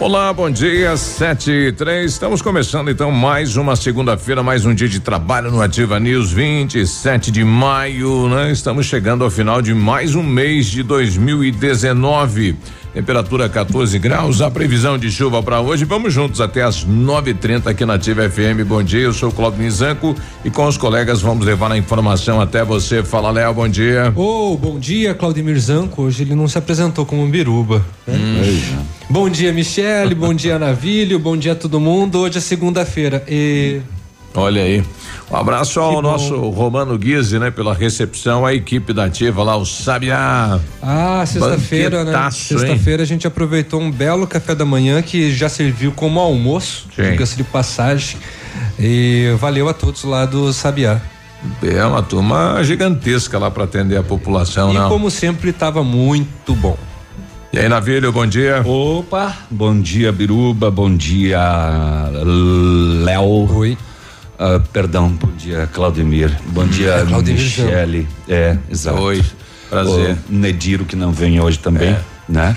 Olá, bom dia, 7:03. Estamos começando então mais uma segunda-feira, mais um dia de trabalho no Ativa News, 27 de maio, né? Estamos chegando ao final de mais um mês de 2019. Temperatura 14 graus, a previsão de chuva para hoje. Vamos juntos até as 9:30 aqui na Ativa FM. Bom dia, eu sou o Claudio Mizanco e com os colegas vamos levar a informação até você. Fala, Léo, bom dia. Bom dia, Claudio Mizanco. Hoje ele não se apresentou como um Biruba, né? Bom dia, Michele, bom dia, Navílio, bom dia a todo mundo. Hoje é segunda-feira e... Olha aí, um abraço ao nosso Romano Guize, né? Pela recepção, a equipe da Ativa lá, o Sabiá. Ah, sexta-feira, né? Sexta-feira a gente aproveitou um belo café da manhã que já serviu como almoço, diga-se de passagem, e valeu a todos lá do Sabiá. É uma turma gigantesca lá para atender a população. E como sempre estava muito bom. E aí, Navílio, bom dia. Opa, bom dia, Biruba, bom dia, Léo. Oi. Perdão, bom dia, Claudemir. Bom dia, Michele. É, exato. Oi, prazer. O Nediro, que não vem hoje também, né?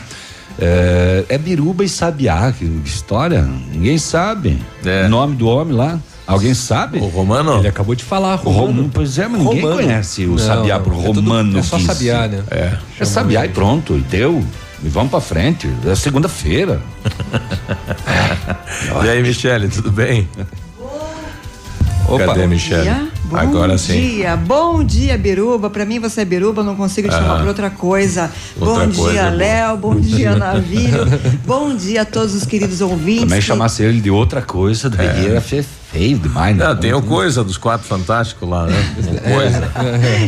É Biruba e Sabiá, que história, ninguém sabe. O nome do homem lá, alguém sabe? O Romano? Ele acabou de falar, Romano. Pois é, mas ninguém conhece o Sabiá pro Romano. É só Sabiá, né? É Sabiá e pronto, e deu. E vamos pra frente, é segunda-feira. E aí, Michele, tudo bem? Opa, cadê, Michele? Agora sim. Bom dia, Biruba. Pra mim você é Biruba, não consigo te chamar por outra coisa. Bom dia, Léo, bom dia, Navílio, bom dia a todos os queridos ouvintes. Também chamasse ele de outra coisa, daí ia ser feio demais, né? Não, tem o coisa dos quatro fantásticos lá, né? Coisa.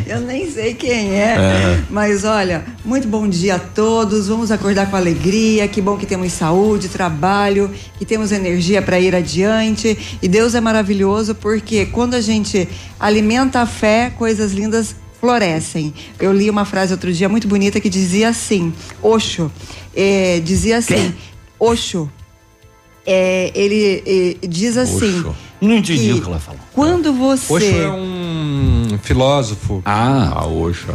Eu nem sei quem é, mas olha, muito bom dia a todos, vamos acordar com alegria, que bom que temos saúde, trabalho, que temos energia para ir adiante, e Deus é maravilhoso porque quando a gente alimenta a fé, coisas lindas florescem. Eu li uma frase outro dia muito bonita que dizia assim, Oxo diz assim. Não entendi o que ela falou. Quando você... Oxo é um filósofo. Oxo.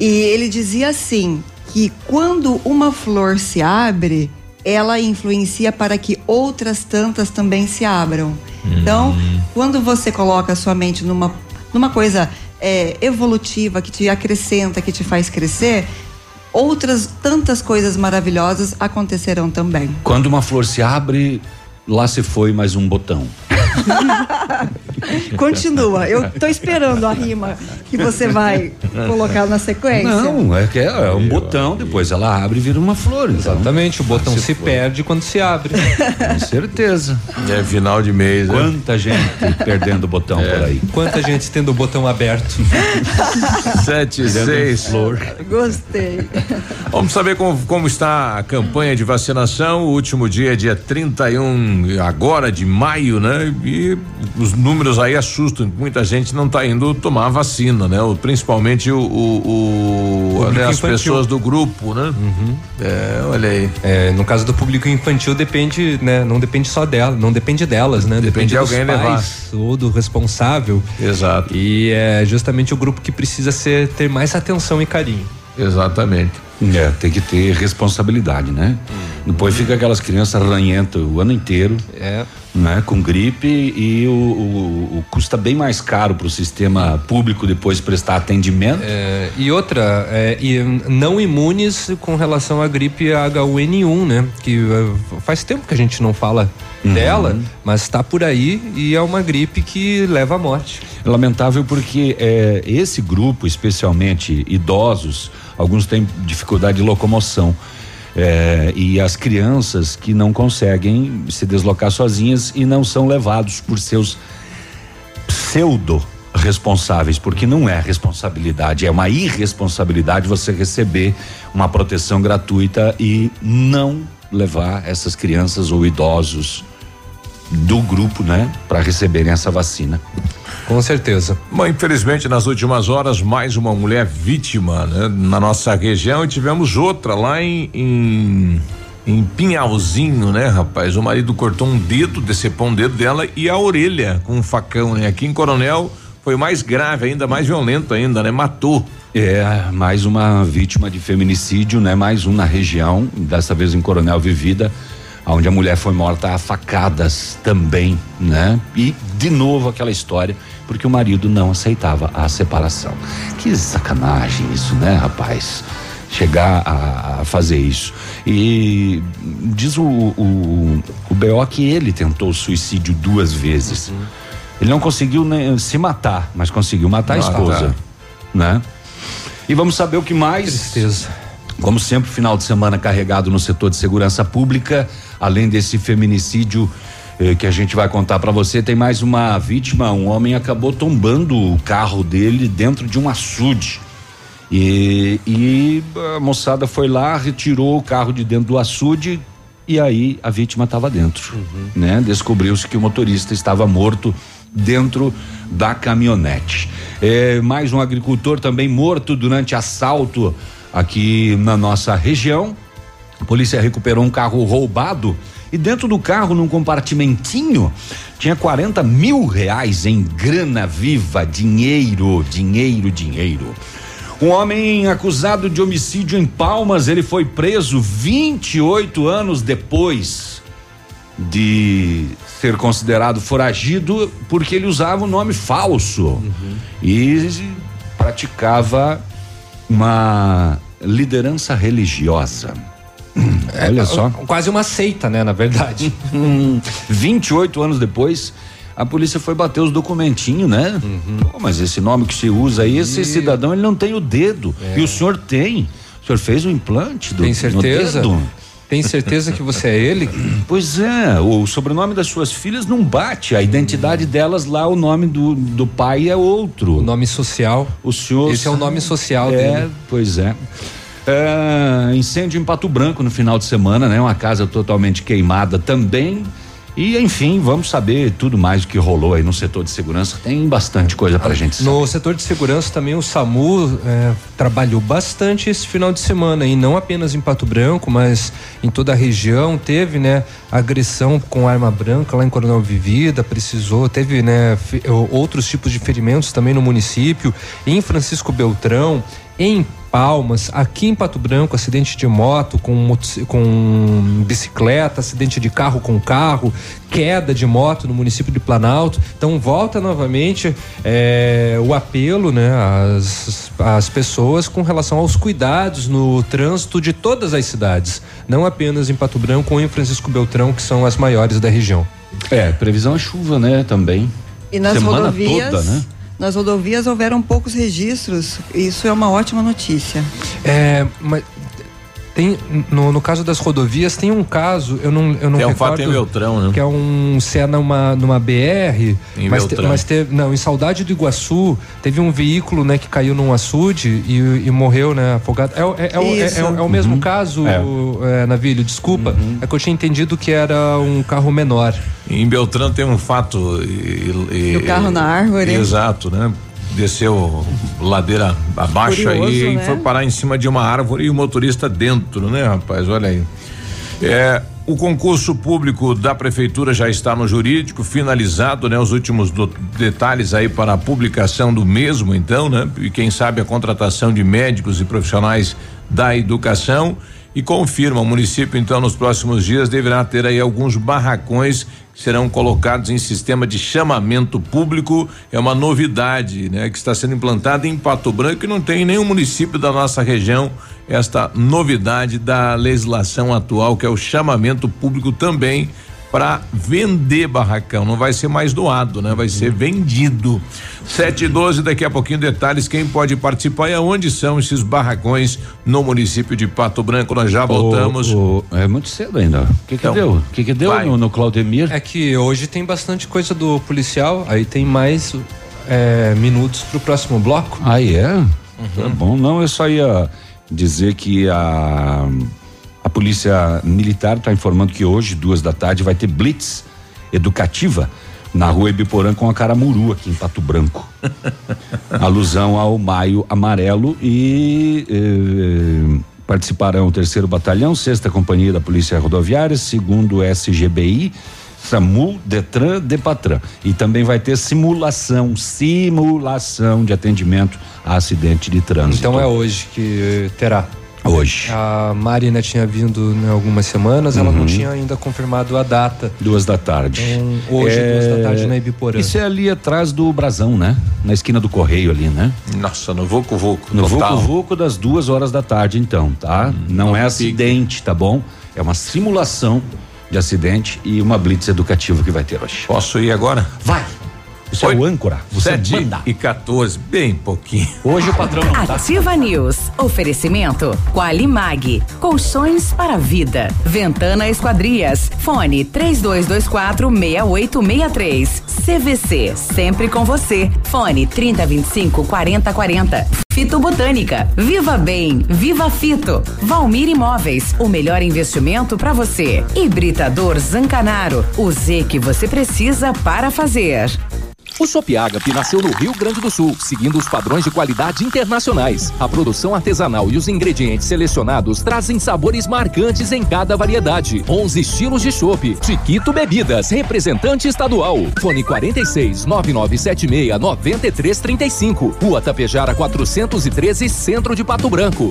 E ele dizia assim, que quando uma flor se abre, ela influencia para que outras tantas também se abram. Então, quando você coloca a sua mente numa coisa evolutiva, que te acrescenta, que te faz crescer, outras tantas coisas maravilhosas acontecerão também. Quando uma flor se abre, lá se foi mais um botão. Continua, eu tô esperando a rima que você vai colocar na sequência. Não, é que é um botão, depois ela abre e vira uma flor. Então. Exatamente, o botão se perde quando se abre. Com certeza. É final de mês. Quanta gente perdendo o botão por aí. Quanta gente tendo o botão aberto. 7:06. Flor. Gostei. Vamos saber como está a campanha de vacinação. O último dia é dia 31 agora de maio, né? E os números aí assustam, muita gente não tá indo tomar a vacina, né? Principalmente as pessoas do grupo, né? Olha aí. No caso do público infantil depende, né? Não depende só dela, não depende delas, né? Depende de alguém dos pais levar. Ou do responsável. Exato. E é justamente o grupo que precisa ter mais atenção e carinho. Exatamente. Tem que ter responsabilidade, né? Depois fica aquelas crianças ranhentas o ano inteiro, né? Com gripe, e o custa bem mais caro para o sistema público depois prestar atendimento. E outra, não imunes com relação à gripe H1N1, né? Que faz tempo que a gente não fala dela, mas está por aí e é uma gripe que leva à morte. lamentável porque esse grupo, especialmente idosos, alguns têm dificuldade de locomoção. E as crianças que não conseguem se deslocar sozinhas e não são levados por seus pseudo-responsáveis, porque não é responsabilidade, é uma irresponsabilidade você receber uma proteção gratuita e não levar essas crianças ou idosos do grupo, né, para receberem essa vacina. Com certeza. Bom, infelizmente, nas últimas horas, mais uma mulher vítima, né, na nossa região, e tivemos outra lá em Pinhalzinho, né, rapaz? O marido cortou um dedo, decepou um dedo dela e a orelha com um facão, né? Aqui em Coronel foi mais grave ainda, mais violento ainda, né? Matou. Mais uma vítima de feminicídio, né? Mais um na região, dessa vez em Coronel Vivida, onde a mulher foi morta a facadas também, né? E de novo aquela história, porque o marido não aceitava a separação. Que sacanagem isso, né, rapaz? Chegar a fazer isso. E diz o BO que ele tentou suicídio 2 vezes. Ele não conseguiu nem se matar, mas conseguiu matar a esposa, né? E vamos saber o que mais. Tristeza. Como sempre, final de semana carregado no setor de segurança pública. Além desse feminicídio que a gente vai contar pra você, tem mais uma vítima. Um homem acabou tombando o carro dele dentro de um açude e a moçada foi lá, retirou o carro de dentro do açude e aí a vítima estava dentro, né? Descobriu-se que o motorista estava morto dentro da caminhonete. Mais um agricultor também morto durante assalto aqui na nossa região. A polícia recuperou um carro roubado e dentro do carro, num compartimentinho, tinha 40 mil reais em grana viva, dinheiro. Um homem acusado de homicídio em Palmas, ele foi preso 28 anos depois de ser considerado foragido, porque ele usava um nome falso e praticava uma liderança religiosa. Olha só. Quase uma seita, né, na verdade. 28 anos depois, a polícia foi bater os documentinhos, né? Pô, mas esse nome que se usa aí, esse cidadão, ele não tem o dedo. E o senhor tem. O senhor fez o implante do dedo. Tem certeza? Tem certeza que você é ele? Pois é, o sobrenome das suas filhas não bate, a identidade delas lá, o nome do pai é outro. O nome social. O senhor... Esse é o nome social dele. Pois é. Incêndio em Pato Branco no final de semana, né? Uma casa totalmente queimada também e enfim, vamos saber tudo mais o que rolou aí no setor de segurança, tem bastante coisa pra gente saber. No setor de segurança também o SAMU trabalhou bastante esse final de semana e não apenas em Pato Branco, mas em toda a região, teve, né, agressão com arma branca lá em Coronel Vivida, teve, né, outros tipos de ferimentos também no município, em Francisco Beltrão, em Palmas, aqui em Pato Branco, acidente de moto com bicicleta, acidente de carro com carro, queda de moto no município de Planalto. Então volta novamente o apelo, né, às pessoas com relação aos cuidados no trânsito de todas as cidades, não apenas em Pato Branco ou em Francisco Beltrão, que são as maiores da região. Previsão é chuva, né, também. E nas semana rodovias toda, né? Nas rodovias houveram poucos registros, isso é uma ótima notícia. Mas tem, no caso das rodovias, tem um caso, eu não recordo. É um fato em Beltrão, né? Que é numa BR, em Beltrão. Mas teve, não, em Saudade do Iguaçu, teve um veículo, né, que caiu num açude e morreu, né, afogado. É o mesmo caso, Navílio, desculpa, é que eu tinha entendido que era um carro menor. Em Beltrão tem um fato e o carro na árvore. Exato, né? Desceu ladeira abaixo. Curioso, aí, né? E foi parar em cima de uma árvore e o motorista dentro, né, rapaz? Olha aí. O concurso público da prefeitura já está no jurídico, finalizado, né? Os últimos detalhes aí para a publicação do mesmo, então, né? E quem sabe a contratação de médicos e profissionais da educação. E confirma, o município, então, nos próximos dias deverá ter aí alguns barracões que serão colocados em sistema de chamamento público. É uma novidade, né, que está sendo implantada em Pato Branco e não tem em nenhum município da nossa região esta novidade da legislação atual, que é o chamamento público também, para vender barracão, não vai ser mais doado, né? Vai ser vendido. 7:12, daqui a pouquinho detalhes, quem pode participar e aonde são esses barracões no município de Pato Branco. Nós já voltamos. É muito cedo ainda. O que deu no Claudemir? É que hoje tem bastante coisa do policial, aí tem mais minutos pro próximo bloco. Ah, é? Uhum. Tá bom, não, eu só ia dizer que a polícia militar está informando que hoje, 14h vai ter blitz educativa na rua Ibiporã com a Caramuru, aqui em Pato Branco. Alusão ao Maio Amarelo e participarão o 3º Batalhão, 6ª Companhia da Polícia Rodoviária, 2º SGBI, SAMU, Detran, Depatran. E também vai ter simulação de atendimento a acidente de trânsito. Então é hoje que terá. Hoje. A Marina tinha vindo em algumas semanas, ela não tinha ainda confirmado a data. 2h. Então, hoje, 2h na Ibiporã. Isso é ali atrás do Brasão, né? Na esquina do Correio ali, né? Nossa, no Vucu-Vucu. No Vucu-Vucu das 2h, então, tá? Não é acidente, tá bom? É uma simulação de acidente e uma blitz educativa que vai ter hoje. Posso ir agora? Vai! Isso é o âncora. Você 7:14, bem pouquinho. Hoje o patrão não tá. Ativa News. Oferecimento Qualimag, colchões para a vida. Ventana Esquadrias. Fone 3224-6863. CVC, sempre com você. Fone 3025-4040. Fito Botânica. Viva Bem, Viva Fito. Valmir Imóveis, o melhor investimento para você. Hibridador Zancanaro, o Z que você precisa para fazer. O Chopp Ágape nasceu no Rio Grande do Sul, seguindo os padrões de qualidade internacionais. A produção artesanal e os ingredientes selecionados trazem sabores marcantes em cada variedade. 11 estilos de chopp. Chiquito Bebidas, representante estadual. Fone 46-9976-9335. Rua Tapejara 413, Centro de Pato Branco.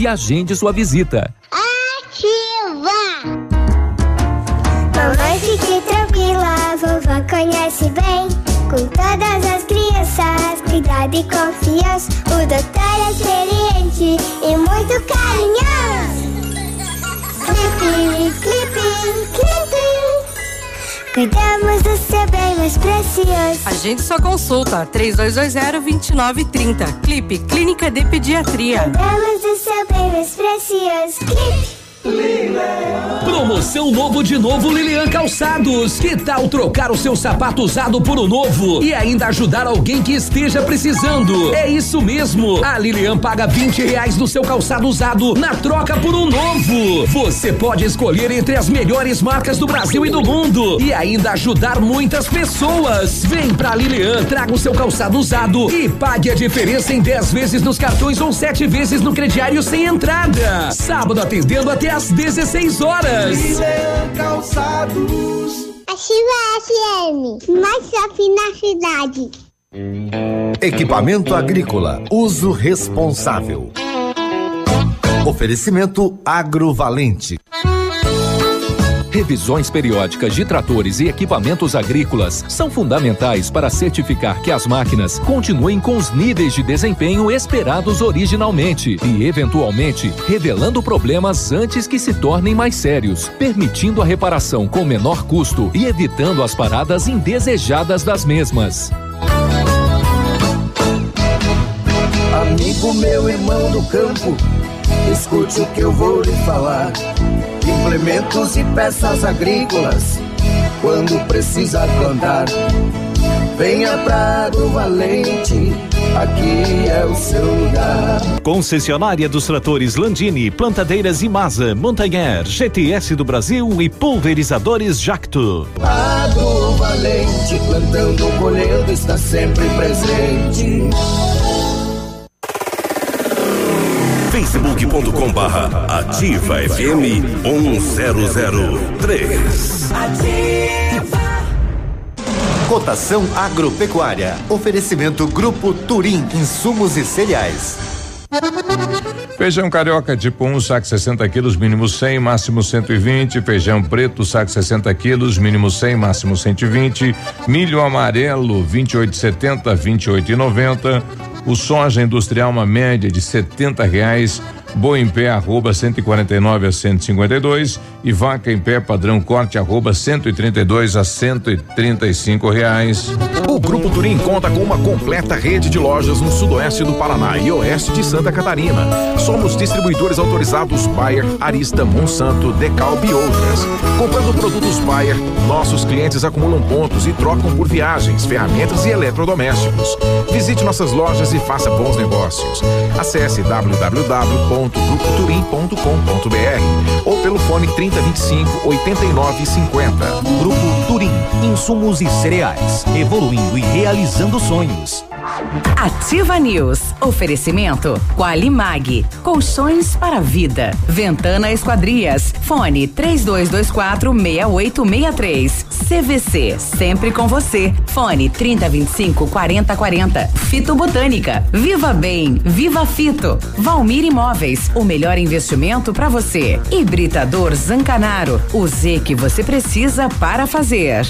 e agende sua visita. Ativa! Mamãe, fique tranquila, vovó conhece bem. Com todas as crianças, cuidado e confiança. O doutor é experiente e muito carinhoso. Clipe, clipe, clipe. Cuidamos do seu bem mais precioso. A gente só consulta 3220-2930. Clipe, Clínica de Pediatria. Cuidamos do seu bem mais precioso. Clipe. Lilian. Promoção novo de novo Lilian Calçados. Que tal trocar o seu sapato usado por um novo e ainda ajudar alguém que esteja precisando? É isso mesmo. A Lilian paga R$20 do seu calçado usado na troca por um novo. Você pode escolher entre as melhores marcas do Brasil e do mundo e ainda ajudar muitas pessoas. Vem pra Lilian, traga o seu calçado usado e pague a diferença em 10 vezes nos cartões ou 7 vezes no crediário sem entrada. Sábado atendendo até às 16h. Guilherme Calçados. Ativa FM, mais shopping na cidade. Equipamento agrícola, uso responsável. Oferecimento Agrovalente. Revisões periódicas de tratores e equipamentos agrícolas são fundamentais para certificar que as máquinas continuem com os níveis de desempenho esperados originalmente e, eventualmente, revelando problemas antes que se tornem mais sérios, permitindo a reparação com menor custo e evitando as paradas indesejadas das mesmas. Amigo meu, irmão do campo, escute o que eu vou lhe falar. Implementos e peças agrícolas, quando precisa plantar, venha pra Agrovalente, aqui é o seu lugar. Concessionária dos tratores Landini, plantadeiras Imasa, Montanher, GTS do Brasil e pulverizadores Jacto. Agrovalente, plantando, colhendo, está sempre presente. facebook.com/ativafm1003. Ativa. Cotação agropecuária. Oferecimento Grupo Turim, insumos e cereais. Feijão carioca tipo 1, saco 60 quilos, mínimo 100, máximo 120. Feijão preto, saco 60 quilos, mínimo 100, máximo 120. Milho amarelo, 28,70, 28,90. O soja industrial, uma média de R$70. Boi em pé, arroba 149 a 152. E vaca em pé, padrão corte, arroba 132 a 135 reais. O Grupo Turim conta com uma completa rede de lojas no sudoeste do Paraná e oeste de Santa Catarina. Somos distribuidores autorizados Bayer, Arista, Monsanto, Decalb e outras. Comprando produtos Bayer, nossos clientes acumulam pontos e trocam por viagens, ferramentas e eletrodomésticos. Visite nossas lojas e faça bons negócios. Acesse www.grupoturim.com.br ou pelo fone 3025-8950. Grupo Turim, insumos e cereais, evoluindo e realizando sonhos. Ativa News. Oferecimento Qualimag, colchões para vida. Ventana Esquadrias. Fone 3224-6863. CVC, sempre com você. Fone 3025-4040. Fito Botânica. Viva Bem, Viva Fito. Valmir Imóveis, o melhor investimento para você. Hibridador Zancanaro, o Z que você precisa para fazer.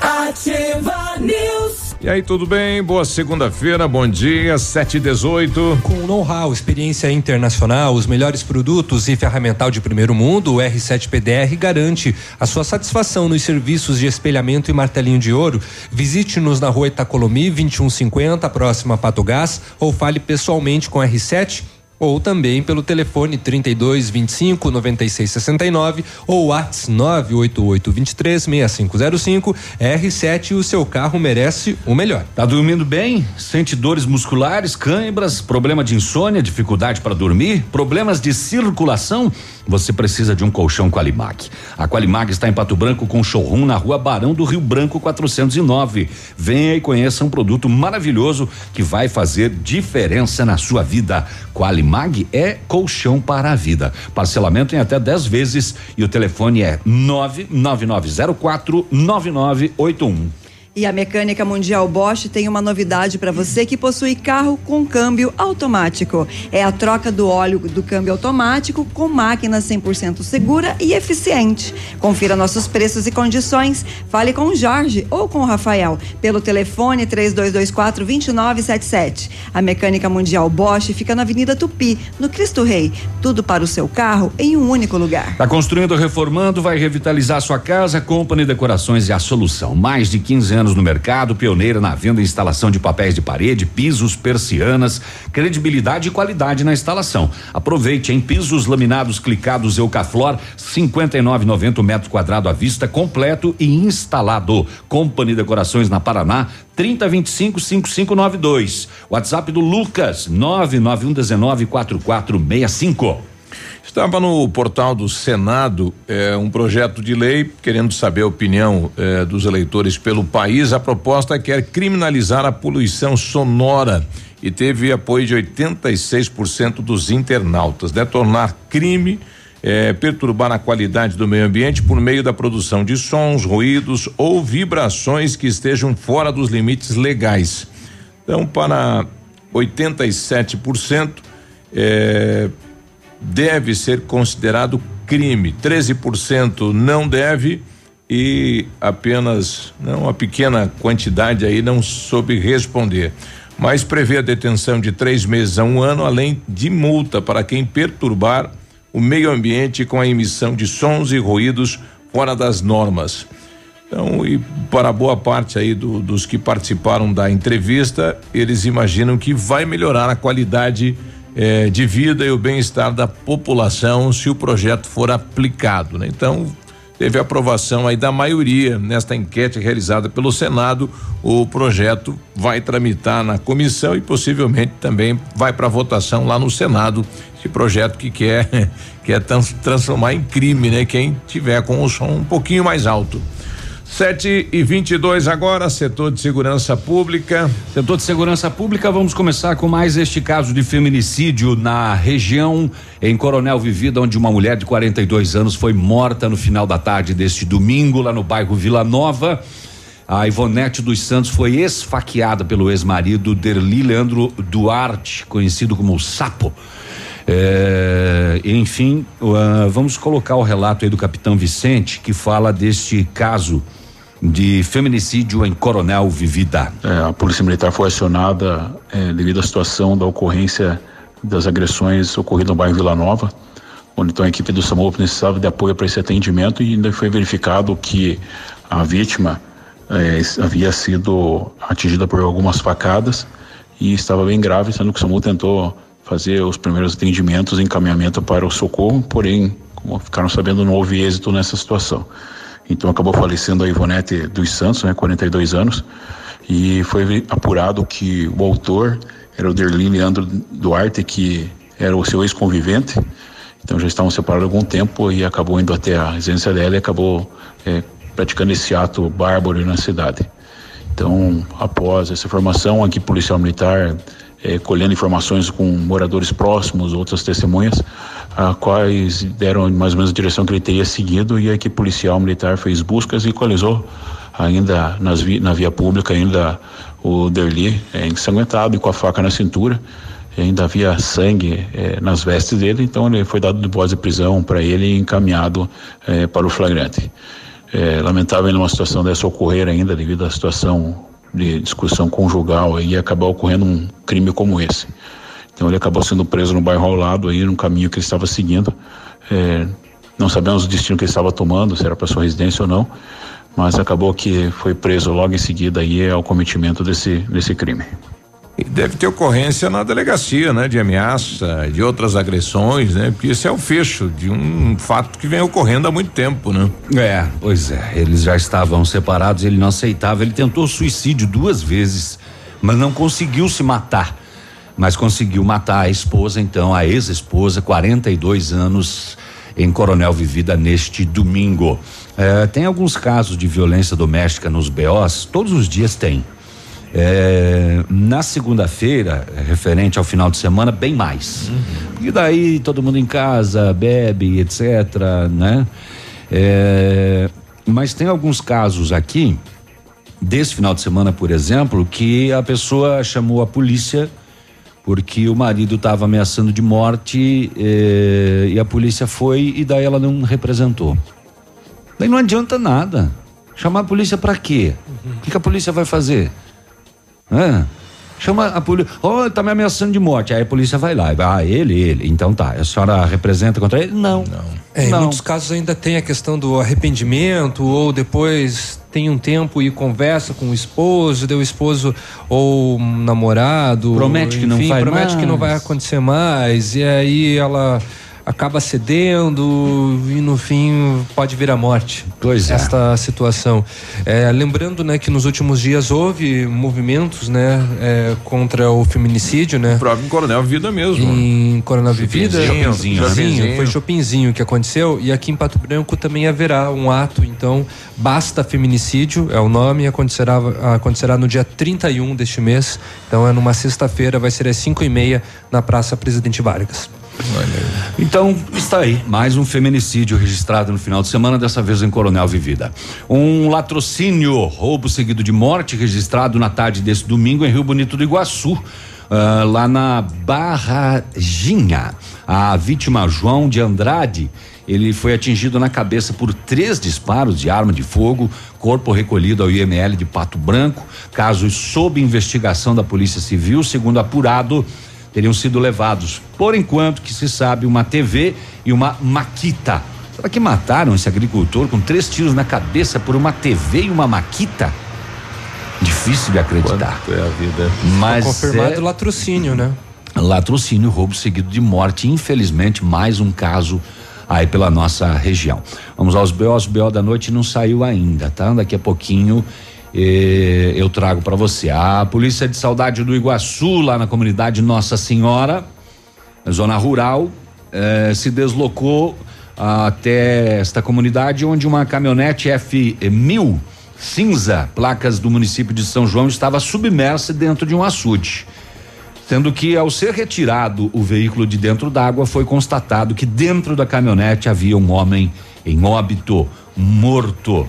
Ativa News. E aí, tudo bem? Boa segunda-feira, bom dia, 7:18. Com o know-how, experiência internacional, os melhores produtos e ferramental de primeiro mundo, o R7PDR garante a sua satisfação nos serviços de espelhamento e martelinho de ouro. Visite-nos na rua Itacolomi, 2150, próxima a Pato Gás, ou fale pessoalmente com R7 ou também pelo telefone 3225-9669 ou WhatsApp 98823-6505. R7, o seu carro merece o melhor. Tá dormindo bem? Sente dores musculares, câimbras, problema de insônia, dificuldade para dormir, problemas de circulação? Você precisa de um colchão Qualimac. A Qualimac está em Pato Branco com showroom na rua Barão do Rio Branco 409. Venha e conheça um produto maravilhoso que vai fazer diferença na sua vida. Qualimac Mag é colchão para a vida. Parcelamento em até 10 vezes e o telefone é 99904-9981. E a Mecânica Mundial Bosch tem uma novidade para você que possui carro com câmbio automático. É a troca do óleo do câmbio automático com máquina 100% segura e eficiente. Confira nossos preços e condições. Fale com o Jorge ou com o Rafael pelo telefone 3224-2977. A Mecânica Mundial Bosch fica na Avenida Tupi, no Cristo Rei. Tudo para o seu carro em um único lugar. Está construindo ou reformando? Vai revitalizar sua casa? Company Decorações é a solução. Mais de 15 anos no mercado, pioneira na venda e instalação de papéis de parede, pisos, persianas, credibilidade e qualidade na instalação. Aproveite em pisos laminados clicados Eucaflor, 59,90 metro quadrado à vista, completo e instalado. Company Decorações na Paraná, 3025-5592. WhatsApp do Lucas, 99119-4465. Estava no portal do Senado um projeto de lei querendo saber a opinião dos eleitores pelo país. A proposta quer criminalizar a poluição sonora e teve apoio de 86% dos internautas. Tornar crime perturbar a qualidade do meio ambiente por meio da produção de sons, ruídos ou vibrações que estejam fora dos limites legais. Então, para 87%, deve ser considerado crime. 13% não deve e apenas uma pequena quantidade aí não soube responder. Mas prevê a detenção de 3 meses a 1 ano, além de multa para quem perturbar o meio ambiente com a emissão de sons e ruídos fora das normas. Então, e para boa parte aí dos que participaram da entrevista, eles imaginam que vai melhorar a qualidade de vida e o bem-estar da população se o projeto for aplicado, né? Então, teve aprovação aí da maioria nesta enquete realizada pelo Senado. O projeto vai tramitar na comissão e possivelmente também vai para votação lá no Senado. Esse projeto que quer transformar em crime, né? Quem tiver com o som um pouquinho mais alto. 7:22 agora, setor de segurança pública. Setor de segurança pública, vamos começar com mais este caso de feminicídio na região, em Coronel Vivida, onde uma mulher de 42 anos foi morta no final da tarde deste domingo, lá no bairro Vila Nova. A Ivonete dos Santos foi esfaqueada pelo ex-marido Derli Leandro Duarte, conhecido como o Sapo. Enfim, vamos colocar o relato aí do capitão Vicente, que fala deste caso de feminicídio em Coronel Vivida. A polícia militar foi acionada devido à situação da ocorrência das agressões ocorridas no bairro Vila Nova, onde então a equipe do SAMU precisava de apoio para esse atendimento, e ainda foi verificado que a vítima havia sido atingida por algumas facadas e estava bem grave, sendo que o SAMU tentou fazer os primeiros atendimentos, encaminhamento para o socorro, porém, como ficaram sabendo, não houve êxito nessa situação. Então acabou falecendo a Ivonete dos Santos, 42 anos, e foi apurado que o autor era o Derli Leandro Duarte, que era o seu ex-convivente. Então já estavam separados há algum tempo e acabou indo até a residência dela e acabou praticando esse ato bárbaro na cidade. Então, após essa informação, aqui policial militar, colhendo informações com moradores próximos, outras testemunhas, quais deram mais ou menos a direção que ele teria seguido, e a equipe policial militar fez buscas e localizou ainda na via pública ainda o Derli ensanguentado e com a faca na cintura, e ainda havia sangue nas vestes dele. Então ele foi dado de voz de prisão para ele e encaminhado para o flagrante. Lamentável numa situação dessa ocorrer ainda, devido à situação de discussão conjugal, e acabar ocorrendo um crime como esse. Então ele acabou sendo preso no bairro ao lado, aí, num caminho que ele estava seguindo. Não sabemos o destino que ele estava tomando, se era para sua residência ou não, mas acabou que foi preso logo em seguida aí, ao cometimento desse crime. E deve ter ocorrência na delegacia, de ameaça, de outras agressões, porque esse é o fecho de um fato que vem ocorrendo há muito tempo, Pois é, eles já estavam separados, ele não aceitava, ele tentou suicídio 2 vezes, mas não conseguiu se matar, mas conseguiu matar a esposa, então, a ex-esposa, 42 anos, em Coronel Vivida neste domingo. Tem alguns casos de violência doméstica nos BOs, todos os dias tem. Na segunda-feira, referente ao final de semana, bem mais. Uhum. E daí todo mundo em casa, bebe, etc, mas tem alguns casos aqui, desse final de semana, por exemplo, que a pessoa chamou a polícia porque o marido estava ameaçando de morte, e a polícia foi, e daí ela não representou. Daí não adianta nada. Chamar a polícia pra quê? O que a polícia vai fazer? Chama a polícia, tá me ameaçando de morte, aí a polícia vai lá, ele, então tá, a senhora representa contra ele? Não. Em muitos casos ainda tem a questão do arrependimento, ou depois tem um tempo e conversa com o esposo, deu o esposo ou um namorado, promete que não faz mais, promete que não vai acontecer mais, e aí ela acaba cedendo e no fim pode vir a morte. Pois é. Esta situação. Lembrando, que nos últimos dias houve movimentos, contra o feminicídio, O próprio Coronel Vida mesmo. Em Coronel Vida. Chopinzinho. Foi Chopinzinho que aconteceu, e aqui em Pato Branco também haverá um ato, então, Basta Feminicídio, é o nome, acontecerá no dia 31 deste mês, então é numa sexta-feira, vai ser às 5:30 na Praça Presidente Vargas. Então está aí mais um feminicídio registrado no final de semana, dessa vez em Coronel Vivida. Um latrocínio, roubo seguido de morte, registrado na tarde desse domingo em Rio Bonito do Iguaçu, lá na Barraginha. A vítima, João de Andrade, ele foi atingido na cabeça por 3 disparos de arma de fogo, corpo recolhido ao IML de Pato Branco, caso sob investigação da Polícia Civil. Segundo apurado, teriam sido levados, por enquanto que se sabe, uma TV e uma maquita. Será que mataram esse agricultor com 3 tiros na cabeça por uma TV e uma maquita? Difícil de acreditar. Quanto é a vida. Mas confirmado latrocínio, Latrocínio, roubo seguido de morte, infelizmente mais um caso aí pela nossa região. Vamos aos BOs, BO da noite não saiu ainda, tá? Daqui a pouquinho eu trago para você. A polícia de Saudade do Iguaçu, lá na comunidade Nossa Senhora, zona rural, se deslocou até esta comunidade, onde uma caminhonete F1000 cinza, placas do município de São João, estava submersa dentro de um açude, sendo que, ao ser retirado o veículo de dentro d'água, foi constatado que dentro da caminhonete havia um homem em óbito, morto.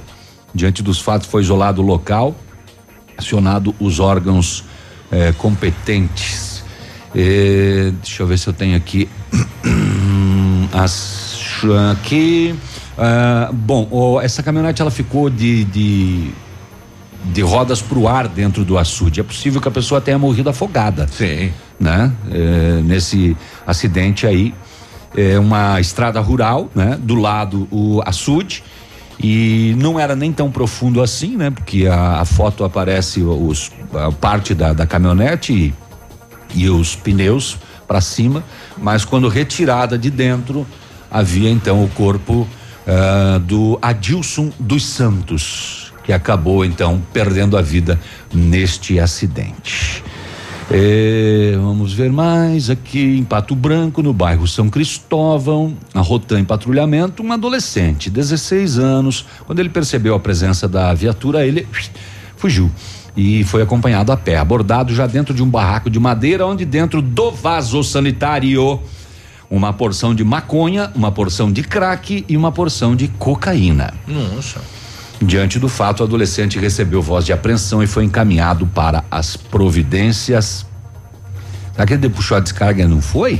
Diante dos fatos, foi isolado o local, acionado os órgãos competentes. Deixa eu ver se eu tenho aqui. Acho que essa caminhonete ela ficou de rodas pro ar dentro do açude. É possível que a pessoa tenha morrido afogada. Sim. Né? Nesse acidente aí, uma estrada rural, né? Do lado o açude, e não era nem tão profundo assim, né? Porque a foto aparece a parte da caminhonete e os pneus para cima, mas quando retirada de dentro, havia então o corpo do Adilson dos Santos, que acabou então perdendo a vida neste acidente. Vamos ver mais aqui, em Pato Branco, no bairro São Cristóvão, na Rotan em patrulhamento, um adolescente, 16 anos, quando ele percebeu a presença da viatura, ele fugiu e foi acompanhado a pé, abordado já dentro de um barraco de madeira, onde dentro do vaso sanitário, uma porção de maconha, uma porção de crack e uma porção de cocaína. Nossa. Diante do fato, o adolescente recebeu voz de apreensão e foi encaminhado para as providências. Será que ele puxou a descarga e não foi?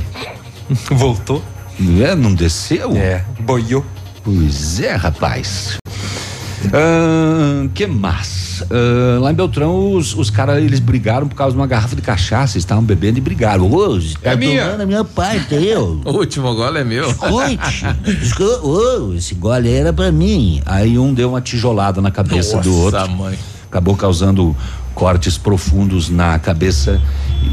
Voltou. Não desceu? Boiou. Pois é, rapaz. Que massa. Lá em Beltrão, os caras, eles brigaram por causa de uma garrafa de cachaça, eles estavam bebendo e brigaram. Tá tomando a minha parte, eu. O último gole é meu. Escute, esse gole era pra mim. Aí um deu uma tijolada na cabeça do outro. Nossa, mãe. Acabou causando cortes profundos na cabeça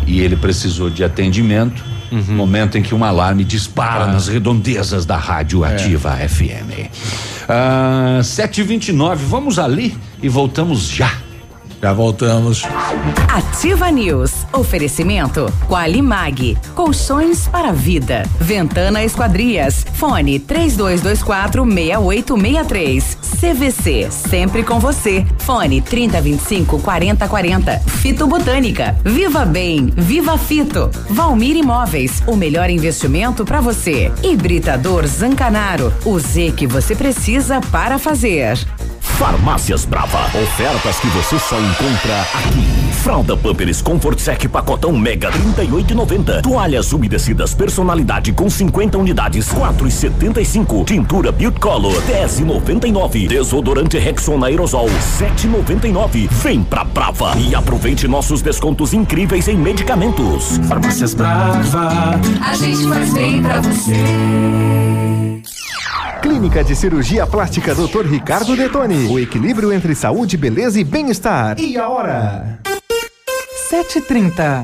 e ele precisou de atendimento. Uhum. Momento em que um alarme dispara nas redondezas da Rádio Ativa FM. 7h29, vamos ali e voltamos já. Já voltamos. Ativa News. Oferecimento Qualimag. Colchões para a vida. Ventana Esquadrias. Fone 3224-6863. CVC. Sempre com você. Fone 3025-4040. Fito Botânica. Viva Bem. Viva Fito. Valmir Imóveis. O melhor investimento para você. Hibridador Zancanaro. O Z que você precisa para fazer. Farmácias Brava. Ofertas que você só encontra aqui. Fralda Pampers Comfort Sec Pacotão Mega 38,90. Toalhas umedecidas personalidade com 50 unidades 4,75. Tintura Built Color 10,99. Desodorante Rexona Aerosol 7,99. Vem pra Brava e aproveite nossos descontos incríveis em medicamentos. Farmácias Brava. A gente faz bem pra você. Clínica de Cirurgia Plástica Dr. Ricardo Detoni. O equilíbrio entre saúde, beleza e bem-estar. E a hora? 7h30.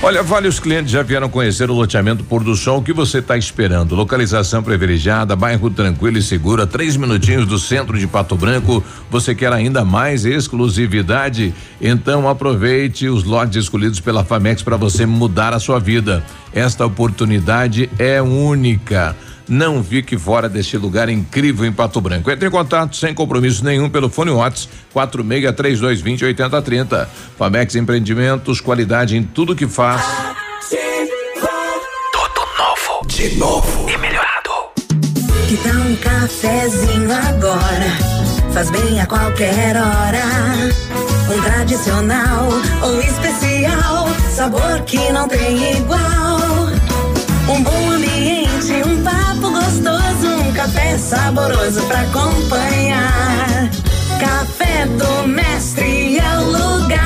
Olha, vários clientes já vieram conhecer o loteamento Pôr do Sol. O que você está esperando? Localização privilegiada, bairro tranquilo e seguro, a 3 minutinhos do centro de Pato Branco. Você quer ainda mais exclusividade? Então aproveite os lotes escolhidos pela Famex para você mudar a sua vida. Esta oportunidade é única. Não fique fora deste lugar incrível em Pato Branco. Entre em contato sem compromisso nenhum pelo fone WhatsApp 4632208030. Famex Empreendimentos, qualidade em tudo que faz. Tudo novo. De novo. E melhorado. Que tal um cafezinho agora? Faz bem a qualquer hora. Um tradicional ou especial, sabor que não tem igual. Um bom ambiente, um papo gostoso, um café saboroso pra acompanhar. Café do Mestre é o lugar.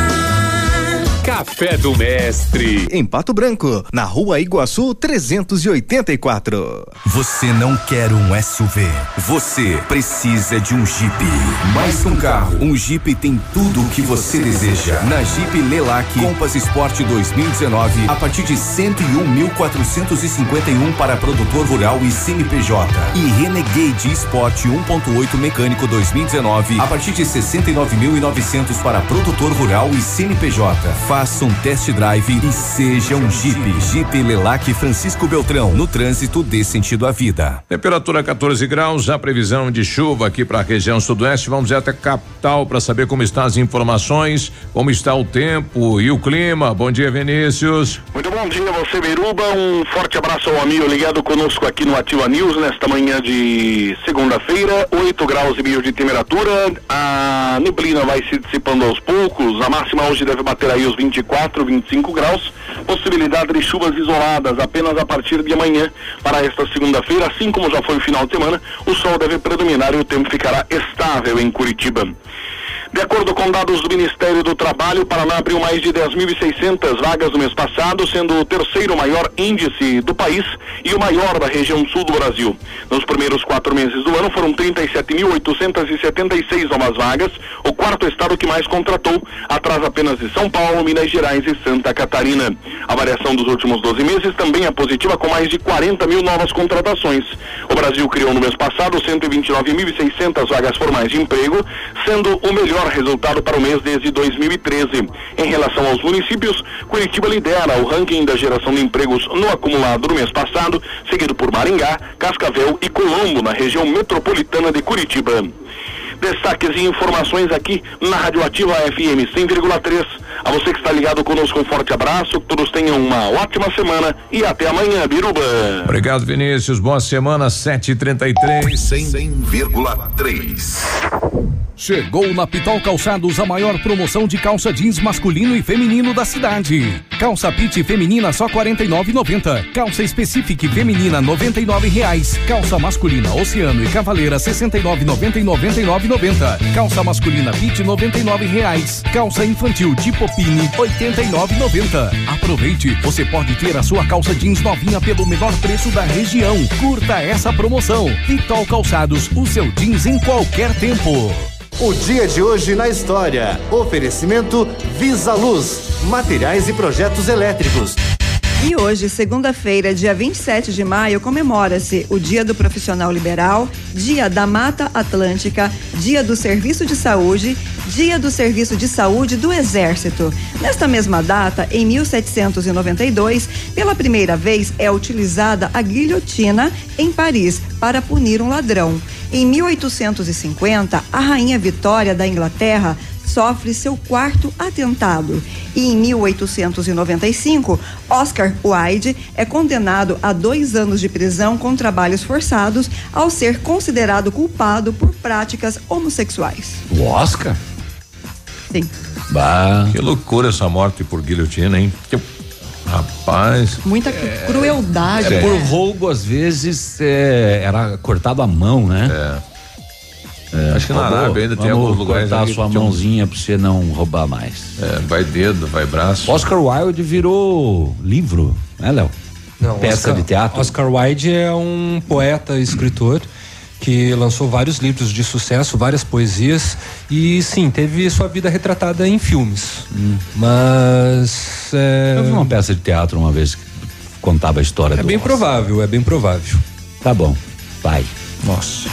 Café do Mestre, em Pato Branco, na Rua Iguaçu 384. Você não quer um SUV, você precisa de um Jeep. Mais que um carro, um Jeep tem tudo o que você deseja. Na Jeep Lelac Compass Sport 2019, a partir de 101.451 para produtor rural e CNPJ. E Renegade Sport 1.8 mecânico 2019, a partir de 69.900 para produtor rural e CNPJ. Faça um test drive e seja um Jeep. Jeep Lelac Francisco Beltrão, no trânsito dê sentido à vida. Temperatura 14 graus, a previsão de chuva aqui para a região sudoeste. Vamos até a capital para saber como estão as informações, como está o tempo e o clima. Bom dia, Vinícius. Muito bom dia a você, Biruba. Um forte abraço ao amigo ligado conosco aqui no Ativa News nesta manhã de segunda-feira. 8 graus e meio de temperatura. A neblina vai se dissipando aos poucos. A máxima hoje deve bater aí os 24, 25 graus. Possibilidade de chuvas isoladas apenas a partir de amanhã para esta segunda-feira, assim como já foi o final de semana. O sol deve predominar e o tempo ficará estável em Curitiba. De acordo com dados do Ministério do Trabalho, o Paraná abriu mais de 10.600 vagas no mês passado, sendo o terceiro maior índice do país e o maior da região sul do Brasil. Nos primeiros 4 meses do ano foram 37.876 novas vagas, o quarto estado que mais contratou, atrás apenas de São Paulo, Minas Gerais e Santa Catarina. A variação dos últimos 12 meses também é positiva, com mais de 40 mil novas contratações. O Brasil criou no mês passado 129.600 vagas formais de emprego, sendo o melhor resultado para o mês desde 2013. Em relação aos municípios, Curitiba lidera o ranking da geração de empregos no acumulado no mês passado, seguido por Maringá, Cascavel e Colombo, na região metropolitana de Curitiba. Destaques e informações aqui na Rádio Ativa FM 100,3. A você que está ligado conosco, um forte abraço, que todos tenham uma ótima semana e até amanhã, Biruba. Obrigado, Vinícius, boa semana. 7h33. 100,3. Chegou na Pitol Calçados a maior promoção de calça jeans masculino e feminino da cidade. Calça Pit feminina só R$ 49,90. Calça Specific feminina R$ 99,00. Calça masculina Oceano e Cavaleira R$ 69,90 e R$ 99,90. Calça masculina Pit R$ 99,00. Calça infantil tipo Pini R$ 89,90. Aproveite, você pode ter a sua calça jeans novinha pelo menor preço da região. Curta essa promoção. Pitol Calçados, o seu jeans em qualquer tempo. O dia de hoje na história. Oferecimento Visa Luz, materiais e projetos elétricos. E hoje, segunda-feira, dia 27 de maio, comemora-se o Dia do Profissional Liberal, Dia da Mata Atlântica, Dia do Serviço de Saúde, Dia do Serviço de Saúde do Exército. Nesta mesma data, em 1792, pela primeira vez é utilizada a guilhotina em Paris para punir um ladrão. Em 1850, a Rainha Vitória da Inglaterra sofre seu quarto atentado. E em 1895, Oscar Wilde é condenado a 2 anos de prisão com trabalhos forçados ao ser considerado culpado por práticas homossexuais. O Oscar? Sim. Bah, que loucura essa morte por guilhotina, hein? Rapaz. Muita crueldade. Por roubo, às vezes, era cortado à mão, né? É. Acho que na Arábia ainda tem alguns lugares. Cortar sua mãozinha pra você não roubar mais. É, vai dedo, vai braço. Oscar Wilde virou livro, né, Léo? Não, peça de teatro. Oscar Wilde é um poeta, escritor, que lançou vários livros de sucesso, várias poesias e sim, teve sua vida retratada em filmes. Mas... Eu vi uma peça de teatro uma vez que contava a história do... É bem provável. Tá bom, vai. Nossa.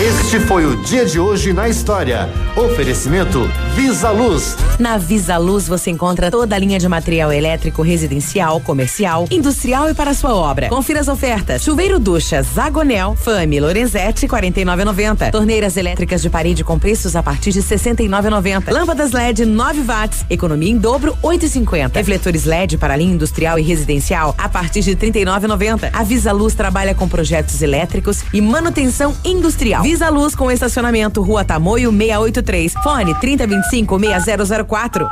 Este foi o dia de hoje na história. Oferecimento Visa Luz. Na Visa Luz você encontra toda a linha de material elétrico residencial, comercial, industrial e para a sua obra. Confira as ofertas: chuveiro ducha Zagonel, Fami, Lorenzetti, R$ 49,90. Torneiras elétricas de parede com preços a partir de R$ 69,90. Lâmpadas LED 9 watts, economia em dobro, R$ 8,50. Refletores LED para a linha industrial e residencial a partir de R$ 39,90. A Visa Luz trabalha com projetos elétricos e manutenção industrial. Visa Luz com estacionamento, Rua Tamoio 683, fone 3025-6004.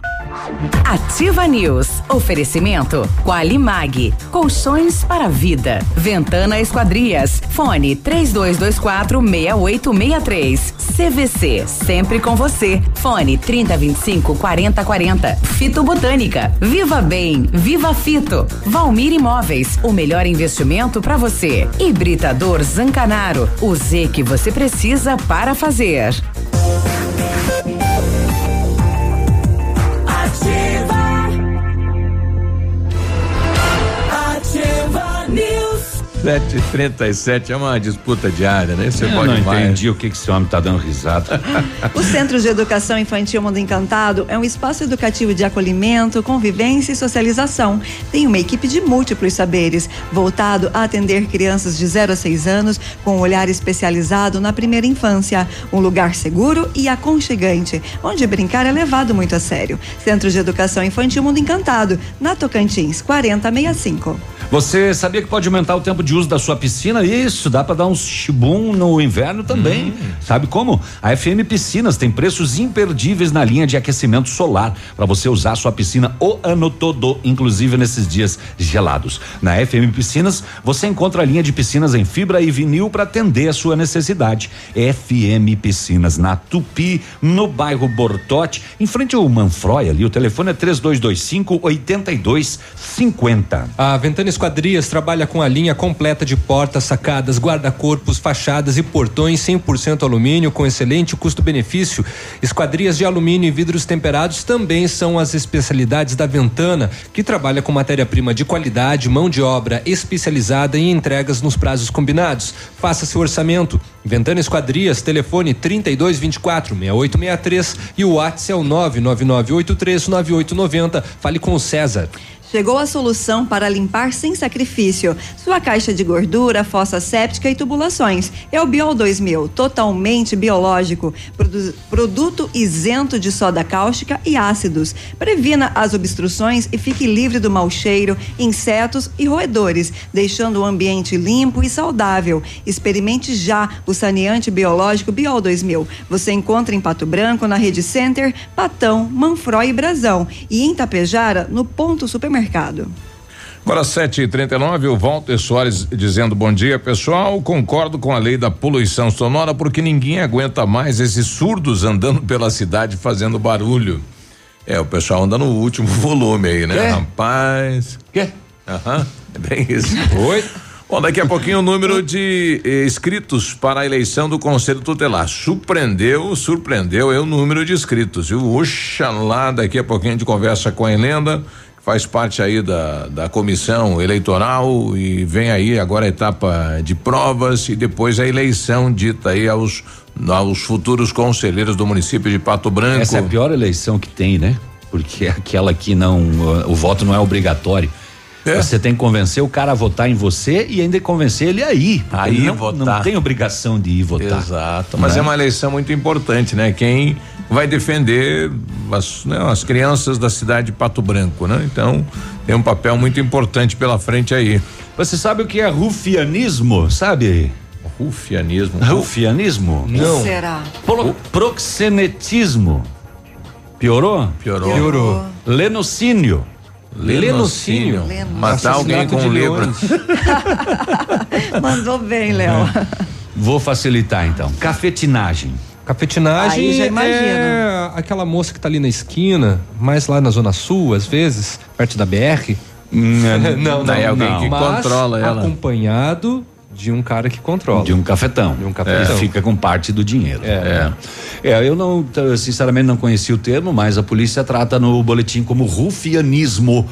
Ativa News. Oferecimento Qualimag, colchões para vida. Ventana Esquadrias. Fone 3224-6863. CVC, sempre com você. Fone 3025-4040. Fito Botânica. Viva Bem, Viva Fito. Valmir Imóveis, o melhor investimento para você. Hibridador Zancanaro, o Z que você precisa para fazer. Ativa News. 7h37, é uma disputa diária, né? Você pode não mais. Entendi o que esse homem tá dando risada. O Centro de Educação Infantil Mundo Encantado é um espaço educativo de acolhimento, convivência e socialização. Tem uma equipe de múltiplos saberes, voltado a atender crianças de 0 a 6 anos com um olhar especializado na primeira infância. Um lugar seguro e aconchegante, onde brincar é levado muito a sério. Centro de Educação Infantil Mundo Encantado, na Tocantins, 4065. Você sabia que pode aumentar o tempo de uso da sua piscina? Isso, dá para dar um chibum no inverno também. Sabe como? A FM Piscinas tem preços imperdíveis na linha de aquecimento solar para você usar a sua piscina o ano todo, inclusive nesses dias gelados. Na FM Piscinas, você encontra a linha de piscinas em fibra e vinil para atender a sua necessidade. FM Piscinas, na Tupi, no bairro Bortote, em frente ao Manfroy ali. O telefone é 3225-8250. A Ventana Esquadrias trabalha com a linha completa de portas, sacadas, guarda-corpos, fachadas e portões 100% alumínio com excelente custo-benefício. Esquadrias de alumínio e vidros temperados também são as especialidades da Ventana, que trabalha com matéria-prima de qualidade, mão de obra especializada e entregas nos prazos combinados. Faça seu orçamento. Ventana Esquadrias, telefone 3224-6863 e o WhatsApp é o 999839890. Fale com o César. Chegou a solução para limpar sem sacrifício sua caixa de gordura, fossa séptica e tubulações. É o Biol 2000, totalmente biológico, produto isento de soda cáustica e ácidos. Previna as obstruções e fique livre do mau cheiro, insetos e roedores, deixando o ambiente limpo e saudável. Experimente já o saneante biológico Biol 2000. Você encontra em Pato Branco, na Rede Center, Patão, Manfroy e Brasão, e em Tapejara, no Ponto Supermercado. Agora 7h39, o Walter Soares dizendo bom dia, pessoal. Concordo com a lei da poluição sonora, porque ninguém aguenta mais esses surdos andando pela cidade fazendo barulho. É, o pessoal anda no último volume aí, né? Rapaz. É bem isso. Oi. Bom, daqui a pouquinho o número de inscritos para a eleição do Conselho Tutelar surpreendeu o número de inscritos. E oxalá, daqui a pouquinho a gente conversa com a Helena, faz parte aí da comissão eleitoral, e vem aí agora a etapa de provas e depois a eleição dita aí aos futuros conselheiros do município de Pato Branco. Essa é a pior eleição que tem, né? Porque é aquela que o voto não é obrigatório. Você tem que convencer o cara a votar em você e ainda convencer ele votar. Não tem obrigação de ir votar. Exato. Mas é uma eleição muito importante, né? Quem vai defender as crianças da cidade de Pato Branco, né? Então, tem um papel muito importante pela frente aí. Você sabe o que é rufianismo, sabe? Rufianismo? Não. O que será? Proxenetismo. Piorou. Lenocínio. Matar alguém com lebre. Mandou bem, Léo. Vou facilitar então. Cafetinagem. Cafetinagem é aquela moça que tá ali na esquina, mais lá na Zona Sul, às vezes, perto da BR. Não, é alguém que controla ela. Acompanhado de um cara que controla. De um cafetão. Fica com parte do dinheiro. Eu não, sinceramente, não conheci o termo, mas a polícia trata no boletim como rufianismo.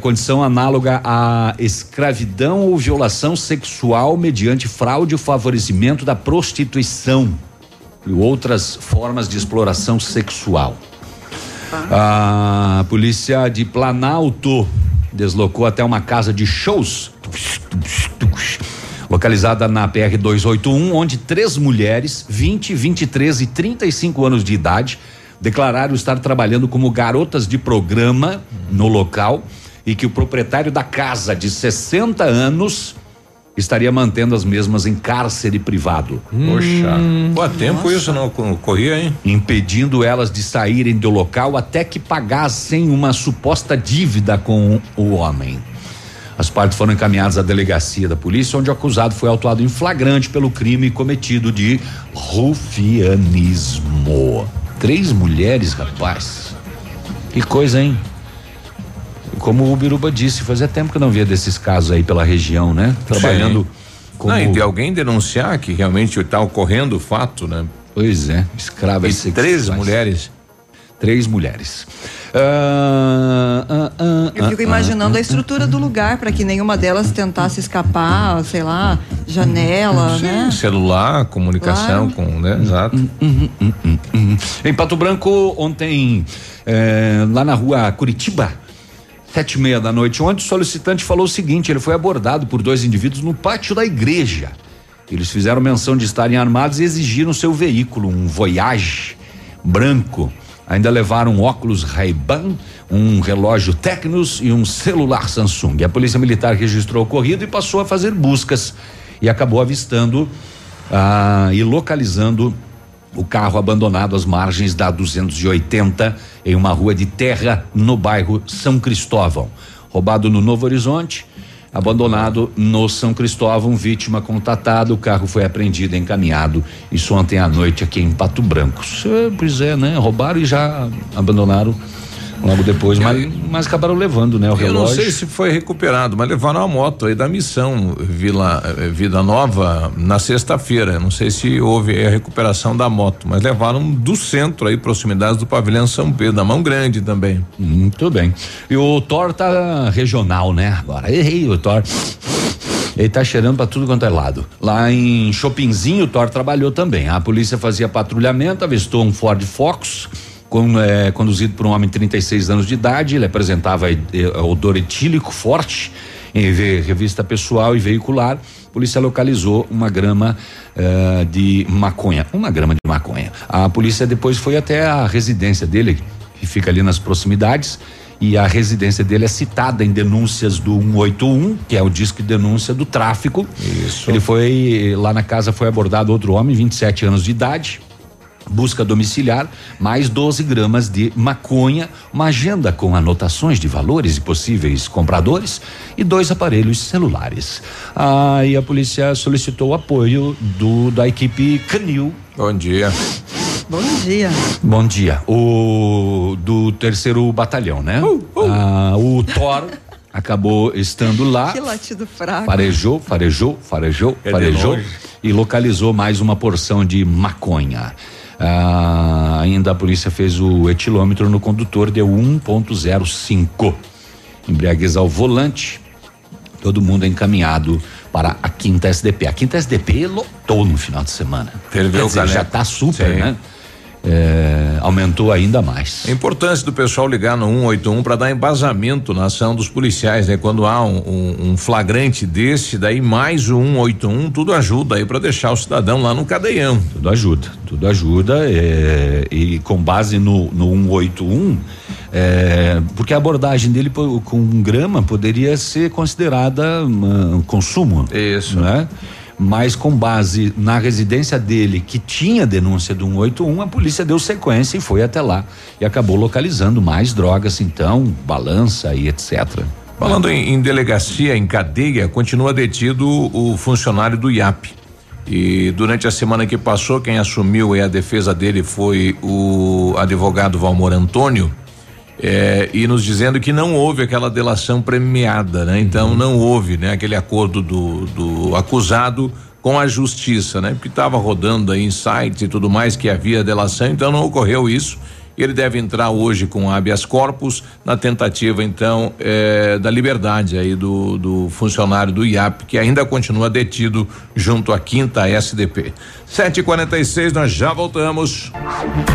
Condição análoga à escravidão ou violação sexual mediante fraude ou favorecimento da prostituição e outras formas de exploração sexual. A polícia de Planalto deslocou até uma casa de shows localizada na PR 281, onde 3 mulheres, 20, 23 e 35 anos de idade, declararam estar trabalhando como garotas de programa no local, e que o proprietário da casa, de 60 anos, estaria mantendo as mesmas em cárcere privado. Poxa, há tempo isso não ocorria, hein? Impedindo elas de saírem do local até que pagassem uma suposta dívida com o homem. As partes foram encaminhadas à delegacia da polícia, onde o acusado foi autuado em flagrante pelo crime cometido de rufianismo. 3 mulheres, rapaz. Que coisa, hein? Como o Biruba disse, fazia tempo que eu não via desses casos aí pela região, né? Trabalhando com. Não, e de alguém denunciar que realmente está ocorrendo o fato, né? Pois é, escravas sexuais. 3 mulheres. Eu fico imaginando a estrutura do lugar para que nenhuma delas tentasse escapar, sei lá, janela, sim, né? Celular, comunicação com, né? Exato. Em Pato Branco, ontem, lá na rua Curitiba, 7h30 da noite, ontem o solicitante falou o seguinte: ele foi abordado por 2 indivíduos no pátio da igreja. Eles fizeram menção de estarem armados e exigiram seu veículo, um Voyage branco. Ainda levaram óculos Ray-Ban, um relógio Tecnos e um celular Samsung. A polícia militar registrou o ocorrido e passou a fazer buscas e acabou avistando e localizando o carro abandonado às margens da 280 em uma rua de terra no bairro São Cristóvão. Roubado no Novo Horizonte, abandonado no São Cristóvão, vítima contatada, o carro foi apreendido e encaminhado, isso ontem à noite aqui em Pato Branco. Pois é, né? Roubaram e já abandonaram logo depois, mas acabaram levando, né? O relógio. Eu não sei se foi recuperado, mas levaram a moto aí da missão Vida Nova na sexta-feira, não sei se houve a recuperação da moto, mas levaram do centro aí, proximidades do pavilhão São Pedro, da Mão Grande também. Muito bem. E o Thor tá regional, né? Agora, errei o Thor. Ele tá cheirando pra tudo quanto é lado. Lá em Chopinzinho, o Thor trabalhou também. A polícia fazia patrulhamento, avistou um Ford Focus, conduzido por um homem de 36 anos de idade. Ele apresentava odor etílico forte em revista pessoal e veicular. A polícia localizou uma grama de maconha. A polícia depois foi até a residência dele, que fica ali nas proximidades, e a residência dele é citada em denúncias do 181, que é o disco de denúncia do tráfico. Isso. Ele foi lá na casa, foi abordado outro homem, 27 anos de idade. Busca domiciliar, mais 12 gramas de maconha, uma agenda com anotações de valores e possíveis compradores e 2 aparelhos celulares. Aí a polícia solicitou o apoio da equipe Canil. Bom dia. Do 3º Batalhão, né? O Thor acabou estando lá. Que latido fraco. Farejou e localizou mais uma porção de maconha. Ainda a polícia fez o etilômetro no condutor, deu 1.05. Embriaguez ao volante. Todo mundo é encaminhado para a 5ª SDP. A 5ª SDP lotou no final de semana. Dizer, já tá super, sim, né? Aumentou ainda mais. A importância do pessoal ligar no 181 para dar embasamento na ação dos policiais, né? Quando há um flagrante desse, daí mais o 181, tudo ajuda aí para deixar o cidadão lá no cadeião. Tudo ajuda e com base no 181, porque a abordagem dele com grama poderia ser considerada consumo. Isso, né? Mas com base na residência dele, que tinha denúncia do 181, a polícia deu sequência e foi até lá e acabou localizando mais drogas, então, balança e etc. Falando em delegacia, em cadeia, continua detido o funcionário do IAP. E durante a semana que passou, quem assumiu a defesa dele foi o advogado Valmor Antônio, e nos dizendo que não houve aquela delação premiada, né? Então não houve, né? Aquele acordo do acusado com a justiça, né? Porque estava rodando aí em sites e tudo mais que havia delação, então não ocorreu isso. E ele deve entrar hoje com habeas corpus na tentativa, então, da liberdade aí do funcionário do IAP, que ainda continua detido junto à 5ª SDP. 7h46, nós já voltamos.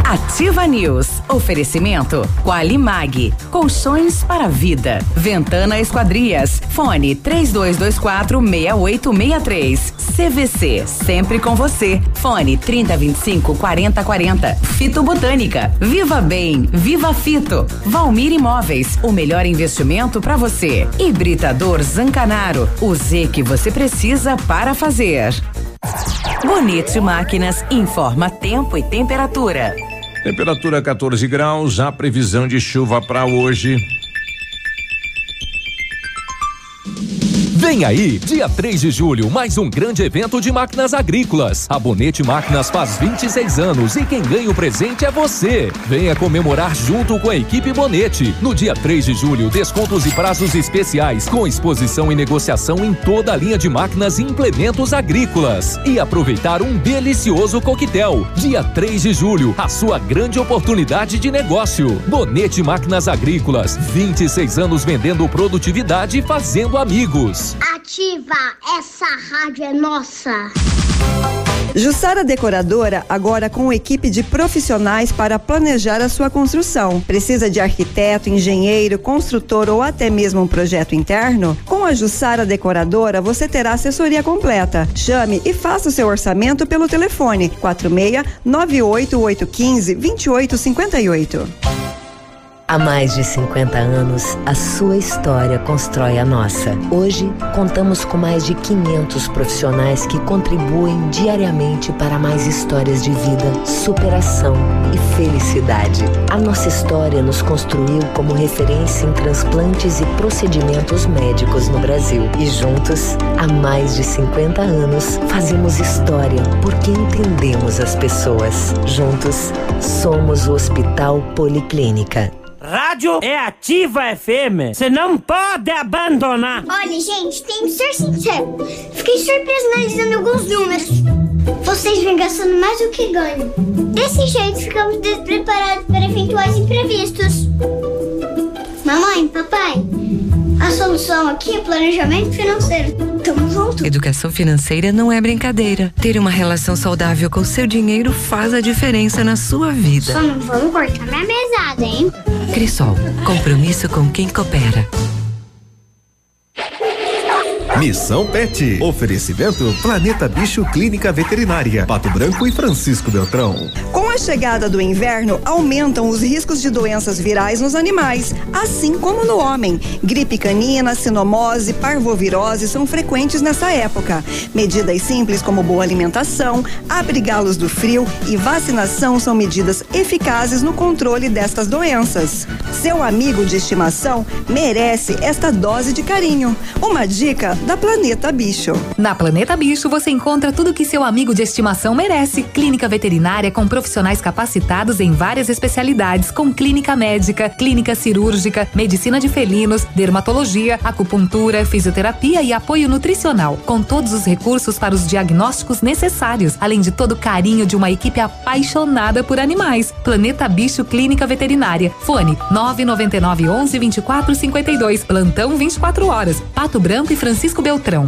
Ativa News. Oferecimento Qualimag, colchões para vida. Ventana Esquadrias. Fone 3224-6863. CVC, sempre com você. Fone 3025-4040. Fito Botânica. Viva Viva Bem, Viva Fito, Valmir Imóveis, o melhor investimento para você. Hibridador Zancanaro, o Z que você precisa para fazer. Bonito Máquinas informa tempo e temperatura. Temperatura 14 graus, a previsão de chuva para hoje. Vem aí, dia 3 de julho, mais um grande evento de máquinas agrícolas. A Bonete Máquinas faz 26 anos e quem ganha o presente é você. Venha comemorar junto com a equipe Bonete. No dia 3 de julho, descontos e prazos especiais com exposição e negociação em toda a linha de máquinas e implementos agrícolas. E aproveitar um delicioso coquetel. Dia 3 de julho, a sua grande oportunidade de negócio. Bonete Máquinas Agrícolas, 26 anos vendendo produtividade e fazendo amigos. Ativa, essa rádio é nossa. Jussara Decoradora, agora com equipe de profissionais para planejar a sua construção. Precisa de arquiteto, engenheiro, construtor ou até mesmo um projeto interno? Com a Jussara Decoradora, você terá assessoria completa. Chame e faça o seu orçamento pelo telefone 46 98815 2858. Há mais de 50 anos, a sua história constrói a nossa. Hoje, contamos com mais de 500 profissionais que contribuem diariamente para mais histórias de vida, superação e felicidade. A nossa história nos construiu como referência em transplantes e procedimentos médicos no Brasil. E juntos, há mais de 50 anos, fazemos história porque entendemos as pessoas. Juntos, somos o Hospital Policlínica. Rádio é Ativa FM, você não pode abandonar. Olha, gente, tenho que ser sincero, fiquei surpreso analisando alguns números. Vocês vêm gastando mais do que ganham. Desse jeito, ficamos despreparados para eventuais imprevistos. Mamãe, papai, a solução aqui é planejamento financeiro. Tamo junto. Educação financeira não é brincadeira. Ter uma relação saudável com seu dinheiro faz a diferença na sua vida. Só não vamos cortar minha mesada, hein? Crisol, compromisso com quem coopera. Missão Pet. Oferecimento Planeta Bicho Clínica Veterinária, Pato Branco e Francisco Beltrão. Com a chegada do inverno, aumentam os riscos de doenças virais nos animais, assim como no homem. Gripe canina, sinomose, parvovirose são frequentes nessa época. Medidas simples como boa alimentação, abrigá-los do frio e vacinação são medidas eficazes no controle destas doenças. Seu amigo de estimação merece esta dose de carinho. Uma dica da Planeta Bicho. Na Planeta Bicho você encontra tudo que seu amigo de estimação merece. Clínica veterinária com profissionais capacitados em várias especialidades, com clínica médica, clínica cirúrgica, medicina de felinos, dermatologia, acupuntura, fisioterapia e apoio nutricional, com todos os recursos para os diagnósticos necessários, além de todo o carinho de uma equipe apaixonada por animais. Planeta Bicho Clínica Veterinária. Fone 999 11 24 52. Plantão 24 horas. Pato Branco e Francisco Beltrão.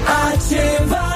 Ativa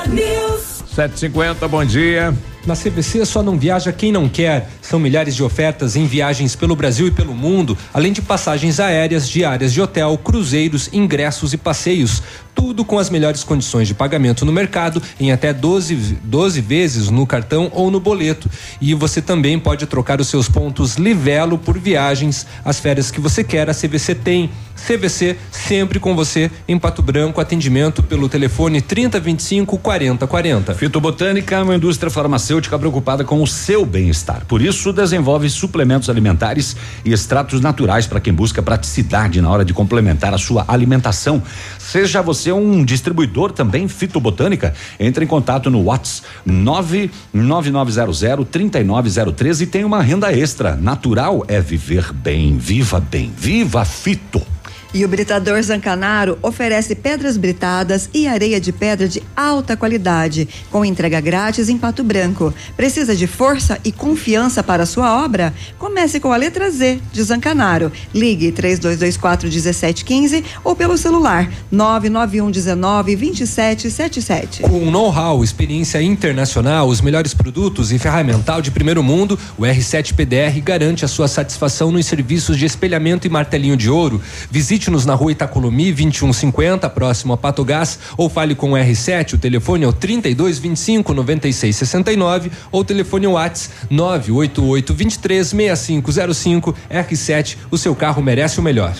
News. 7h50, bom dia. Na CVC só não viaja quem não quer. São milhares de ofertas em viagens pelo Brasil e pelo mundo, além de passagens aéreas, diárias de hotel, cruzeiros, ingressos e passeios. Tudo com as melhores condições de pagamento no mercado, em até 12 vezes no cartão ou no boleto. E você também pode trocar os seus pontos Livelo por viagens. As férias que você quer, a CVC tem. CVC, sempre com você, em Pato Branco. Atendimento pelo telefone 3025-4040. Fitobotânica, uma indústria farmacêutica farmacêutica preocupada com o seu bem-estar. Por isso, desenvolve suplementos alimentares e extratos naturais para quem busca praticidade na hora de complementar a sua alimentação. Seja você um distribuidor também fitobotânica, entre em contato no WhatsApp 99900 3903 e tem uma renda extra. Natural é viver bem, viva Fito. E o Britador Zancanaro oferece pedras britadas e areia de pedra de alta qualidade, com entrega grátis em Pato Branco. Precisa de força e confiança para sua obra? Comece com a letra Z de Zancanaro. Ligue 3224-1715 ou pelo celular 99119-2777. Com know-how, experiência internacional, os melhores produtos e ferramental de primeiro mundo, o R7 PDR garante a sua satisfação nos serviços de espelhamento e martelinho de ouro. Visite-nos na rua Itacolomi 2150, próximo a Patogás, ou fale com o R7, o telefone é o 3225-9669 ou telefone WhatsApp 98823-6505. R7, o seu carro merece o melhor.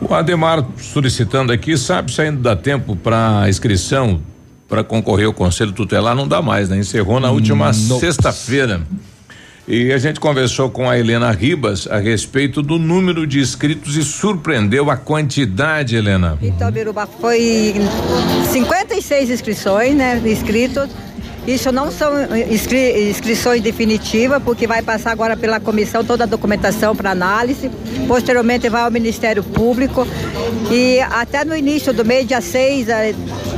O Ademar solicitando aqui, sabe se ainda dá tempo para inscrição para concorrer ao Conselho Tutelar? Não dá mais, né? Encerrou na última sexta-feira. E a gente conversou com a Helena Ribas a respeito do número de inscritos e surpreendeu a quantidade, Helena. Então, Biruba, foi 56 inscrições, né? Inscritos. Isso não são inscrições definitivas, porque vai passar agora pela comissão toda a documentação para análise, posteriormente vai ao Ministério Público e até no início do mês, dia 6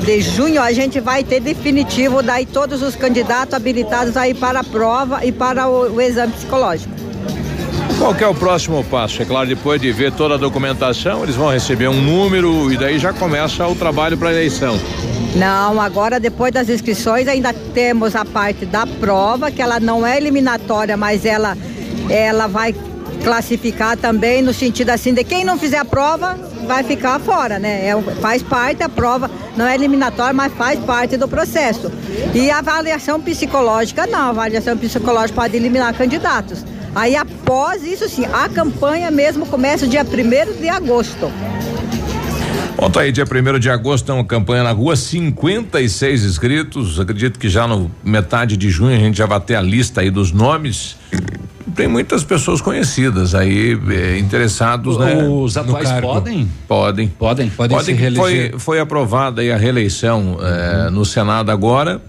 de junho, a gente vai ter definitivo daí todos os candidatos habilitados aí para a prova e para o exame psicológico. Qual que é o próximo passo? É claro, depois de ver toda a documentação, eles vão receber um número e daí já começa o trabalho para a eleição. Não, agora depois das inscrições ainda temos a parte da prova, que ela não é eliminatória, mas ela vai classificar também no sentido assim de quem não fizer a prova vai ficar fora, né? Faz parte a prova, não é eliminatória, mas faz parte do processo. E a avaliação psicológica não, a avaliação psicológica pode eliminar candidatos. Aí após isso sim, a campanha mesmo começa dia 1º de agosto. Bom, tá aí, dia 1º de agosto, então, campanha na rua, 56 inscritos, acredito que já no metade de junho a gente já vai ter a lista aí dos nomes. Tem muitas pessoas conhecidas aí, interessados, né? Os atuais podem? Podem se reeleger. Foi aprovada aí a reeleição no Senado agora,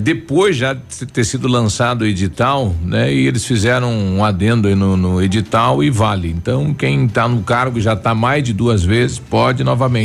depois já de ter sido lançado o edital, né? E eles fizeram um adendo aí no edital e vale. Então, quem tá no cargo já tá mais de duas vezes, pode novamente.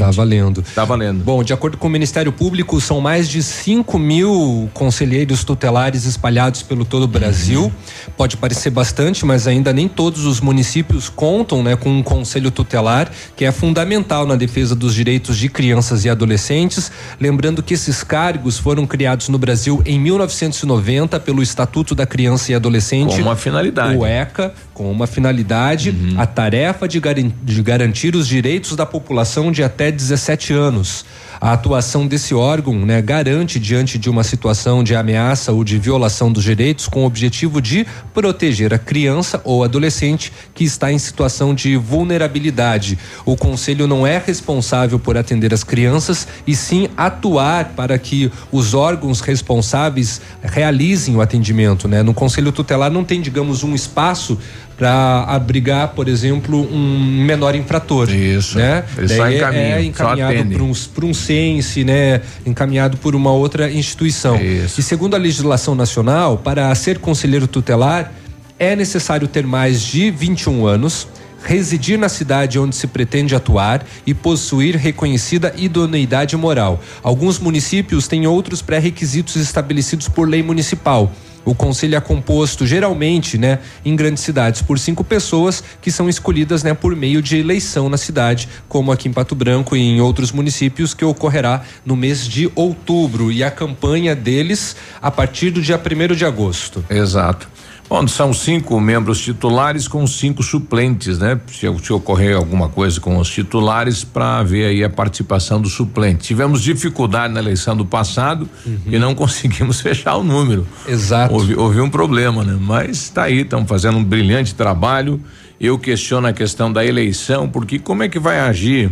Tá valendo. Bom, de acordo com o Ministério Público, são mais de 5.000 conselheiros tutelares espalhados pelo todo o Brasil. Pode parecer bastante, mas ainda nem todos os municípios contam, né, com um conselho tutelar, que é fundamental na defesa dos direitos de crianças e adolescentes. Lembrando que esses cargos foram criados no Brasil em 1990 pelo Estatuto da Criança e Adolescente. Com uma finalidade. O ECA, com uma finalidade, a tarefa de garantir os direitos da população de até 17 anos. A atuação desse órgão, né, garante diante de uma situação de ameaça ou de violação dos direitos, com o objetivo de proteger a criança ou adolescente que está em situação de vulnerabilidade. O conselho não é responsável por atender as crianças e sim atuar para que os órgãos responsáveis realizem o atendimento, né? No conselho tutelar não tem, digamos, um espaço para abrigar, por exemplo, um menor infrator. Isso. Né? Ele só é encaminhado por um CENSE, né? Encaminhado por uma outra instituição. Isso. E segundo a legislação nacional, para ser conselheiro tutelar, é necessário ter mais de 21 anos, residir na cidade onde se pretende atuar e possuir reconhecida idoneidade moral. Alguns municípios têm outros pré-requisitos estabelecidos por lei municipal. O conselho é composto geralmente, né, em grandes cidades, por 5 pessoas que são escolhidas, né, por meio de eleição na cidade, como aqui em Pato Branco e em outros municípios, que ocorrerá no mês de outubro, e a campanha deles a partir do dia 1º de agosto. Exato. Bom, são 5 membros titulares com 5 suplentes, né? Se ocorrer alguma coisa com os titulares, para ver aí a participação do suplente. Tivemos dificuldade na eleição do passado e não conseguimos fechar o número. Exato. Houve um problema, né? Mas tá aí, estão fazendo um brilhante trabalho. Eu questiono a questão da eleição, porque como é que vai agir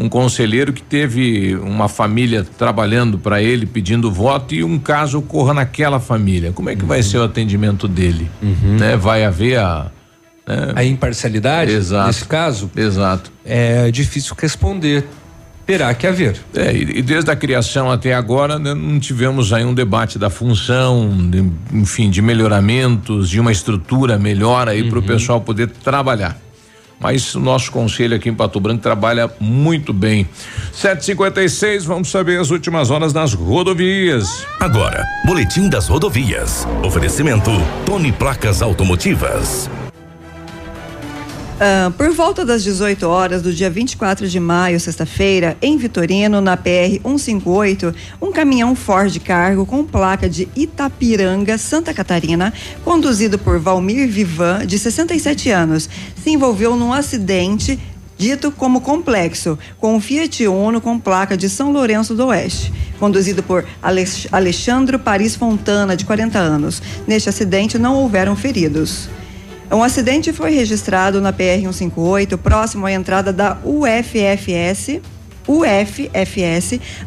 um conselheiro que teve uma família trabalhando para ele, pedindo voto, e um caso ocorra naquela família. Como é que vai ser o atendimento dele? Né? Vai haver a imparcialidade nesse caso? Exato. É difícil responder. Terá que haver. E desde a criação até agora, né, não tivemos aí um debate da função, de melhoramentos, de uma estrutura melhor aí para o pessoal poder trabalhar. Mas o nosso conselho aqui em Pato Branco trabalha muito bem. 7h56, vamos saber as últimas horas nas rodovias. Agora, boletim das rodovias. Oferecimento Tony Placas Automotivas. Por volta das 18 horas do dia 24 de maio, sexta-feira, em Vitorino, na PR-158, um caminhão Ford Cargo com placa de Itapiranga, Santa Catarina, conduzido por Valmir Vivan, de 67 anos, se envolveu num acidente dito como complexo, com um Fiat Uno com placa de São Lourenço do Oeste, conduzido por Alexandre Paris Fontana, de 40 anos. Neste acidente não houveram feridos. Um acidente foi registrado na PR-158, próximo à entrada da UFFS,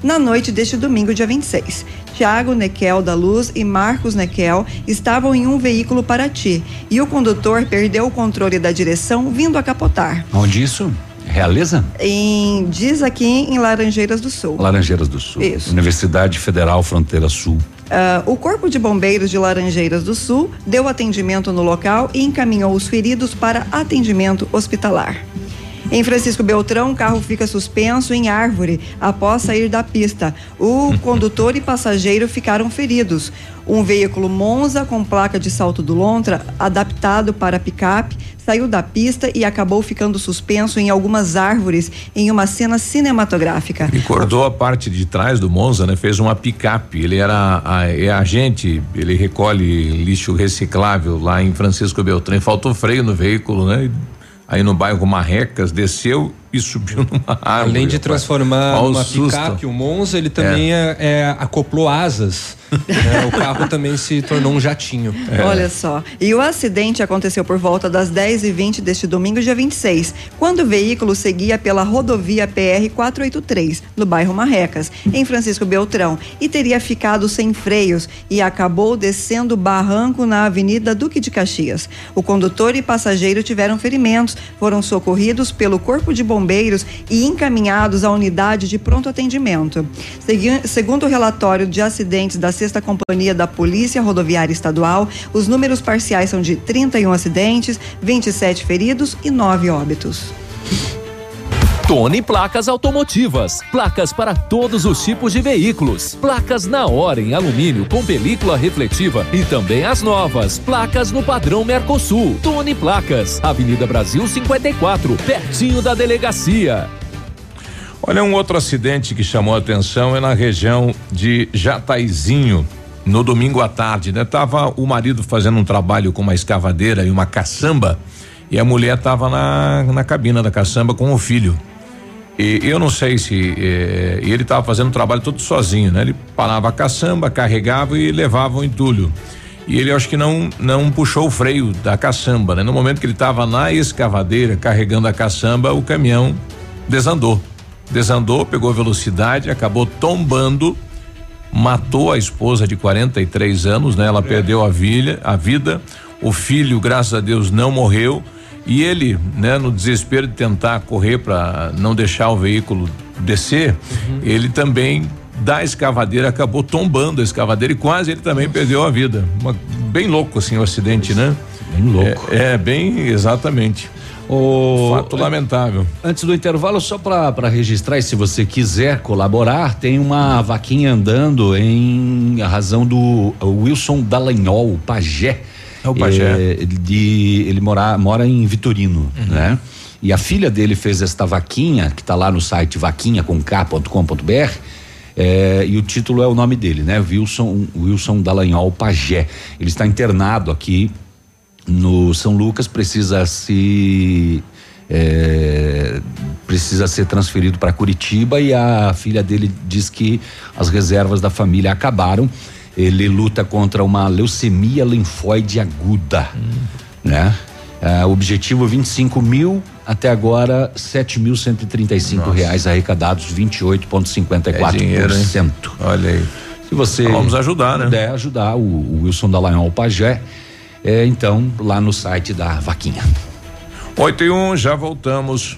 na noite deste domingo, dia 26. Tiago Nequel da Luz e Marcos Nequel estavam em um veículo Parati e o condutor perdeu o controle da direção vindo a capotar. Onde isso? Realiza? Diz aqui em Laranjeiras do Sul. Laranjeiras do Sul. Isso. Universidade Federal Fronteira Sul. O Corpo de Bombeiros de Laranjeiras do Sul deu atendimento no local e encaminhou os feridos para atendimento hospitalar. Em Francisco Beltrão, o carro fica suspenso em árvore após sair da pista. O condutor e passageiro ficaram feridos. Um veículo Monza com placa de Salto do Lontra, adaptado para picape, saiu da pista e acabou ficando suspenso em algumas árvores em uma cena cinematográfica. Ele cortou a parte de trás do Monza, né? Fez uma picape. Ele era agente, ele recolhe lixo reciclável lá em Francisco Beltrão. Faltou freio no veículo, né? Aí no bairro Marrecas, desceu e subiu numa árvore. Além de transformar uma picape, o Monza, ele também acoplou asas. O carro também se tornou um jatinho. Olha só, e o acidente aconteceu por volta das 10h20 deste domingo, dia 26, quando o veículo seguia pela rodovia PR-483, no bairro Marrecas, em Francisco Beltrão, e teria ficado sem freios e acabou descendo o barranco na Avenida Duque de Caxias. O condutor e passageiro tiveram ferimentos, foram socorridos pelo Corpo de Bombeiros e encaminhados à unidade de pronto atendimento. Segundo o relatório de acidentes da 6ª Companhia da Polícia Rodoviária Estadual, os números parciais são de 31 acidentes, 27 feridos e 9 óbitos. Tony Placas Automotivas. Placas para todos os tipos de veículos. Placas na hora em alumínio com película refletiva e também as novas. Placas no padrão Mercosul. Tony Placas, Avenida Brasil 54, pertinho da delegacia. Olha, um outro acidente que chamou a atenção é na região de Jataizinho, no domingo à tarde, né? Tava o marido fazendo um trabalho com uma escavadeira e uma caçamba e a mulher tava na cabina da caçamba com o filho. E eu não sei se ele estava fazendo o trabalho todo sozinho, né? Ele parava a caçamba, carregava e levava o entulho. E ele acho que não puxou o freio da caçamba, né? No momento que ele estava na escavadeira carregando a caçamba, o caminhão desandou, pegou velocidade, acabou tombando, matou a esposa de 43 anos, né? Ela perdeu a vida. O filho, graças a Deus, não morreu. E ele, né, no desespero de tentar correr para não deixar o veículo descer, ele também da escavadeira acabou tombando a escavadeira e quase ele também perdeu a vida. Bem louco assim o acidente, né? Bem louco. Bem, exatamente. Fato lamentável. Antes do intervalo, só para registrar, e se você quiser colaborar, tem uma vaquinha andando em razão do Wilson Dallagnol, pajé. É o pajé. Ele mora em Vitorino, né? E a filha dele fez esta vaquinha, que está lá no site vaquinha.com.br, e o título é o nome dele, né? Wilson Dallagnol Pajé. Ele está internado aqui no São Lucas, precisa ser transferido para Curitiba, e a filha dele diz que as reservas da família acabaram. Ele luta contra uma leucemia linfóide aguda, né? Objetivo 25.000, até agora R$7.135 arrecadados, 28,54%. É dinheiro, hein? Olha aí. Se você vamos ajudar, né? Puder ajudar o Wilson Dallagnol Pajé, então lá no site da Vaquinha. 8:01, já voltamos.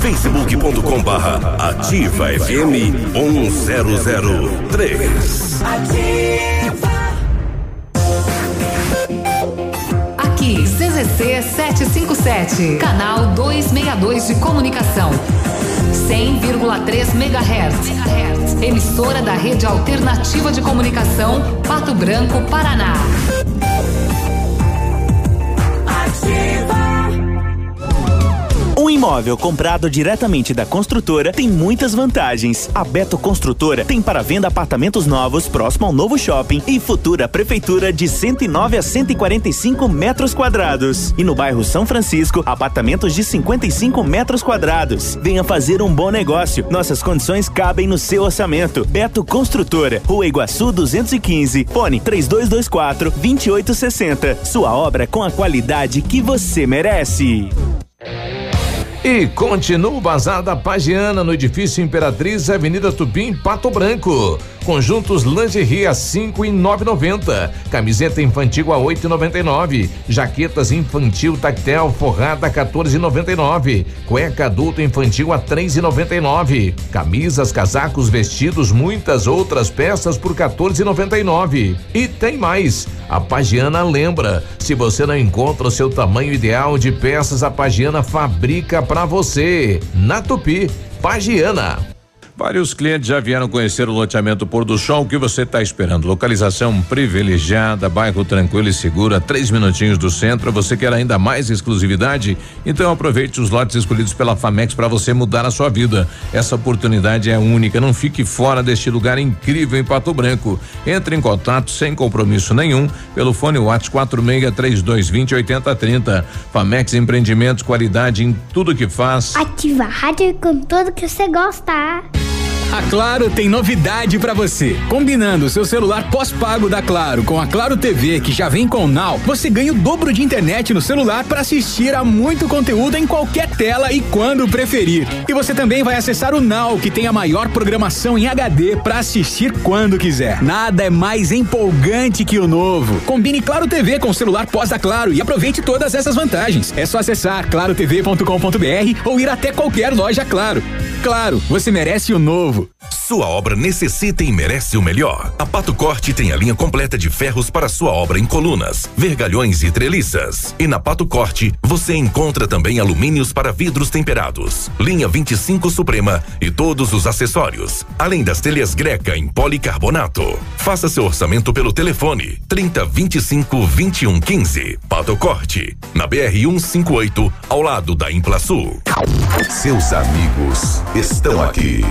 facebook.com/AtivaFM 1003. Aqui, CZC 757, canal 262 de comunicação. 100,3 MHz. Emissora da Rede Alternativa de Comunicação, Pato Branco, Paraná. Ativa. Um imóvel comprado diretamente da construtora tem muitas vantagens. A Beto Construtora tem para venda apartamentos novos próximo ao novo shopping e futura prefeitura de 109 a 145 metros quadrados. E no bairro São Francisco, apartamentos de 55 metros quadrados. Venha fazer um bom negócio. Nossas condições cabem no seu orçamento. Beto Construtora, Rua Iguaçu 215, fone 3224-2860. Sua obra com a qualidade que você merece. E continua o Bazar da Pagiana no edifício Imperatriz, Avenida Tupim, Pato Branco. Conjuntos lingerie a R$5,990. Camiseta infantil a R$8,99. Jaquetas infantil tactel forrada a R$14,99. Cueca adulto infantil a R$3,99. Camisas, casacos, vestidos, muitas outras peças por R$14,99. E tem mais. A Pagiana lembra: se você não encontra o seu tamanho ideal de peças, a Pagiana fabrica para você. Na Tupi, Pagiana. Vários clientes já vieram conhecer o loteamento Pôr do Sol. O que você está esperando? Localização privilegiada, bairro tranquilo e seguro, a 3 minutinhos do centro. Você quer ainda mais exclusividade? Então aproveite os lotes escolhidos pela Famex para você mudar a sua vida. Essa oportunidade é única. Não fique fora deste lugar incrível em Pato Branco. Entre em contato sem compromisso nenhum pelo fone WhatsApp 4632208030. Famex Empreendimentos, qualidade em tudo que faz. Ativa a rádio com tudo que você gosta. A Claro tem novidade para você. Combinando o seu celular pós-pago da Claro com a Claro TV, que já vem com o Now, você ganha o dobro de internet no celular para assistir a muito conteúdo em qualquer tela e quando preferir. E você também vai acessar o Now, que tem a maior programação em HD para assistir quando quiser. Nada é mais empolgante que o novo. Combine Claro TV com o celular pós da Claro e aproveite todas essas vantagens. É só acessar clarotv.com.br ou ir até qualquer loja Claro. Claro, você merece o novo. Sua obra necessita e merece o melhor. A Pato Corte tem a linha completa de ferros para sua obra em colunas, vergalhões e treliças. E na Pato Corte você encontra também alumínios para vidros temperados, linha 25 Suprema e todos os acessórios, além das telhas Greca em policarbonato. Faça seu orçamento pelo telefone 3025-2115. Pato Corte, na BR 158, ao lado da Implaçu. Seus amigos estão aqui.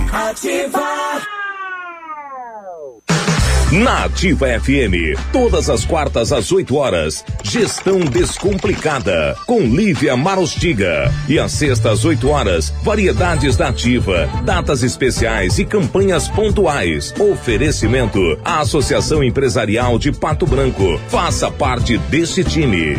Na Ativa FM, todas as quartas às 8 horas, Gestão Descomplicada, com Lívia Marostiga. E às sextas às 8 horas, variedades da Ativa, datas especiais e campanhas pontuais. Oferecimento, a Associação Empresarial de Pato Branco. Faça parte desse time.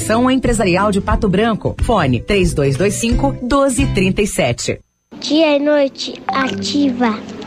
Empresarial de Pato Branco. Fone 3225-1237. Dia e noite, ativa.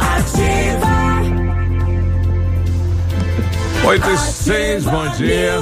Ativa. 8:06, bom dia.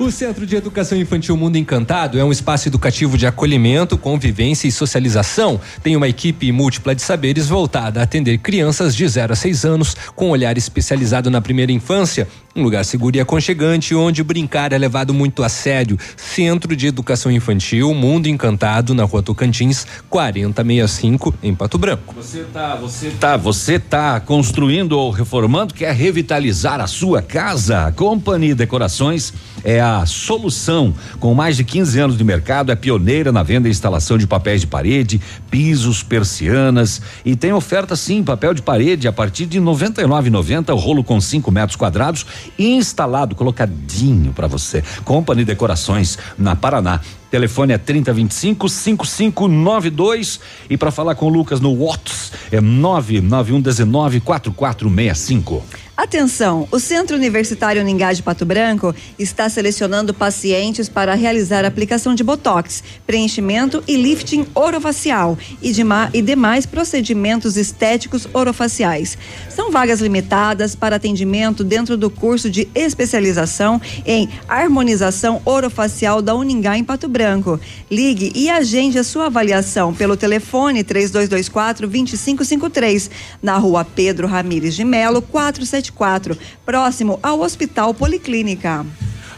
O Centro de Educação Infantil Mundo Encantado é um espaço educativo de acolhimento, convivência e socialização. Tem uma equipe múltipla de saberes voltada a atender crianças de 0 a 6 anos, com olhar especializado na primeira infância. Um lugar seguro e aconchegante, onde brincar é levado muito a sério. Centro de Educação Infantil Mundo Encantado, na Rua Tocantins, 4065, em Pato Branco. Você tá construindo ou reformando, quer revitalizar a sua casa? A Company Decorações é a solução. Com mais de 15 anos de mercado, é pioneira na venda e instalação de papéis de parede, pisos, persianas, e tem oferta sim, papel de parede a partir de R$ 99,90, o rolo com 5 metros quadrados instalado, colocadinho para você. Company Decorações, na Paraná. Telefone é 3025-5592 e para falar com o Lucas no WhatsApp é 99119-4465. Atenção, o Centro Universitário Ningá de Pato Branco está selecionando pacientes para realizar aplicação de botox, preenchimento e lifting orofacial e demais procedimentos estéticos orofaciais. São vagas limitadas para atendimento dentro do curso de especialização em harmonização orofacial da Uningá em Pato Branco. Ligue e agende a sua avaliação pelo telefone 3224-2553, na Rua Pedro Ramires de Melo, 474. Próximo ao Hospital Policlínica.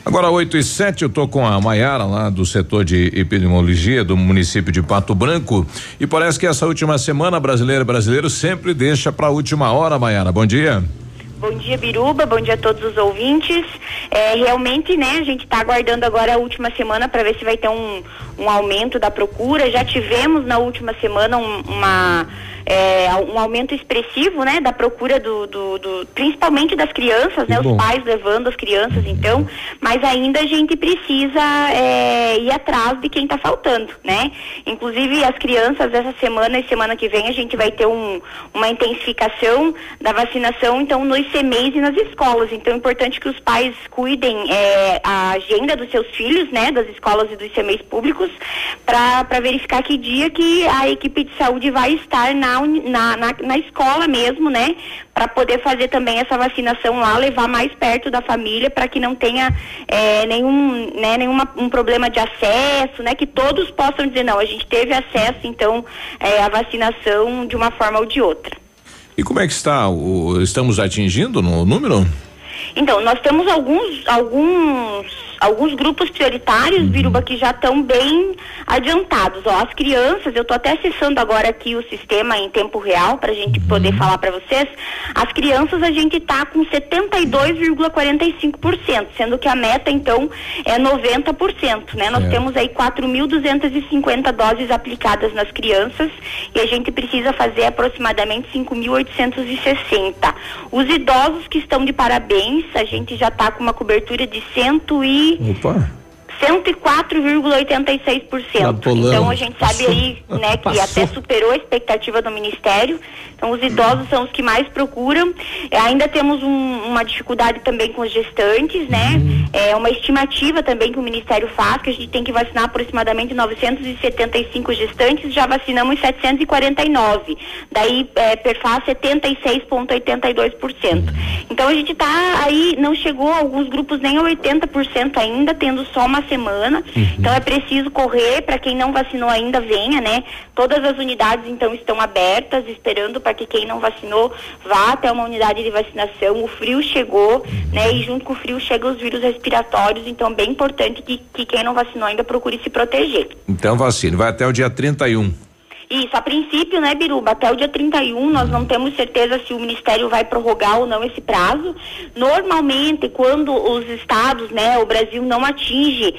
Agora 8:07, eu tô com a Maiara lá do setor de epidemiologia do município de Pato Branco, e parece que essa última semana brasileiro sempre deixa para a última hora. Maiara, bom dia. Bom dia, Biruba, bom dia a todos os ouvintes. Realmente, né, a gente está aguardando agora a última semana para ver se vai ter um aumento da procura. Já tivemos na última semana um aumento expressivo, né, da procura principalmente das crianças, né, os pais levando as crianças, então, mas ainda a gente precisa ir atrás de quem está faltando, né? Inclusive as crianças essa semana e semana que vem a gente vai ter uma intensificação da vacinação, então, nos CMEs e nas escolas, então é importante que os pais cuidem a agenda dos seus filhos, né, das escolas e dos CMEs públicos, para verificar que dia que a equipe de saúde vai estar na escola mesmo, né? Para poder fazer também essa vacinação lá, levar mais perto da família, para que não tenha nenhum problema de acesso, né? Que todos possam dizer, não, a gente teve acesso, então, à vacinação de uma forma ou de outra. E como é que está? Estamos atingindo no número? Então, nós temos alguns grupos prioritários, Biruba, que já estão bem adiantados. Ó, as crianças, eu estou até acessando agora aqui o sistema em tempo real para a gente poder falar para vocês. As crianças a gente está com 72,45%, sendo que a meta então é 90%, né? Nós temos aí 4.250 doses aplicadas nas crianças e a gente precisa fazer aproximadamente 5.860. Os idosos que estão de parabéns, a gente já está com uma cobertura de 104,86%. Então a gente sabe aí, né, que até superou a expectativa do Ministério. Então os idosos são os que mais procuram. Ainda temos uma dificuldade também com os gestantes, né? É uma estimativa também que o Ministério faz, que a gente tem que vacinar aproximadamente 975 gestantes, já vacinamos 749. Daí perfaz 76,82%. Então a gente está aí, não chegou a alguns grupos nem a 80% ainda, tendo só uma semana. Então é preciso correr, para quem não vacinou ainda, venha, né? Todas as unidades então estão abertas, esperando para que quem não vacinou vá até uma unidade de vacinação. O frio chegou, né? E junto com o frio chegam os vírus respiratórios, então é bem importante que quem não vacinou ainda procure se proteger. Então vacine, vai até o dia 31. Isso, a princípio, né, Biruba, até o dia 31 nós não temos certeza se o Ministério vai prorrogar ou não esse prazo. Normalmente, quando os estados, né, o Brasil não atinge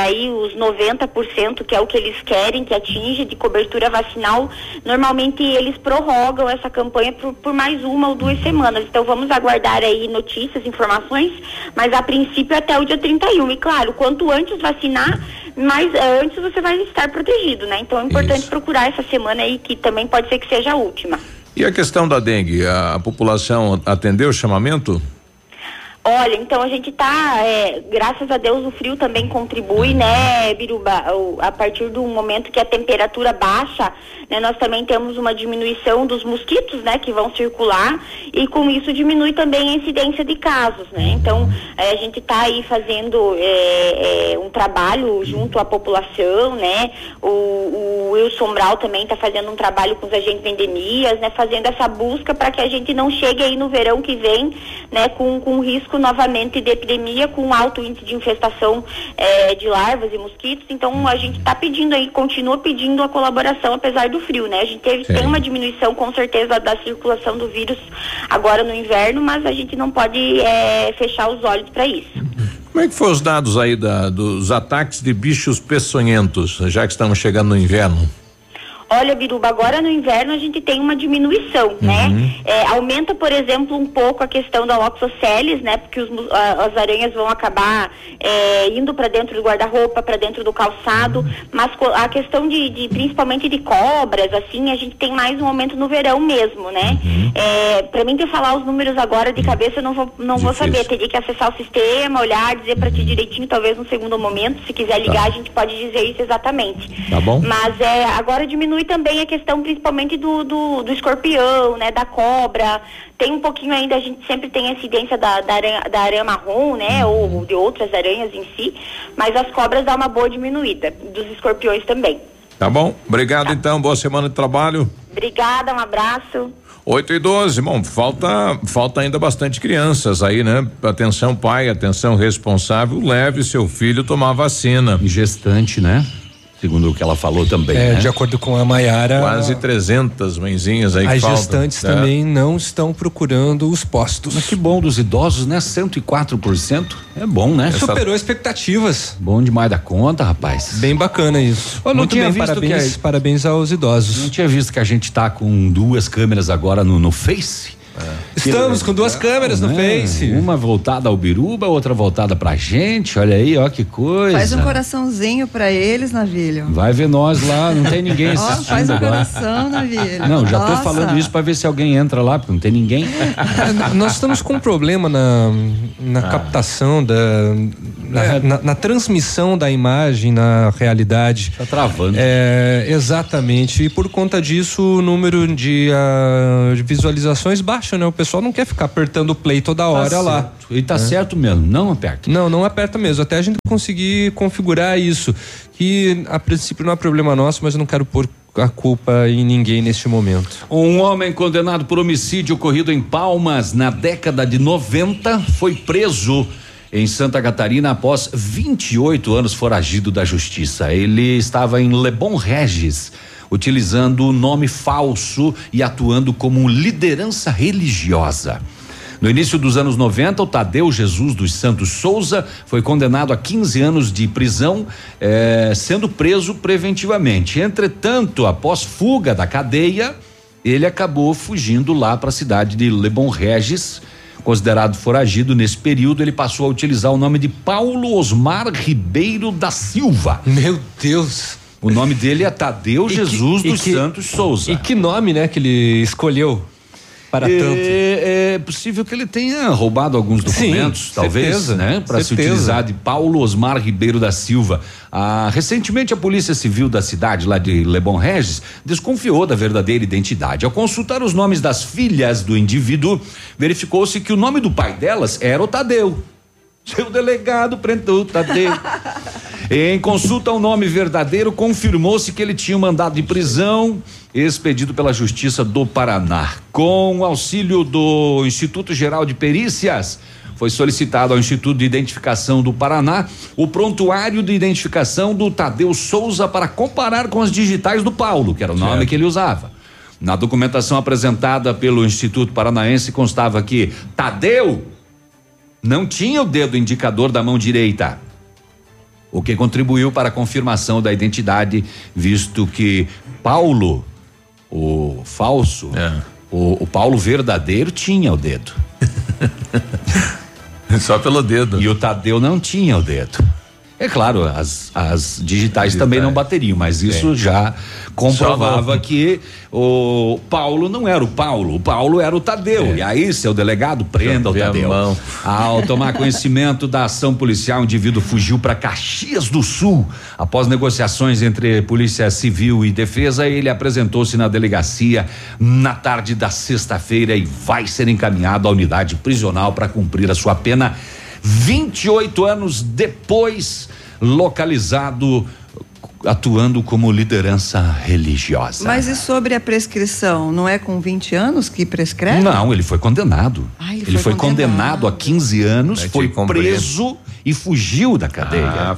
aí os 90%, que é o que eles querem que atinja de cobertura vacinal, normalmente eles prorrogam essa campanha por mais uma ou duas semanas. Então vamos aguardar aí notícias, informações, mas a princípio até o dia 31. E claro, quanto antes vacinar, mas antes você vai estar protegido, né? Então é importante procurar essa semana aí, que também pode ser que seja a última. E a questão da dengue, a população atendeu o chamamento? Olha, então a gente tá, graças a Deus o frio também contribui, né, Biruba? A partir do momento que a temperatura baixa, né, nós também temos uma diminuição dos mosquitos, né, que vão circular, e com isso diminui também a incidência de casos, né? Então a gente tá aí fazendo um trabalho junto à população, né? O Wilson Brau também tá fazendo um trabalho com os agentes de endemias, né? Fazendo essa busca para que a gente não chegue aí no verão que vem, né, com risco novamente de epidemia, com alto índice de infestação de larvas e mosquitos. Então a gente está pedindo aí, continua pedindo a colaboração apesar do frio, né? A gente tem uma diminuição com certeza da circulação do vírus agora no inverno, mas a gente não pode fechar os olhos para isso. Como é que foram os dados aí dos ataques de bichos peçonhentos, já que estamos chegando no inverno? Olha, Biruba, agora no inverno a gente tem uma diminuição, né? Aumenta, por exemplo, um pouco a questão da loxosceles, né? Porque as aranhas vão acabar indo para dentro do guarda-roupa, para dentro do calçado, mas a questão de principalmente de cobras, assim, a gente tem mais um aumento no verão mesmo, né? Para mim, te falar os números agora de cabeça, eu não vou saber, teria que acessar o sistema, olhar, dizer para ti direitinho, talvez no segundo momento, se quiser ligar, a gente pode dizer isso exatamente. Tá bom. Mas agora diminui e também a questão principalmente do escorpião, né, da cobra. Tem um pouquinho ainda, a gente sempre tem a incidência da aranha marrom, né, ou de outras aranhas em si, mas as cobras dá uma boa diminuída, dos escorpiões também. Tá bom, obrigado então, boa semana de trabalho. Obrigada, um abraço. 8h12, bom, falta ainda bastante crianças aí, né? Atenção pai, atenção responsável, leve seu filho tomar vacina. E gestante, né? Segundo o que ela falou também, né? De acordo com a Maiara, quase 300 mãezinhas aí que faltam. As gestantes também não estão procurando os postos. Mas que bom, dos idosos, né? 104%, é bom, né? Superou expectativas. Bom demais da conta, rapaz. Bem bacana isso. Eu não tinha visto, parabéns, parabéns aos idosos. Não tinha visto que a gente tá com duas câmeras agora no Face. Estamos com duas câmeras no Face. Uma voltada ao Biruba, outra voltada pra gente. Olha aí, ó que coisa. Faz um coraçãozinho pra eles, Navílio. Vai ver nós lá, não tem ninguém assistindo. Faz um coração, Navílio. Não, já tô falando isso pra ver se alguém entra lá, porque não tem ninguém. Nós estamos com um problema na captação na transmissão da imagem na realidade. Tá travando. Exatamente. E por conta disso, o número de visualizações baixa. Né? O pessoal não quer ficar apertando o play toda hora lá. E tá certo mesmo, não aperta. Não aperta mesmo, até a gente conseguir configurar isso, que a princípio não é problema nosso, mas eu não quero pôr a culpa em ninguém neste momento. Um homem condenado por homicídio ocorrido em Palmas na década de 90 foi preso em Santa Catarina após 28 anos foragido da justiça. Ele estava em Lebon Regis, utilizando o nome falso e atuando como liderança religiosa. No início dos anos 90, o Tadeu Jesus dos Santos Souza foi condenado a 15 anos de prisão, sendo preso preventivamente. Entretanto, após fuga da cadeia, ele acabou fugindo lá para a cidade de Lebon Regis. Considerado foragido nesse período, ele passou a utilizar o nome de Paulo Osmar Ribeiro da Silva. Meu Deus! O nome dele é Tadeu Jesus dos Santos Souza. E que nome, né, que ele escolheu para tanto? É possível que ele tenha roubado alguns documentos, sim, talvez, certeza, né, para se utilizar de Paulo Osmar Ribeiro da Silva. Recentemente, a Polícia Civil da cidade, lá de Lebon Regis, desconfiou da verdadeira identidade. Ao consultar os nomes das filhas do indivíduo, verificou-se que o nome do pai delas era o Tadeu. Seu delegado prendeu o Tadeu. Em consulta ao nome verdadeiro, confirmou-se que ele tinha um mandado de prisão expedido pela Justiça do Paraná. Com o auxílio do Instituto Geral de Perícias, foi solicitado ao Instituto de Identificação do Paraná o prontuário de identificação do Tadeu Souza para comparar com as digitais do Paulo, que era o nome que ele usava. Na documentação apresentada pelo Instituto Paranaense constava que Tadeu não tinha o dedo indicador da mão direita, o que contribuiu para a confirmação da identidade, visto que Paulo, o falso, o Paulo verdadeiro tinha o dedo. Só pelo dedo. E o Tadeu não tinha o dedo. É claro, as digitais também não bateriam, mas isso já comprovava que o Paulo não era o Paulo era o Tadeu. E aí, seu delegado, prenda o Tadeu. Ao tomar conhecimento da ação policial, o indivíduo fugiu para Caxias do Sul. Após negociações entre Polícia Civil e Defesa, ele apresentou-se na delegacia na tarde da sexta-feira e vai ser encaminhado à unidade prisional para cumprir a sua pena. 28 anos depois, localizado, atuando como liderança religiosa. Mas e sobre a prescrição? Não é com 20 anos que prescreve? Não, ele foi condenado. Ele foi condenado a 15 anos, foi preso e fugiu da cadeia.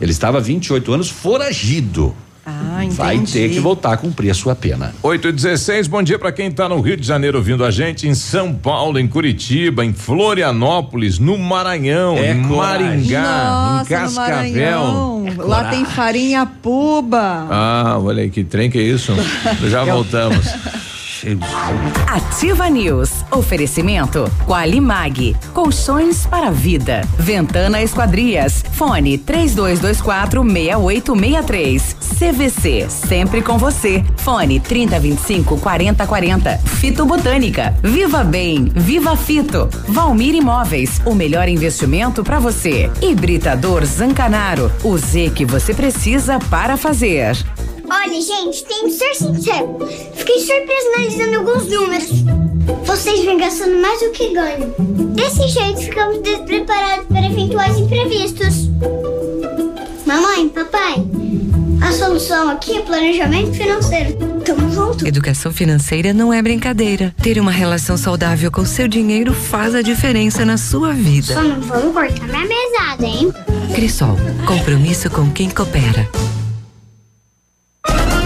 Ele estava há 28 anos foragido. Entendi. Vai ter que voltar a cumprir a sua pena. 8h16, bom dia para quem tá no Rio de Janeiro ouvindo a gente, em São Paulo, em Curitiba, em Florianópolis, no Maranhão, em Maringá, em Cascavel. Lá tem farinha puba. Olha aí, que trem que é isso? Já voltamos. Ativa News. Oferecimento Qualimag, colchões para vida. Ventana Esquadrias. Fone 3224-6863. CVC, sempre com você. Fone 3025-4040. Fito Botânica. Viva Bem, Viva Fito. Valmir Imóveis, o melhor investimento para você. Hibridador Zancanaro, o Z que você precisa para fazer. Olha, gente, tenho que ser sincero. Fiquei surpresa analisando alguns números. Vocês vêm gastando mais do que ganham. Desse jeito, ficamos despreparados para eventuais imprevistos. Mamãe, papai, a solução aqui é planejamento financeiro. Tamo junto. Educação financeira não é brincadeira. Ter uma relação saudável com seu dinheiro faz a diferença na sua vida. Só não vamos cortar minha mesada, hein? Crisol, compromisso com quem coopera.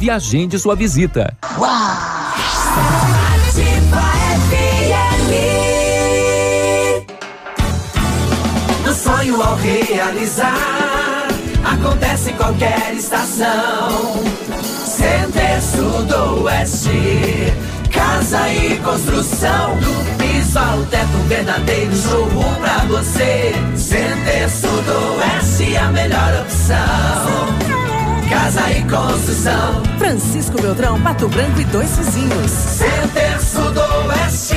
e agende sua visita. No sonho ao realizar, acontece em qualquer estação. Center, sul, do oeste, casa e construção. Do piso ao teto, um verdadeiro showroom pra você. Center, sul, do oeste, a melhor opção. Casa e construção. Francisco Beltrão, Pato Branco e 2 vizinhos. Center Sudoeste,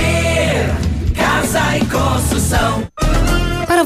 casa e construção. Para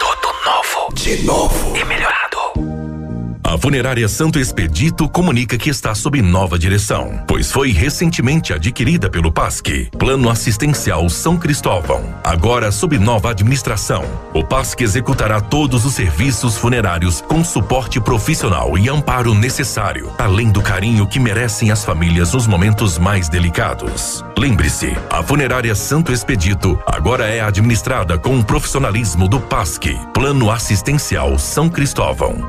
Tudo novo. De novo. E melhorado. A Funerária Santo Expedito comunica que está sob nova direção, pois foi recentemente adquirida pelo PASC, Plano Assistencial São Cristóvão. Agora sob nova administração, o PASC executará todos os serviços funerários com suporte profissional e amparo necessário, além do carinho que merecem as famílias nos momentos mais delicados. Lembre-se, a Funerária Santo Expedito agora é administrada com o profissionalismo do PASC, Plano Assistencial São Cristóvão.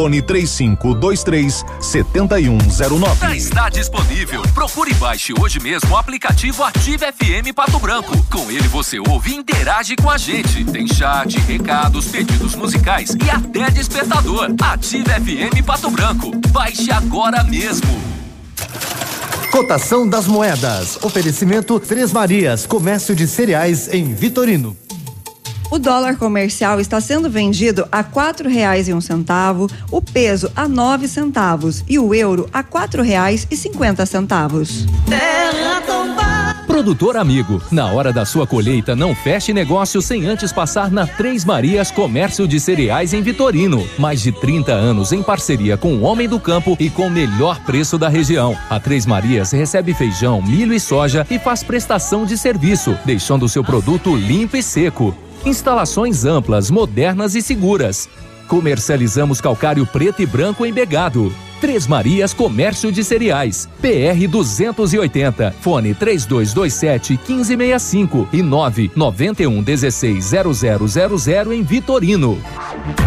fone 3523-7109. Já está disponível. Procure e baixe hoje mesmo o aplicativo Ative FM Pato Branco. Com ele você ouve e interage com a gente. Tem chat, recados, pedidos musicais e até despertador. Ative FM Pato Branco. Baixe agora mesmo. Cotação das moedas. Oferecimento Três Marias, comércio de cereais em Vitorino. O dólar comercial está sendo vendido a R$4,01, o peso a R$0,09 e o euro a R$4,50. Produtor amigo, na hora da sua colheita não feche negócio sem antes passar na Três Marias Comércio de Cereais em Vitorino. Mais de 30 anos em parceria com o homem do campo e com o melhor preço da região. A Três Marias recebe feijão, milho e soja e faz prestação de serviço, deixando o seu produto limpo e seco. Instalações amplas, modernas e seguras. Comercializamos calcário preto e branco em Begado. Três Marias Comércio de Cereais, PR 280, fone 3227-1565 e 991-16-0000 em Vitorino.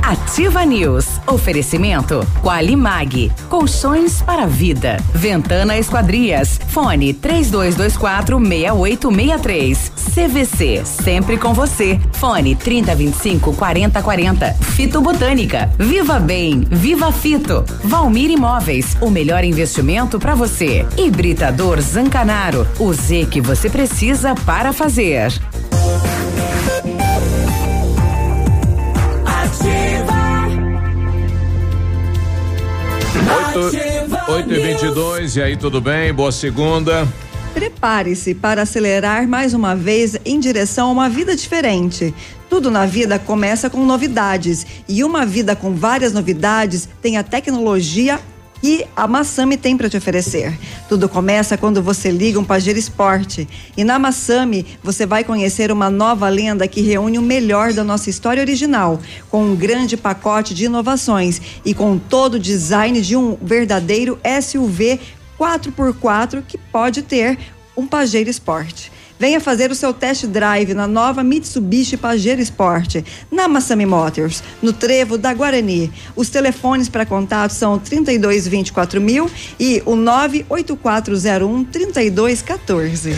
Ativa News, oferecimento Qualimag, colchões para vida, Ventana Esquadrias, fone 3224-6863, CVC, sempre com você, fone 3025-4040, Fito Botânica, Viva Bem, Viva Fito, Valmir Imóveis, o melhor investimento para você. Hibridador Zancanaro, o Z que você precisa para fazer. Ativa. 8:22, e aí, tudo bem? Boa segunda. Prepare-se para acelerar mais uma vez em direção a uma vida diferente. Tudo na vida começa com novidades, e uma vida com várias novidades tem a tecnologia que a Massami tem para te oferecer. Tudo começa quando você liga um Pajero Sport. E na Massami você vai conhecer uma nova lenda que reúne o melhor da nossa história original, com um grande pacote de inovações e com todo o design de um verdadeiro SUV 4x4 que pode ter um Pajero Sport. Venha fazer o seu test drive na nova Mitsubishi Pajero Sport, na Massami Motors, no Trevo da Guarani. Os telefones para contato são 3224.000 e o 98401-3214.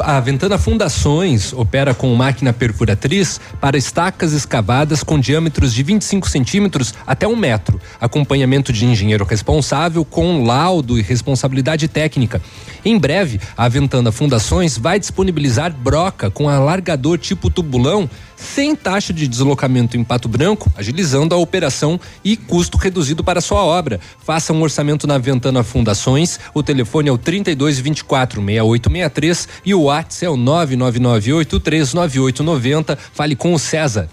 A Ventana Fundações opera com máquina perfuratriz para estacas escavadas com diâmetros de 25 centímetros até 1 metro. Acompanhamento de engenheiro responsável com laudo e responsabilidade técnica. Em breve, a Ventana Fundações vai disponibilizar broca com alargador tipo tubulão, sem taxa de deslocamento em Pato Branco, agilizando a operação e custo reduzido para sua obra. Faça um orçamento na Ventana Fundações, o telefone é o 3224-6863 e o WhatsApp é o 999839890, fale com o César.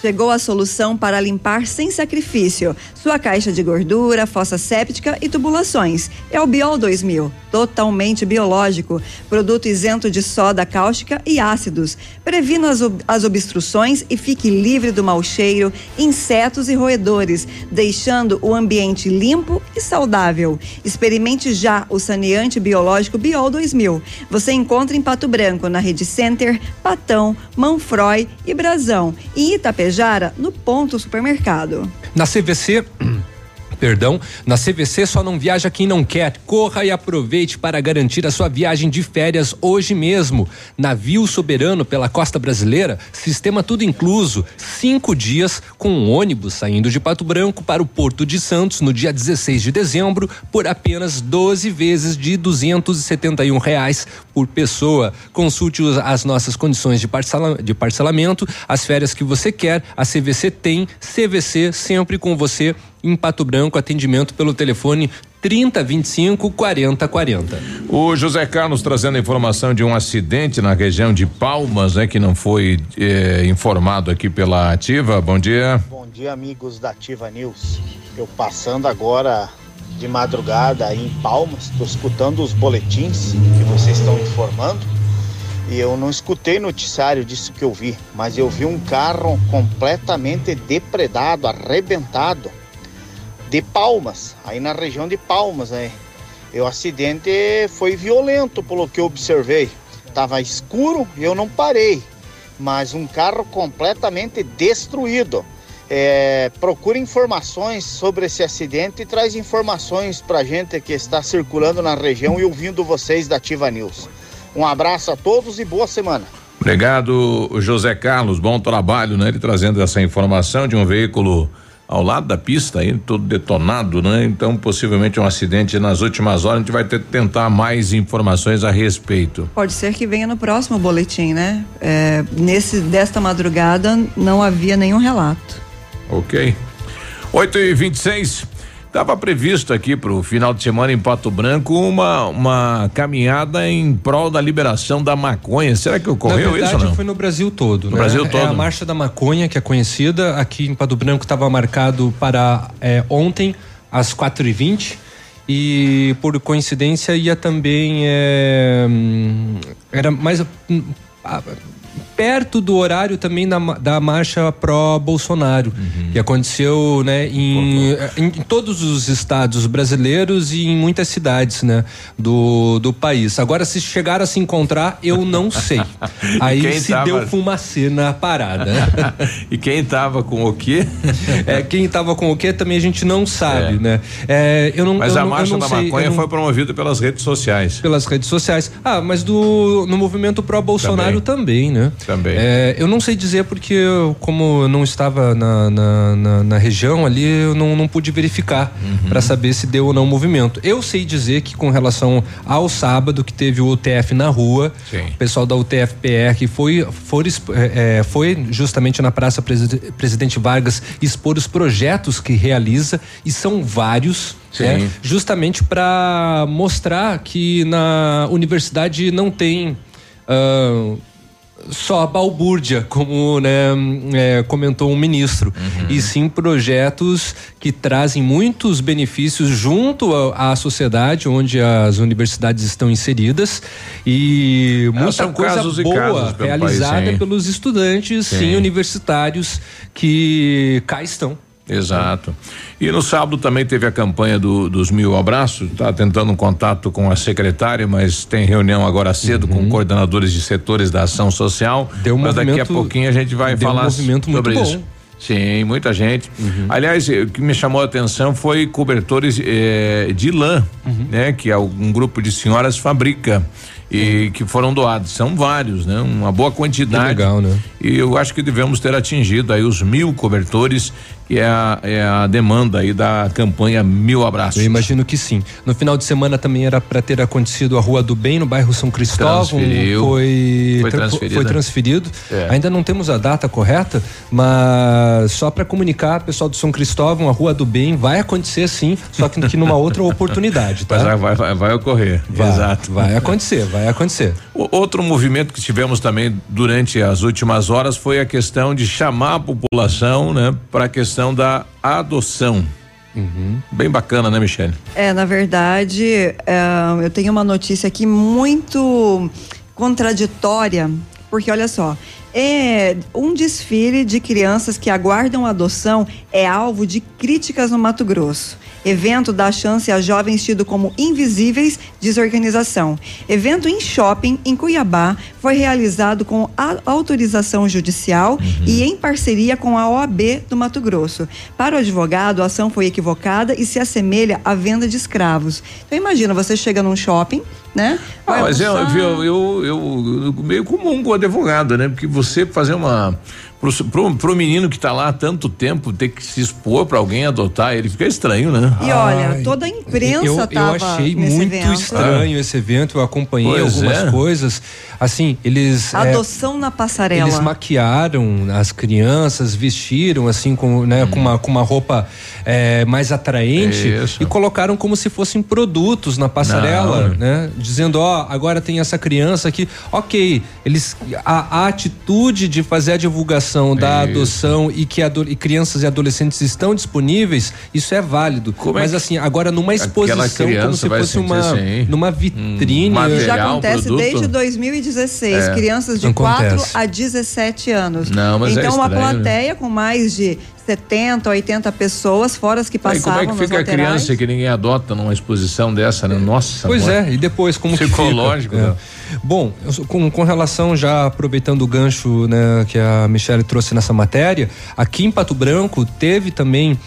Chegou a solução para limpar sem sacrifício sua caixa de gordura, fossa séptica e tubulações. É o Biol 2000, totalmente biológico, produto isento de soda cáustica e ácidos. Previna as obstruções e fique livre do mau cheiro, insetos e roedores, deixando o ambiente limpo e saudável. Experimente já o saneante biológico Biol 2000. Você encontra em Pato Branco, na Rede Center, Patão, Manfroy e Brasão, e em Itapejara, no Ponto Supermercado. Na CVC só não viaja quem não quer. Corra e aproveite para garantir a sua viagem de férias hoje mesmo. Navio soberano pela costa brasileira, sistema tudo incluso, 5 dias com um ônibus saindo de Pato Branco para o Porto de Santos no dia 16 de dezembro por apenas 12 vezes de R$271 por pessoa. Consulte as nossas condições de parcelamento, as férias que você quer, a CVC tem, CVC sempre com você. Em Pato Branco, atendimento pelo telefone 3025 4040. O José Carlos trazendo a informação de um acidente na região de Palmas, né? Que não foi informado aqui pela Ativa. Bom dia. Bom dia, amigos da Ativa News. Eu passando agora de madrugada aí em Palmas, tô escutando os boletins que vocês estão informando e eu não escutei noticiário disso que eu vi, mas eu vi um carro completamente depredado, arrebentado de Palmas, aí na região de Palmas, né? E o acidente foi violento, pelo que eu observei. Tava escuro e eu não parei, mas um carro completamente destruído. Procura informações sobre esse acidente e traz informações pra gente que está circulando na região e ouvindo vocês da Ativa News. Um abraço a todos e boa semana. Obrigado, José Carlos, bom trabalho, né? Ele trazendo essa informação de um veículo ao lado da pista aí, todo detonado, né? Então, possivelmente um acidente nas últimas horas, a gente vai ter que tentar mais informações a respeito. Pode ser que venha no próximo boletim, né? Desta madrugada não havia nenhum relato. Ok. 8h26. Estava previsto aqui para o final de semana em Pato Branco uma caminhada em prol da liberação da maconha. Será que ocorreu na verdade, isso ou não? Foi no Brasil todo. No Brasil todo. É a Marcha da Maconha, que é conhecida. Aqui em Pato Branco estava marcado para ontem, às 4h20. E por coincidência ia também. Era mais. Perto do horário também da marcha pró-Bolsonaro, que aconteceu, né, em todos os estados brasileiros e em muitas cidades, né, do país. Agora, se chegaram a se encontrar, eu não sei. Aí se deu fumacê na parada. E quem tava com o quê? Quem tava com o quê também a gente não sabe, né? Mas a marcha da maconha foi promovida pelas redes sociais. Pelas redes sociais. Ah, mas no movimento pró-Bolsonaro também, né? Também. Eu não sei dizer porque, como eu não estava na região ali, eu não pude verificar para saber se deu ou não movimento. Eu sei dizer que com relação ao sábado que teve o UTF na rua, sim, o pessoal da UTF-PR que foi justamente na Praça Presidente Vargas expor os projetos que realiza, e são vários. Justamente para mostrar que na universidade não tem só a balbúrdia, como, né, comentou um ministro, e sim projetos que trazem muitos benefícios junto à sociedade onde as universidades estão inseridas, e muita coisa boa realizada pelos estudantes, sim, universitários que cá estão. Exato. E no sábado também teve a campanha dos 1000 abraços, tá tentando um contato com a secretária, mas tem reunião agora cedo com coordenadores de setores da ação social. Mas daqui a pouquinho a gente vai falar sobre isso. Sim, muita gente. Aliás, o que me chamou a atenção foi cobertores de lã, né? Que um grupo de senhoras fabrica e que foram doados. São vários, né? Uma boa quantidade. Que legal, né? E eu acho que devemos ter atingido aí os 1000 cobertores, que é a demanda aí da campanha 1000 abraços. Eu imagino que sim. No final de semana também era para ter acontecido a Rua do Bem, no bairro São Cristóvão. Foi transferido. Ainda não temos a data correta, mas só para comunicar, pessoal do São Cristóvão, a Rua do Bem vai acontecer sim, só que numa outra oportunidade, tá? Mas vai ocorrer, exato. Vai acontecer. Outro movimento que tivemos também durante as últimas horas foi a questão de chamar a população, né, para a questão da adoção. Bem bacana, né, Michele? Na verdade, eu tenho uma notícia aqui muito contraditória, porque olha só, um desfile de crianças que aguardam adoção é alvo de críticas no Mato Grosso. Evento dá chance a jovens tidos como invisíveis, diz organização. Evento em shopping, em Cuiabá, foi realizado com autorização judicial e em parceria com a OAB do Mato Grosso. Para o advogado, a ação foi equivocada e se assemelha à venda de escravos. Então imagina, você chega num shopping, né? Mas eu meio comum com o advogado, né? Porque você fazer uma Pro menino que tá lá há tanto tempo ter que se expor pra alguém adotar ele, fica estranho, né? E olha, toda a imprensa tava. Eu achei muito estranho esse evento, eu acompanhei algumas coisas, assim, eles... Adoção na passarela. Eles maquiaram as crianças, vestiram assim com, né, com uma roupa mais atraente e colocaram como se fossem produtos na passarela, né? Dizendo, agora tem essa criança aqui, eles, a atitude de fazer a divulgação da adoção e que crianças e adolescentes estão disponíveis, isso é válido. Mas assim, agora numa exposição como se fosse numa vitrine. Material, já acontece desde 2016, crianças de 4 a 17 anos. Não, mas então uma plateia com mais de 70, 80 pessoas, fora as que passavam. Aí, como é que fica a criança que ninguém adota numa exposição dessa, né? Nossa. Pois e depois como psicológico, que fica? Bom, com relação, já aproveitando o gancho, né, que a Michele trouxe nessa matéria, aqui em Pato Branco teve também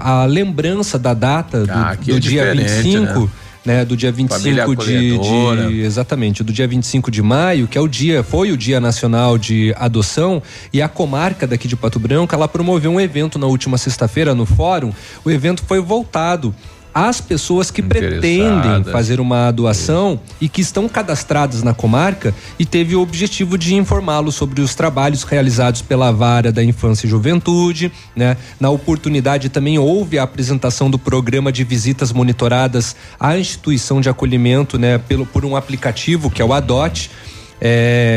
a lembrança da data do dia 25, né, do dia 25 do dia 25 de maio, que é foi o Dia Nacional de Adoção, e a comarca daqui de Pato Branco, ela promoveu um evento na última sexta-feira no fórum. O evento foi voltado às pessoas que pretendem fazer uma doação e que estão cadastradas na comarca, e teve o objetivo de informá-los sobre os trabalhos realizados pela Vara da Infância e Juventude, né? Na oportunidade também houve a apresentação do programa de visitas monitoradas à instituição de acolhimento, né, por um aplicativo que é o Adote.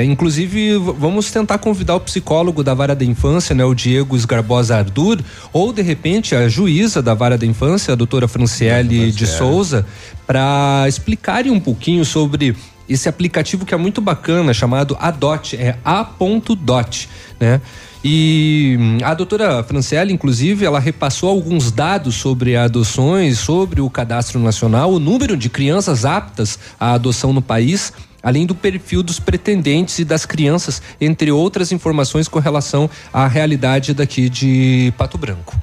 Inclusive, vamos tentar convidar o psicólogo da Vara da Infância, né, o Diego Sgarbosa Ardur, ou de repente a juíza da Vara da Infância, a doutora Franciele de Souza, para explicarem um pouquinho sobre esse aplicativo que é muito bacana, chamado Adote, A.Dot, né? E a doutora Franciele, inclusive, ela repassou alguns dados sobre adoções, sobre o cadastro nacional, o número de crianças aptas à adoção no país, além do perfil dos pretendentes e das crianças, entre outras informações com relação à realidade daqui de Pato Branco.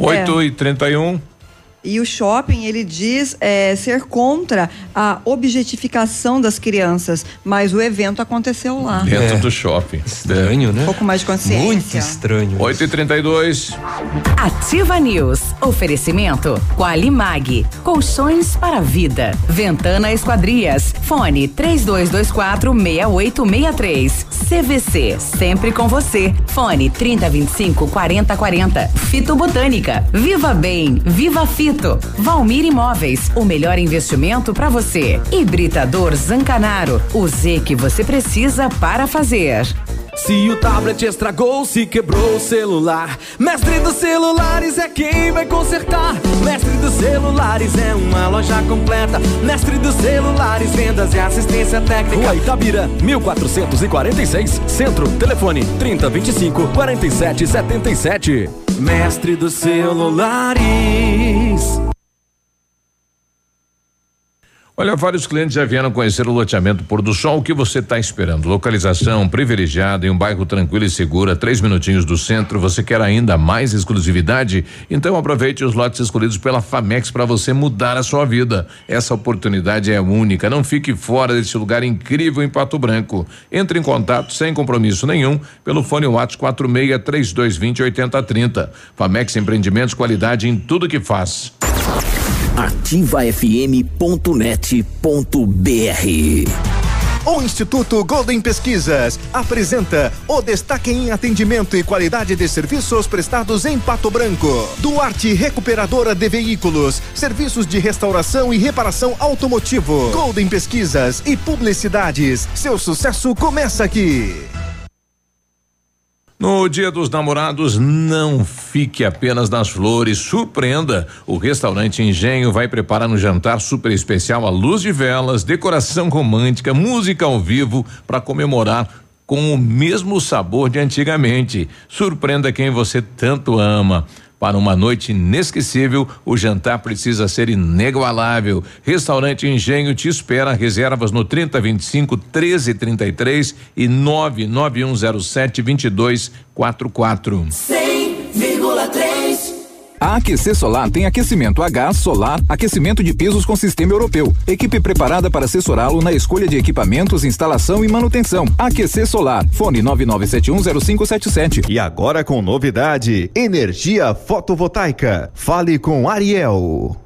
8h31. E o shopping, ele diz ser contra a objetificação das crianças, mas o evento aconteceu lá. Dentro do shopping. Estranho, né? Um pouco mais de consciência. Muito estranho. 8h32. Ativa News. Oferecimento Qualimag. Colchões para a vida. Ventana Esquadrias. Fone 3224-6863. CVC. Sempre com você. Fone 3025-4040. Fito Botânica. Viva Bem. Viva Fito. Valmir Imóveis, o melhor investimento para você. Hibridador Zancanaro, o Z que você precisa para fazer. Se o tablet estragou, se quebrou o celular, Mestre dos Celulares é quem vai consertar. Mestre dos Celulares é uma loja completa. Mestre dos Celulares, vendas e assistência técnica. Rua Itabira, 1446, Centro, telefone 3025-4777. Mestre dos Celulares. Olha, vários clientes já vieram conhecer o loteamento Pôr do Sol. O que você está esperando? Localização privilegiada em um bairro tranquilo e seguro, a 3 minutinhos do centro. Você quer ainda mais exclusividade? Então aproveite os lotes escolhidos pela Famex para você mudar a sua vida. Essa oportunidade é única. Não fique fora desse lugar incrível em Pato Branco. Entre em contato sem compromisso nenhum pelo fone WhatsApp 4632208030. Famex Empreendimentos, qualidade em tudo que faz. ativafm.net.br. O Instituto Golden Pesquisas apresenta o destaque em atendimento e qualidade de serviços prestados em Pato Branco. Duarte Recuperadora de Veículos, serviços de restauração e reparação automotivo. Golden Pesquisas e Publicidades. Seu sucesso começa aqui. No Dia dos Namorados, não fique apenas nas flores, surpreenda. O restaurante Engenho vai preparar um jantar super especial à luz de velas, decoração romântica, música ao vivo para comemorar com o mesmo sabor de antigamente. Surpreenda quem você tanto ama. Para uma noite inesquecível, o jantar precisa ser inigualável. Restaurante Engenho te espera. Reservas no 3025-1333 e 99107-2244. 100,3 A AQC Solar tem aquecimento a gás, solar, aquecimento de pisos com sistema europeu. Equipe preparada para assessorá-lo na escolha de equipamentos, instalação e manutenção. AQC Solar, fone 99710577. E agora com novidade, energia fotovoltaica. Fale com Ariel.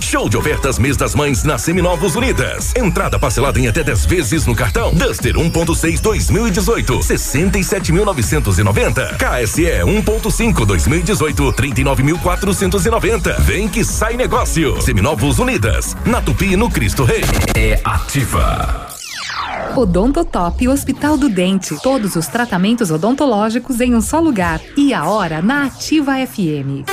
Show de ofertas mês das mães na Seminovos Unidas. Entrada parcelada em até 10 vezes no cartão. Duster 1.6 2018, 67.990. KSE 1.5 2018, 39.490. Vem que sai negócio. Seminovos Unidas, na Tupi, no Cristo Rei. É ativa. Odontotop Hospital do Dente. Todos os tratamentos odontológicos em um só lugar. E a hora na Ativa FM.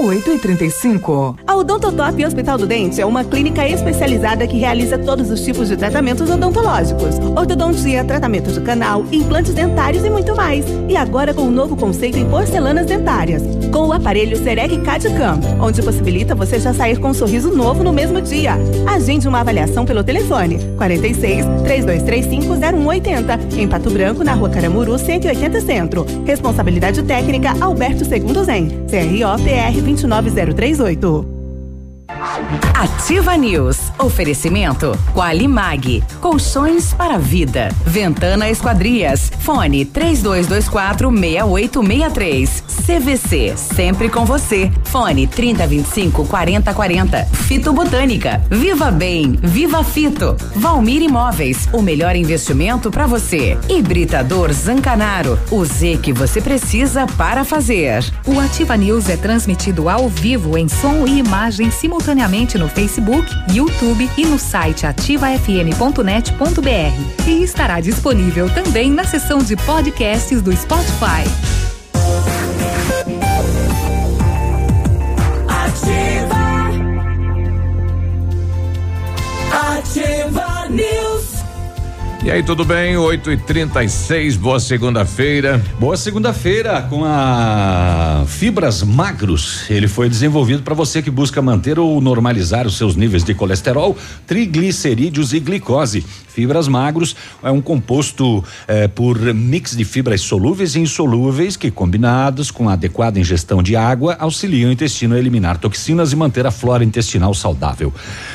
8h35. A Odontotop Hospital do Dente é uma clínica especializada que realiza todos os tipos de tratamentos odontológicos. Ortodontia, tratamento de canal, implantes dentários e muito mais. E agora com um novo conceito em porcelanas dentárias, com o aparelho Cerec CAD-CAM, onde possibilita você já sair com um sorriso novo no mesmo dia. Agende uma avaliação pelo telefone 46 3235 0180, em Pato Branco, na Rua Caramuru, 180 Centro. Responsabilidade técnica Alberto Segundo Zen, CRO PR 29038. Ativa News. Oferecimento Qualimag, colchões para vida. Ventana Esquadrias. Fone 32246863. CVC, sempre com você. Fone 30254040. Fito Botânica. Viva Bem, Viva Fito. Valmir Imóveis, o melhor investimento para você. Hibridador Zancanaro, o Z que você precisa para fazer. O Ativa News é transmitido ao vivo em som e imagem simultaneamente no Facebook, YouTube e no site ativafm.net.br, e estará disponível também na seção de podcasts do Spotify. Ativa News. E aí, tudo bem? 8h36, boa segunda-feira. Boa segunda-feira com a Fibras Magros. Ele foi desenvolvido para você que busca manter ou normalizar os seus níveis de colesterol, triglicerídeos e glicose. Fibras Magros é um composto por mix de fibras solúveis e insolúveis que, combinados com a adequada ingestão de água, auxiliam o intestino a eliminar toxinas e manter a flora intestinal saudável.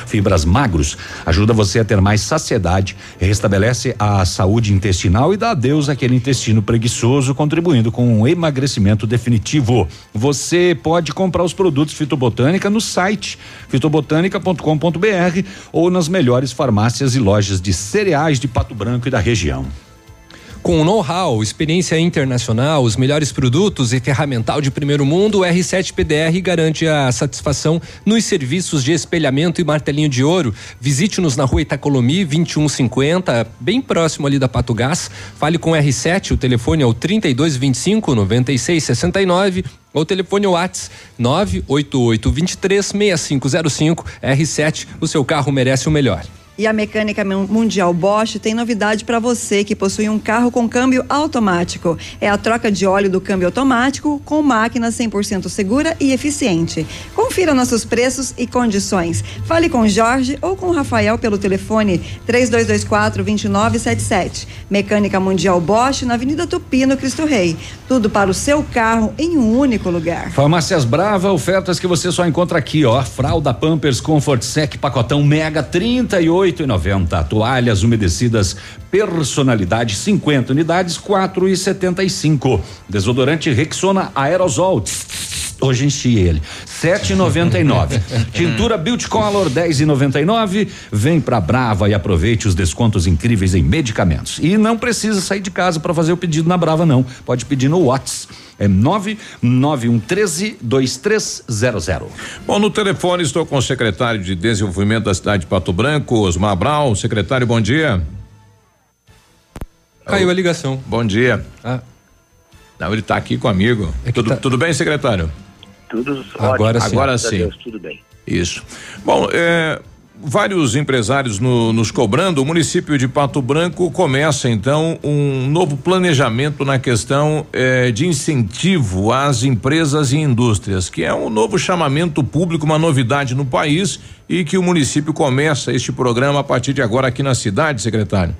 Fibras Magros ajuda você a ter mais saciedade, restabelece a saúde intestinal e dá adeus àquele intestino preguiçoso, contribuindo com um emagrecimento definitivo. Você pode comprar os produtos Fitobotânica no site fitobotânica.com.br ou nas melhores farmácias e lojas de cereais de Pato Branco e da região. Com know-how, experiência internacional, os melhores produtos e ferramental de primeiro mundo, o R7 PDR garante a satisfação nos serviços de espelhamento e martelinho de ouro. Visite-nos na Rua Itacolomi, 2150, bem próximo ali da Pato Gás. Fale com o R7, o telefone é o 3225-9669. O telefone WhatsApp 98823-6505. R7, o seu carro merece o melhor. E a Mecânica Mundial Bosch tem novidade para você que possui um carro com câmbio automático. É a troca de óleo do câmbio automático com máquina 100% segura e eficiente. Confira nossos preços e condições. Fale com Jorge ou com Rafael pelo telefone 3224-2977. Mecânica Mundial Bosch, na Avenida Tupi, no Cristo Rei. Tudo para o seu carro em um único lugar. Farmácias Brava, ofertas que você só encontra aqui, ó. Fralda Pampers Comfort Sec, pacotão Mega 38,90. Toalhas umedecidas Personalidade 50 unidades, 4,75. Desodorante Rexona Aerosol, hoje enchi ele, 7,99. Tintura Beauty Color, 10,99. Vem pra Brava e aproveite os descontos incríveis em medicamentos. E não precisa sair de casa para fazer o pedido na Brava, não. Pode pedir no WhatsApp. É 99113-2300. Bom, no telefone estou com o secretário de Desenvolvimento da cidade de Pato Branco, Osmar Abrau. Secretário, bom dia. Caiu a ligação. Bom dia. Ah. Não, ele está aqui comigo. É tudo bem, secretário? Tudo ótimo. Agora sim. Deus, tudo bem. Isso. Bom, vários empresários nos cobrando. O município de Pato Branco começa então um novo planejamento na questão de incentivo às empresas e indústrias, que é um novo chamamento público, uma novidade no país, e que o município começa este programa a partir de agora aqui na cidade, secretário.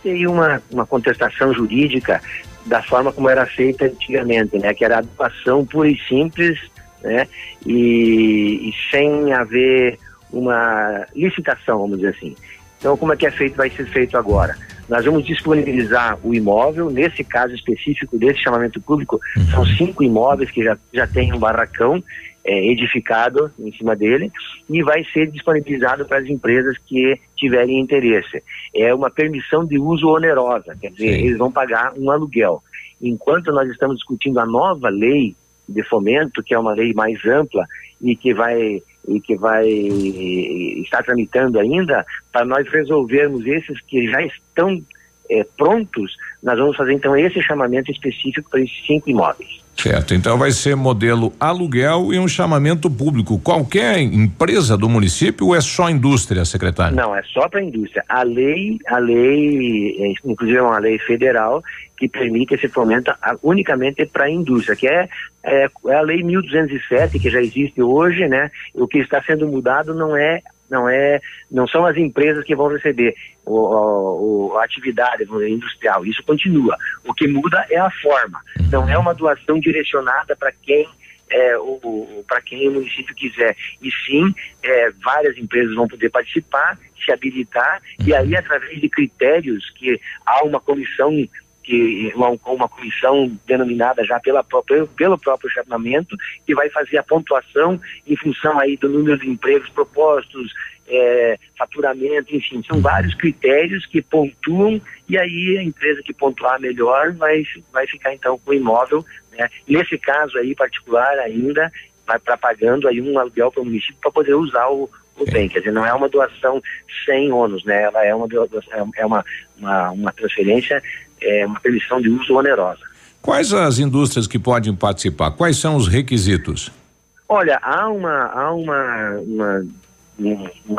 Existe aí uma contestação jurídica da forma como era feita antigamente, né? Que era a doação pura e simples, né? E sem haver uma licitação, vamos dizer assim. Então, como é que é feito, vai ser feito agora? Nós vamos disponibilizar o imóvel, nesse caso específico desse chamamento público, são 5 imóveis que já tem um barracão edificado em cima dele, e vai ser disponibilizado para as empresas que tiverem interesse. É uma permissão de uso onerosa, quer dizer, sim, eles vão pagar um aluguel. Enquanto nós estamos discutindo a nova lei de fomento, que é uma lei mais ampla e que vai estar tramitando ainda, para nós resolvermos esses que já estão prontos, nós vamos fazer então esse chamamento específico para esses 5 imóveis. Certo, então vai ser modelo aluguel e um chamamento público. Qualquer empresa do município ou é só indústria, secretário? Não, é só para a indústria. A lei, inclusive é uma lei federal, que permite esse fomento unicamente para a indústria, que é a lei 1207, que já existe hoje, né? O que está sendo mudado não são as empresas que vão receber a atividade industrial, isso continua. O que muda é a forma. Não é uma doação direcionada para quem o município quiser, e sim várias empresas vão poder participar, se habilitar, e aí através de critérios que há uma comissão denominada já pelo próprio chamamento, que vai fazer a pontuação em função aí do número de empregos propostos, faturamento, enfim, são vários critérios que pontuam, e aí a empresa que pontuar melhor vai ficar então com o imóvel, né? Nesse caso aí particular ainda, vai pagando aí um aluguel para o município para poder usar o bem, quer dizer, não é uma doação sem ônus, né? Ela é uma transferência, uma permissão de uso onerosa. Quais as indústrias que podem participar? Quais são os requisitos? Olha, há uma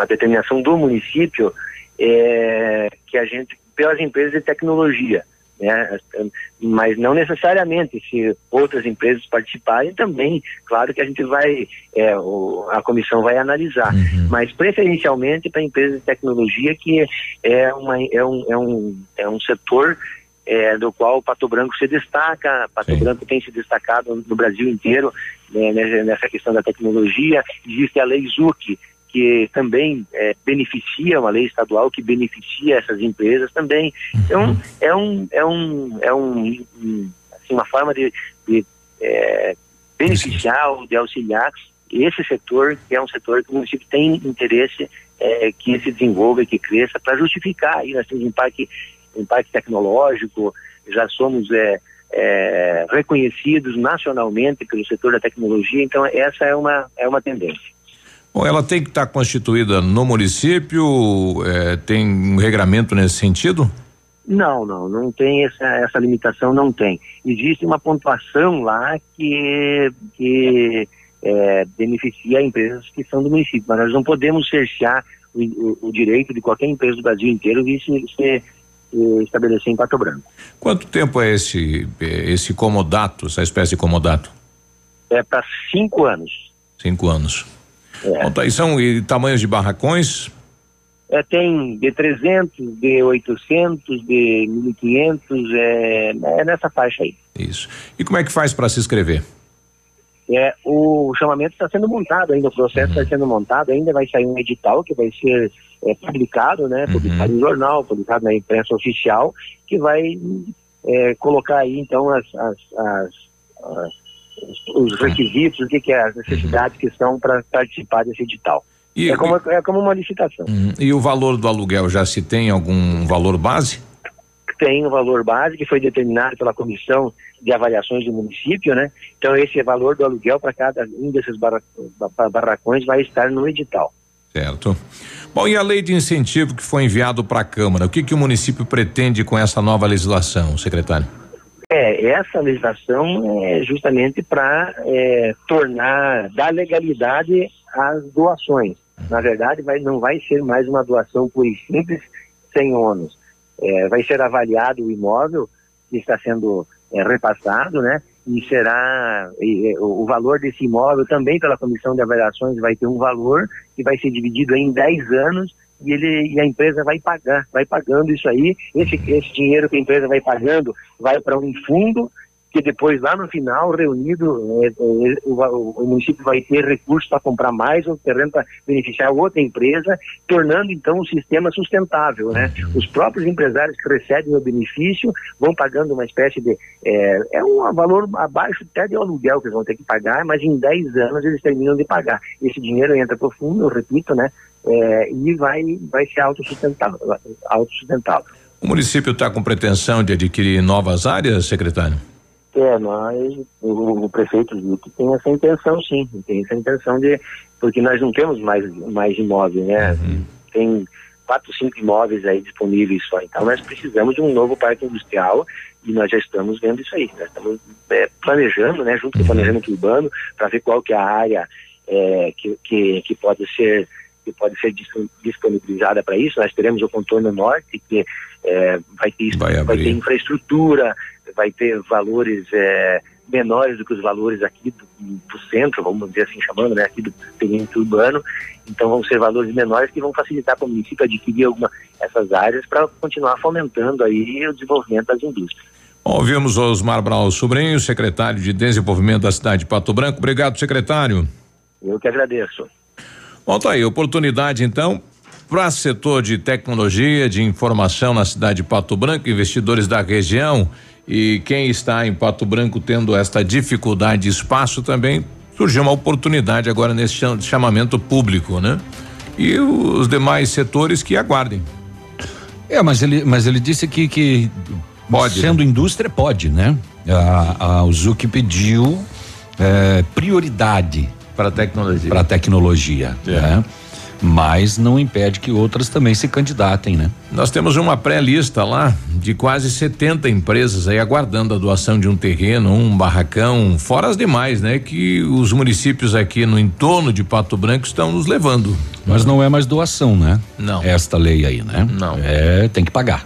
determinação do município que a gente, pelas empresas de tecnologia, né? Mas não necessariamente, se outras empresas participarem também, claro que a gente vai, a comissão vai analisar, mas preferencialmente para empresas de tecnologia, que é um setor do qual o Pato Branco se destaca. Pato Branco tem se destacado no Brasil inteiro, né, nessa questão da tecnologia. Existe a Lei ZUC, que também beneficia, uma lei estadual que beneficia essas empresas também. Então, assim, uma forma de beneficiar ou de auxiliar esse setor, que é um setor que o município tem interesse que se desenvolva e que cresça, para justificar. Aí nós temos um parque tecnológico, já somos reconhecidos nacionalmente pelo setor da tecnologia, então essa é uma tendência. Bom, ela tem que estar constituída no município, tem um regramento nesse sentido? Não tem essa limitação, não tem. Existe uma pontuação lá que beneficia empresas que são do município, mas nós não podemos cercear o direito de qualquer empresa do Brasil inteiro de se estabelecer em Pato Branco. Quanto tempo é esse comodato, essa espécie de comodato? É para 5 anos. 5 anos. Bom, tá, e tamanhos de barracões? Tem de 300, de 800, de 1.500, é nessa faixa aí. Isso. E como é que faz para se inscrever? O chamamento está sendo montado ainda, o processo está sendo montado, ainda vai sair um edital que vai ser publicado, né? Publicado no jornal, publicado na imprensa oficial, que vai colocar aí então os requisitos, o que é, as necessidades que são para participar desse edital. E é como uma licitação. E o valor do aluguel, já se tem algum valor base? Tem um valor base que foi determinado pela comissão de avaliações do município, né? Então esse valor do aluguel para cada um desses barracões vai estar no edital. Certo. Bom, e a lei de incentivo que foi enviado para a Câmara, o que o município pretende com essa nova legislação, secretário? Essa legislação é justamente para dar legalidade às doações. Na verdade, não vai ser mais uma doação pura e simples, sem ônus. Vai ser avaliado o imóvel que está sendo repassado, né? E será o valor desse imóvel também pela comissão de avaliações vai ter um valor que vai ser dividido em 10 anos, e a empresa vai pagar, vai pagando isso aí. Esse dinheiro que a empresa vai pagando vai para um fundo que depois, lá no final, reunido, o município vai ter recursos para comprar mais um terreno para beneficiar outra empresa, tornando, então, o sistema sustentável, né? Os próprios empresários que recebem o benefício vão pagando uma espécie de... É um valor abaixo até de aluguel que eles vão ter que pagar, mas em 10 anos eles terminam de pagar. Esse dinheiro entra para o fundo, eu repito, né? E vai ser autossustentável. O município está com pretensão de adquirir novas áreas, secretário? Mas o prefeito tem essa intenção, sim, tem essa intenção de, porque nós não temos mais imóveis, né? Uhum. Tem 4, 5 imóveis aí disponíveis só, então nós precisamos de um novo parque industrial e nós já estamos vendo isso aí, nós estamos planejando, né, junto com o planejamento urbano, para ver qual que é a área que pode ser disponibilizada para isso. Nós teremos o contorno norte, que vai ter infraestrutura, vai ter valores menores do que os valores aqui do centro, vamos dizer assim, chamando, né, aqui do perímetro urbano. Então vão ser valores menores que vão facilitar para o município adquirir essas áreas para continuar fomentando aí o desenvolvimento das indústrias. Bom, ouvimos Osmar Abrau Sobrinho, secretário de Desenvolvimento da cidade de Pato Branco. Obrigado, secretário. Eu que agradeço. Bom, tá aí, oportunidade então para setor de tecnologia, de informação na cidade de Pato Branco, investidores da região. E quem está em Pato Branco tendo esta dificuldade de espaço também, surgiu uma oportunidade agora nesse chamamento público, né? E os demais setores que aguardem. Mas ele disse que pode, sendo, né, indústria, pode, né? O Zuc pediu prioridade para a tecnologia. Para a tecnologia, né? Mas não impede que outras também se candidatem, né? Nós temos uma pré-lista lá de quase 70 empresas aí aguardando a doação de um terreno, um barracão, fora as demais, né? Que os municípios aqui no entorno de Pato Branco estão nos levando. Mas não é mais doação, né? Não. Esta lei aí, né? Não. Tem que pagar.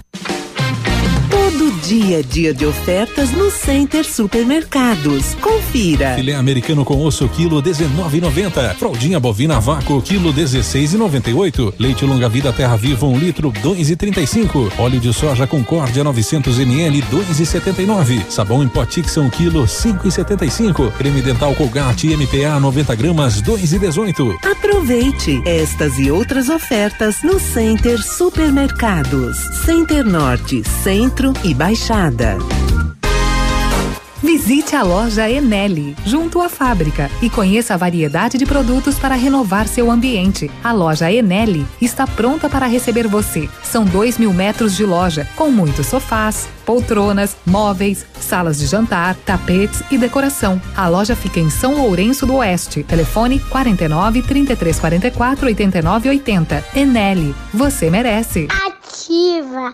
Todo dia a dia de ofertas no Center Supermercados. Confira. Filé americano com osso, quilo 19,90. Fraldinha bovina vácuo, quilo 16,98. Leite longa vida terra viva, 1 litro, 2,35. Óleo de soja Concórdia 900 ml, 2,79. Sabão em pó Tixan, quilo 5,75. Creme dental Colgate MPA 90 gramas, 2,18. Aproveite estas e outras ofertas no Center Supermercados. Center Norte, Centro e Baixada. Visite a loja Enelli, junto à fábrica, e conheça a variedade de produtos para renovar seu ambiente. A loja Enelli está pronta para receber você. São 2.000 metros de loja, com muitos sofás, poltronas, móveis, salas de jantar, tapetes e decoração. A loja fica em São Lourenço do Oeste. Telefone 49 3344 8980. Enelli, você merece. Ativa.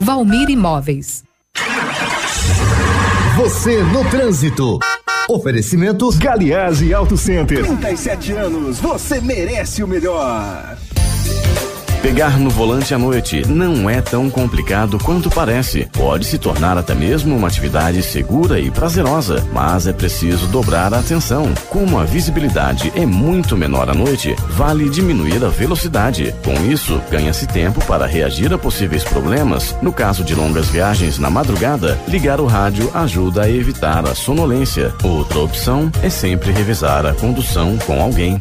Valmir Imóveis. Você no trânsito. Oferecimentos Galiase Auto Center. 37 anos, você merece o melhor. Pegar no volante à noite não é tão complicado quanto parece. Pode se tornar até mesmo uma atividade segura e prazerosa, mas é preciso dobrar a atenção. Como a visibilidade é muito menor à noite, vale diminuir a velocidade. Com isso, ganha-se tempo para reagir a possíveis problemas. No caso de longas viagens na madrugada, ligar o rádio ajuda a evitar a sonolência. Outra opção é sempre revezar a condução com alguém.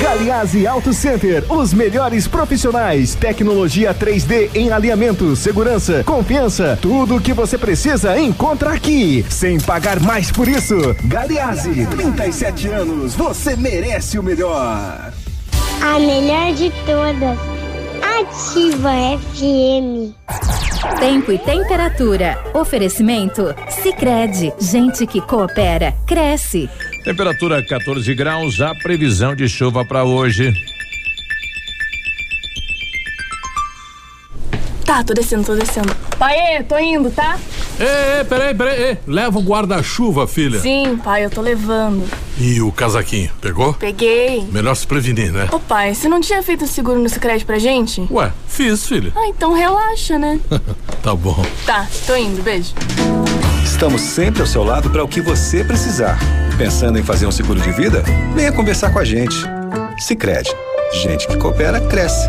Galeazzi Auto Center, os melhores profissionais, tecnologia 3D em alinhamento, segurança, confiança, tudo o que você precisa encontra aqui, sem pagar mais por isso. Galeazzi, 37 anos, você merece o melhor. A melhor de todas, Ativa FM. Tempo e temperatura, oferecimento Sicredi, gente que coopera, cresce. Temperatura 14 graus, a previsão de chuva para hoje. Tá, tô descendo. Pai, tô indo, tá? Ei, peraí. Leva o guarda-chuva, filha. Sim, pai, eu tô levando. E o casaquinho, pegou? Peguei. Melhor se prevenir, né? Ô pai, você não tinha feito o seguro no Sicredi pra gente? Ué, fiz, filha. Ah, então relaxa, né? Tá bom. Tá, tô indo, beijo. Estamos sempre ao seu lado para o que você precisar. Pensando em fazer um seguro de vida? Venha conversar com a gente. Sicredi, gente que coopera, cresce.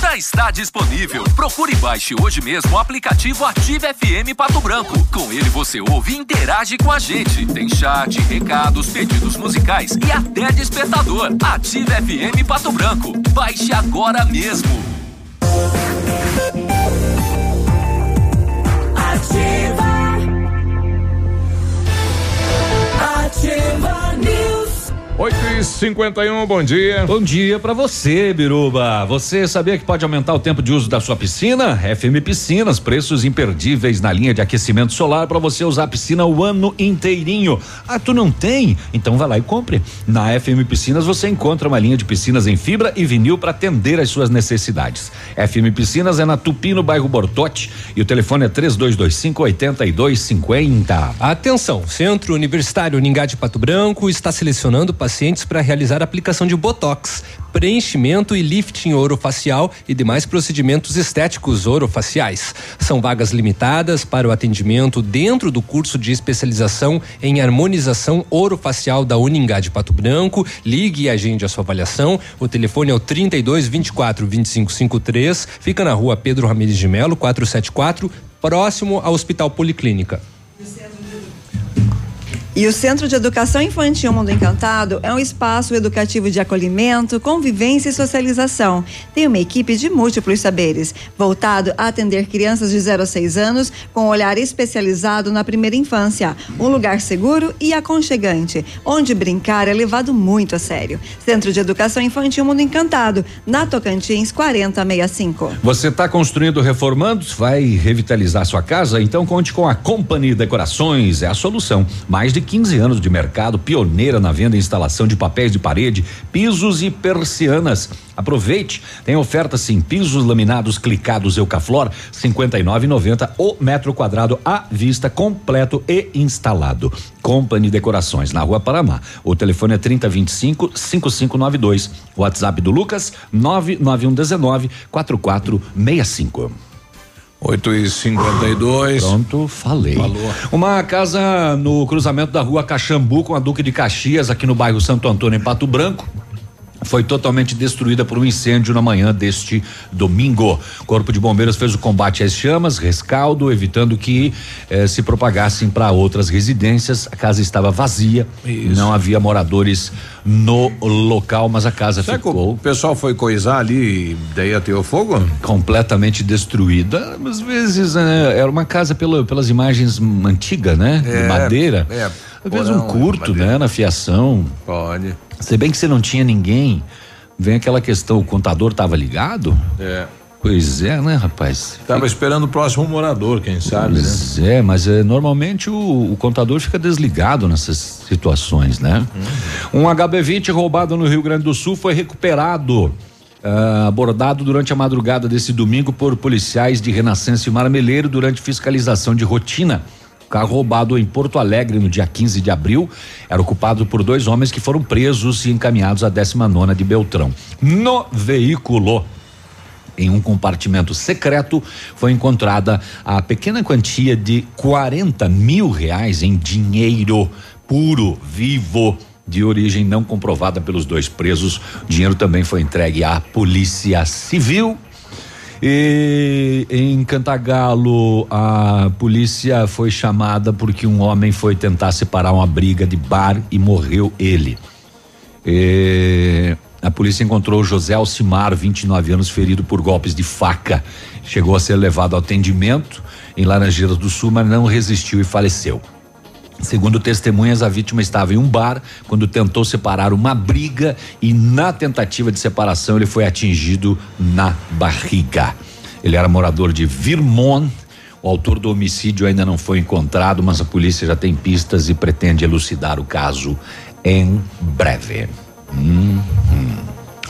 Já está disponível. Procure e baixe hoje mesmo o aplicativo Ativa FM Pato Branco. Com ele você ouve e interage com a gente. Tem chat, recados, pedidos musicais e até despertador. Ativa FM Pato Branco. Baixe agora mesmo. Ativa News. 8h51, bom dia. Bom dia pra você, Biruba. Você sabia que pode aumentar o tempo de uso da sua piscina? FM Piscinas, preços imperdíveis na linha de aquecimento solar pra você usar a piscina o ano inteirinho. Ah, tu não tem? Então vai lá e compre. Na FM Piscinas você encontra uma linha de piscinas em fibra e vinil pra atender às suas necessidades. FM Piscinas é na Tupi, no bairro Bortote, e o telefone é 3225-8250. Atenção, Centro Universitário Ningá de Pato Branco está selecionando pacientes para realizar aplicação de botox, preenchimento e lifting orofacial e demais procedimentos estéticos orofaciais. São vagas limitadas para o atendimento dentro do curso de especialização em harmonização orofacial da Uningá de Pato Branco. Ligue e agende a sua avaliação. O telefone é o 32 24 2553. Fica na rua Pedro Ramires de Melo, 474, próximo ao Hospital Policlínica. E o Centro de Educação Infantil Mundo Encantado é um espaço educativo de acolhimento, convivência e socialização. Tem uma equipe de múltiplos saberes, voltado a atender crianças de 0 a 6 anos com um olhar especializado na primeira infância. Um lugar seguro e aconchegante, onde brincar é levado muito a sério. Centro de Educação Infantil Mundo Encantado, na Tocantins 4065. Você está construindo, reformando? Vai revitalizar sua casa? Então conte com a Company Decorações, é a solução. Mais de 15 anos de mercado, pioneira na venda e instalação de papéis de parede, pisos e persianas. Aproveite, tem ofertas sim, pisos laminados clicados Eucaflor, R$59,90 o metro quadrado à vista, completo e instalado. Company Decorações, na Rua Paraná. O telefone é 3025-5592. WhatsApp do Lucas, 99119-4465. 8h52. Pronto, falei. Falou. Uma casa no cruzamento da rua Caxambu com a Duque de Caxias, aqui no bairro Santo Antônio, em Pato Branco, foi totalmente destruída por um incêndio na manhã deste domingo. O Corpo de Bombeiros fez o combate às chamas, rescaldo, evitando que se propagassem para outras residências. A casa estava vazia. Isso. Não havia moradores no local, mas a casa será ficou. O pessoal foi coisar ali, daí ateu fogo? Completamente destruída. Às vezes, né, era uma casa pelas imagens antiga, né? De madeira. Às vezes um curto, né? Na fiação. Pode. Se bem que você não tinha ninguém, vem aquela questão, o contador estava ligado? É. Pois é, né, rapaz? Tava esperando o próximo morador, quem sabe, né? Pois é, mas normalmente o contador fica desligado nessas situações, né? Uhum. Um HB20 roubado no Rio Grande do Sul foi recuperado. Abordado durante a madrugada desse domingo por policiais de Renascença e Marmeleiro durante fiscalização de rotina. Carro roubado em Porto Alegre no dia 15 de abril era ocupado por dois homens que foram presos e encaminhados à 19ª de Beltrão. No veículo, em um compartimento secreto, foi encontrada a pequena quantia de R$40 mil em dinheiro puro, vivo, de origem não comprovada pelos dois presos. O dinheiro também foi entregue à Polícia Civil. E em Cantagalo a polícia foi chamada porque um homem foi tentar separar uma briga de bar e morreu ele. E a polícia encontrou José Alcimar, 29 anos, ferido por golpes de faca. Chegou a ser levado ao atendimento em Laranjeiras do Sul, mas não resistiu e faleceu. Segundo testemunhas, a vítima estava em um bar quando tentou separar uma briga e, na tentativa de separação, ele foi atingido na barriga. Ele era morador de Virmont. O autor do homicídio ainda não foi encontrado, mas a polícia já tem pistas e pretende elucidar o caso em breve.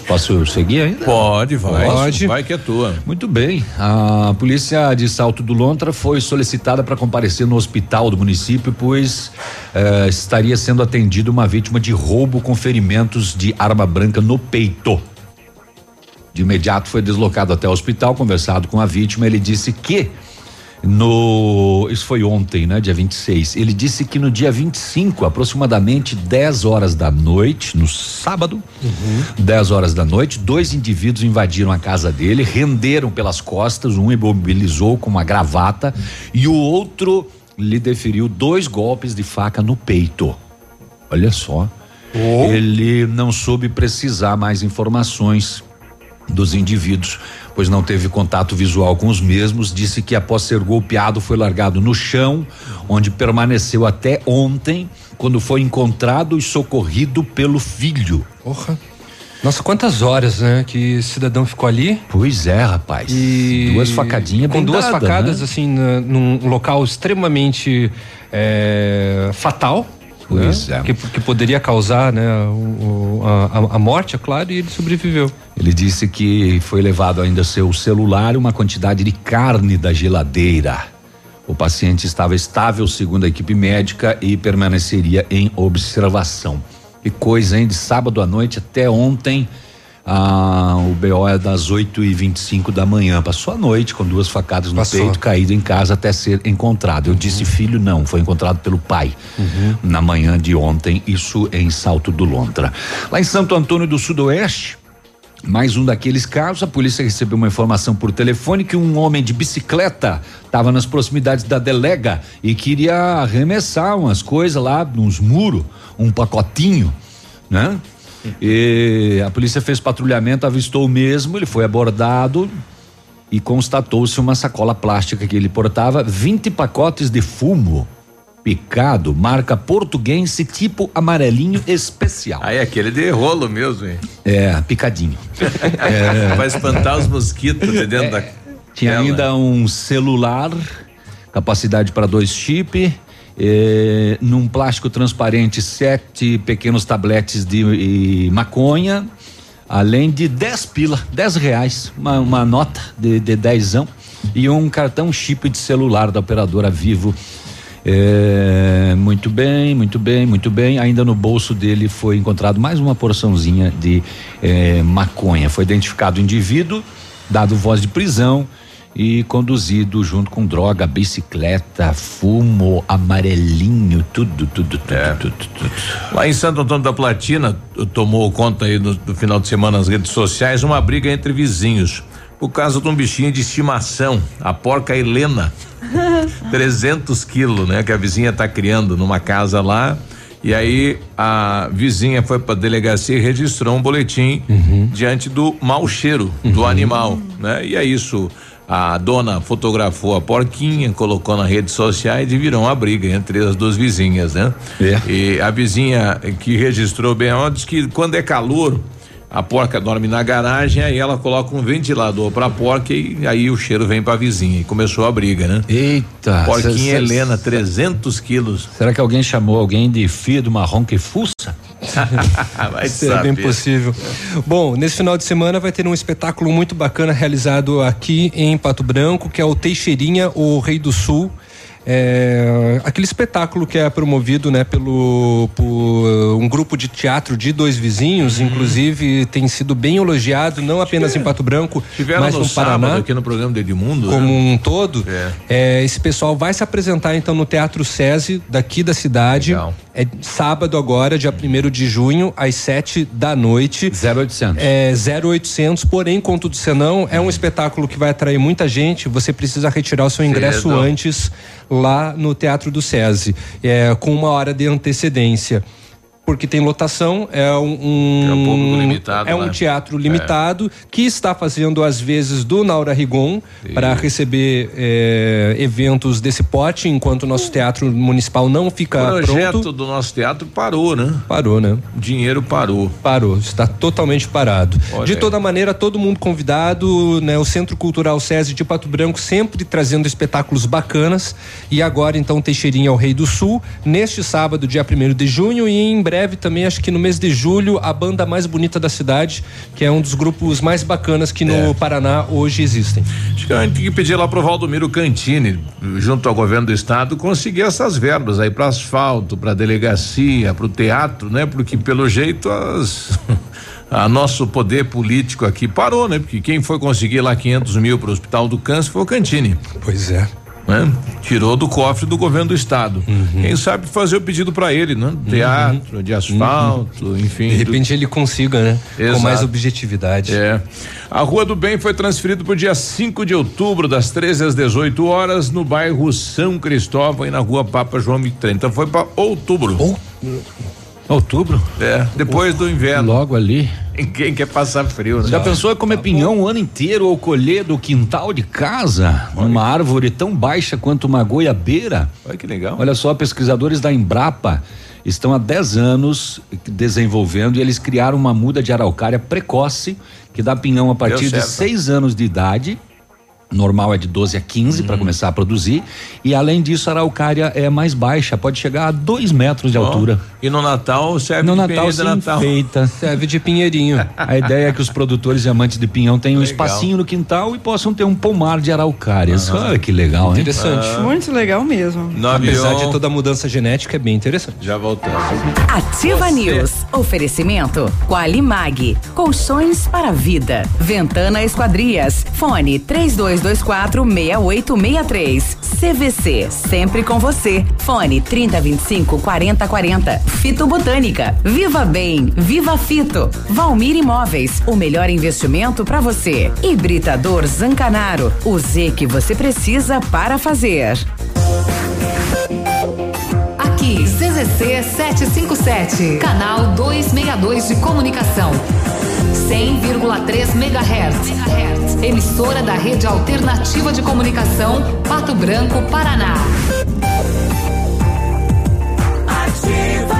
Posso seguir ainda? Pode, vai. Pode. Vai que é tua. Muito bem. A polícia de Salto do Lontra foi solicitada para comparecer no hospital do município, pois estaria sendo atendida uma vítima de roubo com ferimentos de arma branca no peito. De imediato foi deslocado até o hospital, conversado com a vítima. Ele disse que isso foi ontem, né? Dia 26. Ele disse que no dia 25, aproximadamente 10 horas da noite, no sábado, 10 horas da noite, dois indivíduos invadiram a casa dele, renderam pelas costas, um imobilizou com uma gravata e o outro lhe deferiu dois golpes de faca no peito. Olha só. Oh. Ele não soube precisar mais informações dos indivíduos, pois não teve contato visual com os mesmos. Disse que, após ser golpeado, foi largado no chão, onde permaneceu até ontem, quando foi encontrado e socorrido pelo filho. Porra. Nossa, quantas horas, né? Que cidadão ficou ali? Pois é, rapaz. E duas facadinhas bem dadas, duas facadas, né? Assim, num local extremamente fatal. Pois é. Que poderia causar, né, a morte, é claro, e ele sobreviveu. Ele disse que foi levado ainda seu celular e uma quantidade de carne da geladeira. O paciente estava estável, segundo a equipe médica, e permaneceria em observação. Que coisa, hein? De sábado à noite até ontem, o BO é das 8h25 da manhã. Passou a noite com duas facadas no peito, caído em casa até ser encontrado. Eu disse filho, não, foi encontrado pelo pai na manhã de ontem, isso em Salto do Lontra. Lá em Santo Antônio do Sudoeste, mais um daqueles casos, a polícia recebeu uma informação por telefone que um homem de bicicleta estava nas proximidades da Delega e queria arremessar umas coisas lá, uns muros, um pacotinho, né? E a polícia fez patrulhamento, avistou o mesmo, ele foi abordado e constatou-se uma sacola plástica que ele portava, 20 pacotes de fumo picado, marca portuguense, tipo amarelinho especial. Aí aquele de rolo mesmo, hein? É, picadinho. Vai espantar os mosquitos de dentro da... Tinha tela. Ainda um celular, capacidade para 2 chips. Num plástico transparente, 7 pequenos tabletes de maconha, além de 10 pila, R$10, uma nota de dezão, e um cartão chip de celular da operadora Vivo. Muito bem, muito bem, muito bem. Ainda no bolso dele foi encontrado mais uma porçãozinha de maconha. Foi identificado o indivíduo, dado voz de prisão e conduzido junto com droga, bicicleta, fumo, amarelinho, tudo. Lá em Santo Antônio da Platina, tomou conta aí do final de semana nas redes sociais uma briga entre vizinhos por causa de um bichinho de estimação, a porca Helena, 300 quilos, né? Que a vizinha tá criando numa casa lá. E aí a vizinha foi pra delegacia e registrou um boletim diante do mau cheiro do animal, né? E é isso. A dona fotografou a porquinha, colocou na rede social e virou uma briga entre as duas vizinhas, né? É. E a vizinha que registrou bem antes, que quando é calor, a porca dorme na garagem, aí ela coloca um ventilador pra porca e aí o cheiro vem pra vizinha. E começou a briga, né? Eita! Porquinha Helena, 300 quilos. Será que alguém chamou alguém de filho do marrom que fuça? Será bem possível. Bom, nesse final de semana vai ter um espetáculo muito bacana realizado aqui em Pato Branco, que é o Teixeirinha, o Rei do Sul. aquele espetáculo que é promovido, né, por um grupo de teatro de dois vizinhos, inclusive tem sido bem elogiado, não apenas em Pato Branco, mas no Paraná, aqui no programa do Edmundo, como um todo. Esse pessoal vai se apresentar então no Teatro SESI daqui da cidade. Legal. É sábado agora, dia 1º de junho, às 7 da noite. 0800. 0800, porém, Conto do Senão, é um espetáculo que vai atrair muita gente, você precisa retirar o seu ingresso antes lá no Teatro do SESI, com 1 hora de antecedência. Porque tem lotação, é um teatro limitado, que está fazendo às vezes do Naura Rigon para receber eventos desse pote, enquanto o nosso teatro municipal não fica pronto. O projeto do nosso teatro parou, né? Parou, né? O dinheiro parou. Parou, está totalmente parado. Olha, de toda maneira, todo mundo convidado, né? O Centro Cultural SESI de Pato Branco sempre trazendo espetáculos bacanas, e agora então Teixeirinha é o Rei do Sul, neste sábado, dia 1º de junho, e em breve também, acho que no mês de julho, a banda mais bonita da cidade, que é um dos grupos mais bacanas que no Paraná hoje existem. Acho que a gente tem que pedir lá pro Valdomiro Cantini, junto ao governo do estado, conseguir essas verbas aí para asfalto, para delegacia, para o teatro, né? Porque pelo jeito a nosso poder político aqui parou, né? Porque quem foi conseguir lá 500 mil para o Hospital do Câncer foi o Cantini. Pois é. Né? Tirou do cofre do governo do estado. Uhum. Quem sabe fazer o pedido para ele, né? Teatro, de asfalto, enfim. De repente ele consiga, né? Exato. Com mais objetividade. A Rua do Bem foi transferida para o dia 5 de outubro, das 13 às 18 horas, no bairro São Cristóvão e na Rua Papa João 23. Então foi para outubro. Outubro? Depois do inverno. Logo ali. Quem quer passar frio, né? Já pensou em comer pinhão o ano inteiro ou colher do quintal de casa? Olha. Uma árvore tão baixa quanto uma goiabeira. Olha que legal. Olha só, pesquisadores da Embrapa estão há 10 anos desenvolvendo, e eles criaram uma muda de araucária precoce que dá pinhão a partir de 6 anos de idade. Normal é de 12 a 15 para começar a produzir, e além disso a araucária é mais baixa, pode chegar a 2 metros de altura. E no Natal serve de pinheirinho. A ideia é que os produtores e amantes de pinhão tenham um espacinho no quintal e possam ter um pomar de araucárias. Olha que legal, hein? Interessante. Muito legal mesmo. Apesar de toda a mudança genética, é bem interessante. Já voltamos. Ativa News. Oferecimento Qualimag, colchões para a vida. Ventana Esquadrias. Fone 32246863. CVC, sempre com você. Fone 30254040. Fito Botânica, Viva Bem, Viva Fito. Valmir Imóveis, o melhor investimento para você. Hibridador Zancanaro, o Z que você precisa para fazer. Aqui, CZC 757, canal 262 de comunicação. 100,3 MHz. Emissora da Rede Alternativa de Comunicação, Pato Branco, Paraná. Ativa.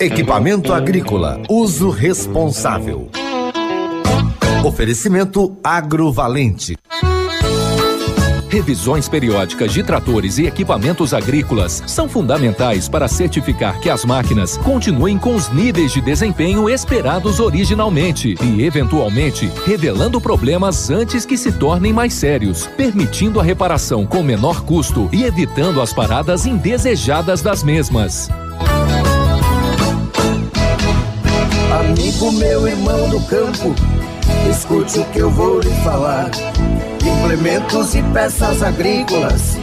Equipamento agrícola, uso responsável. Oferecimento Agrovalente. Revisões periódicas de tratores e equipamentos agrícolas são fundamentais para certificar que as máquinas continuem com os níveis de desempenho esperados originalmente e, eventualmente, revelando problemas antes que se tornem mais sérios, permitindo a reparação com menor custo e evitando as paradas indesejadas das mesmas. Amigo meu, irmão do campo, escute o que eu vou lhe falar. Implementos e peças agrícolas,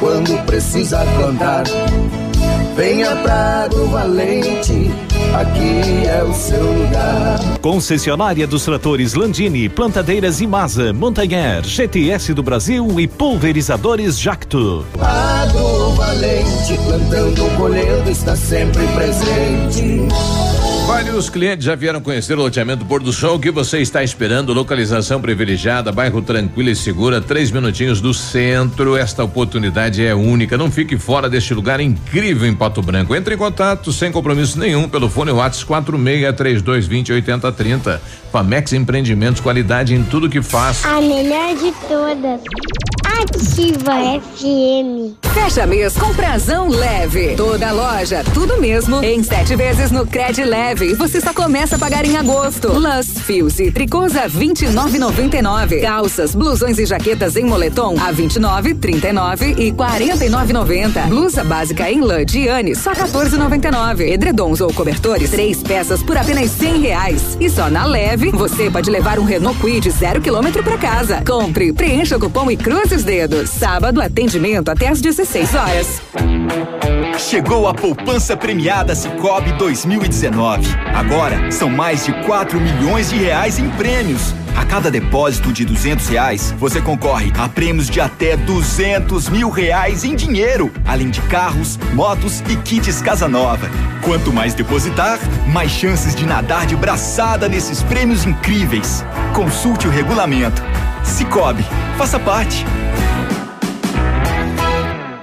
quando precisa plantar, venha pra Agrovalente, aqui é o seu lugar. Concessionária dos tratores Landini, plantadeiras Imasa, Montanher, GTS do Brasil e pulverizadores Jacto. Agrovalente, plantando, colhendo, está sempre presente. Vários clientes já vieram conhecer o loteamento Pôr do Sol. O que você está esperando? Localização privilegiada, bairro tranquilo e segura, 3 minutinhos do centro. Esta oportunidade é única. Não fique fora deste lugar incrível em Pato Branco. Entre em contato sem compromisso nenhum pelo fone WhatsApp 4632208030. Famex Empreendimentos, qualidade em tudo que faz. A melhor de todas. Ativa FM. Fecha mês com prazão leve. Toda loja, tudo mesmo, em 7 vezes no Cred Leve. Você só começa a pagar em agosto. Lãs, fios e tricôs a R$29,99. Calças, blusões e jaquetas em moletom a R$29,00, R$39,00 e R$49,90. Blusa básica em lã Diane só R$14,99. Edredons ou cobertores, 3 peças por apenas R$100. E só na Leve você pode levar um Renault Kwid 0 km para casa. Compre, preencha o cupom e cruze os dedos. Sábado, atendimento até às 16 horas. Chegou a poupança premiada Sicoob 2019. Agora são mais de 4 milhões de reais em prêmios. A cada depósito de R$200, você concorre a prêmios de até R$200 mil em dinheiro, além de carros, motos e kits Casa Nova. Quanto mais depositar, mais chances de nadar de braçada nesses prêmios incríveis. Consulte o regulamento. Sicoob, faça parte.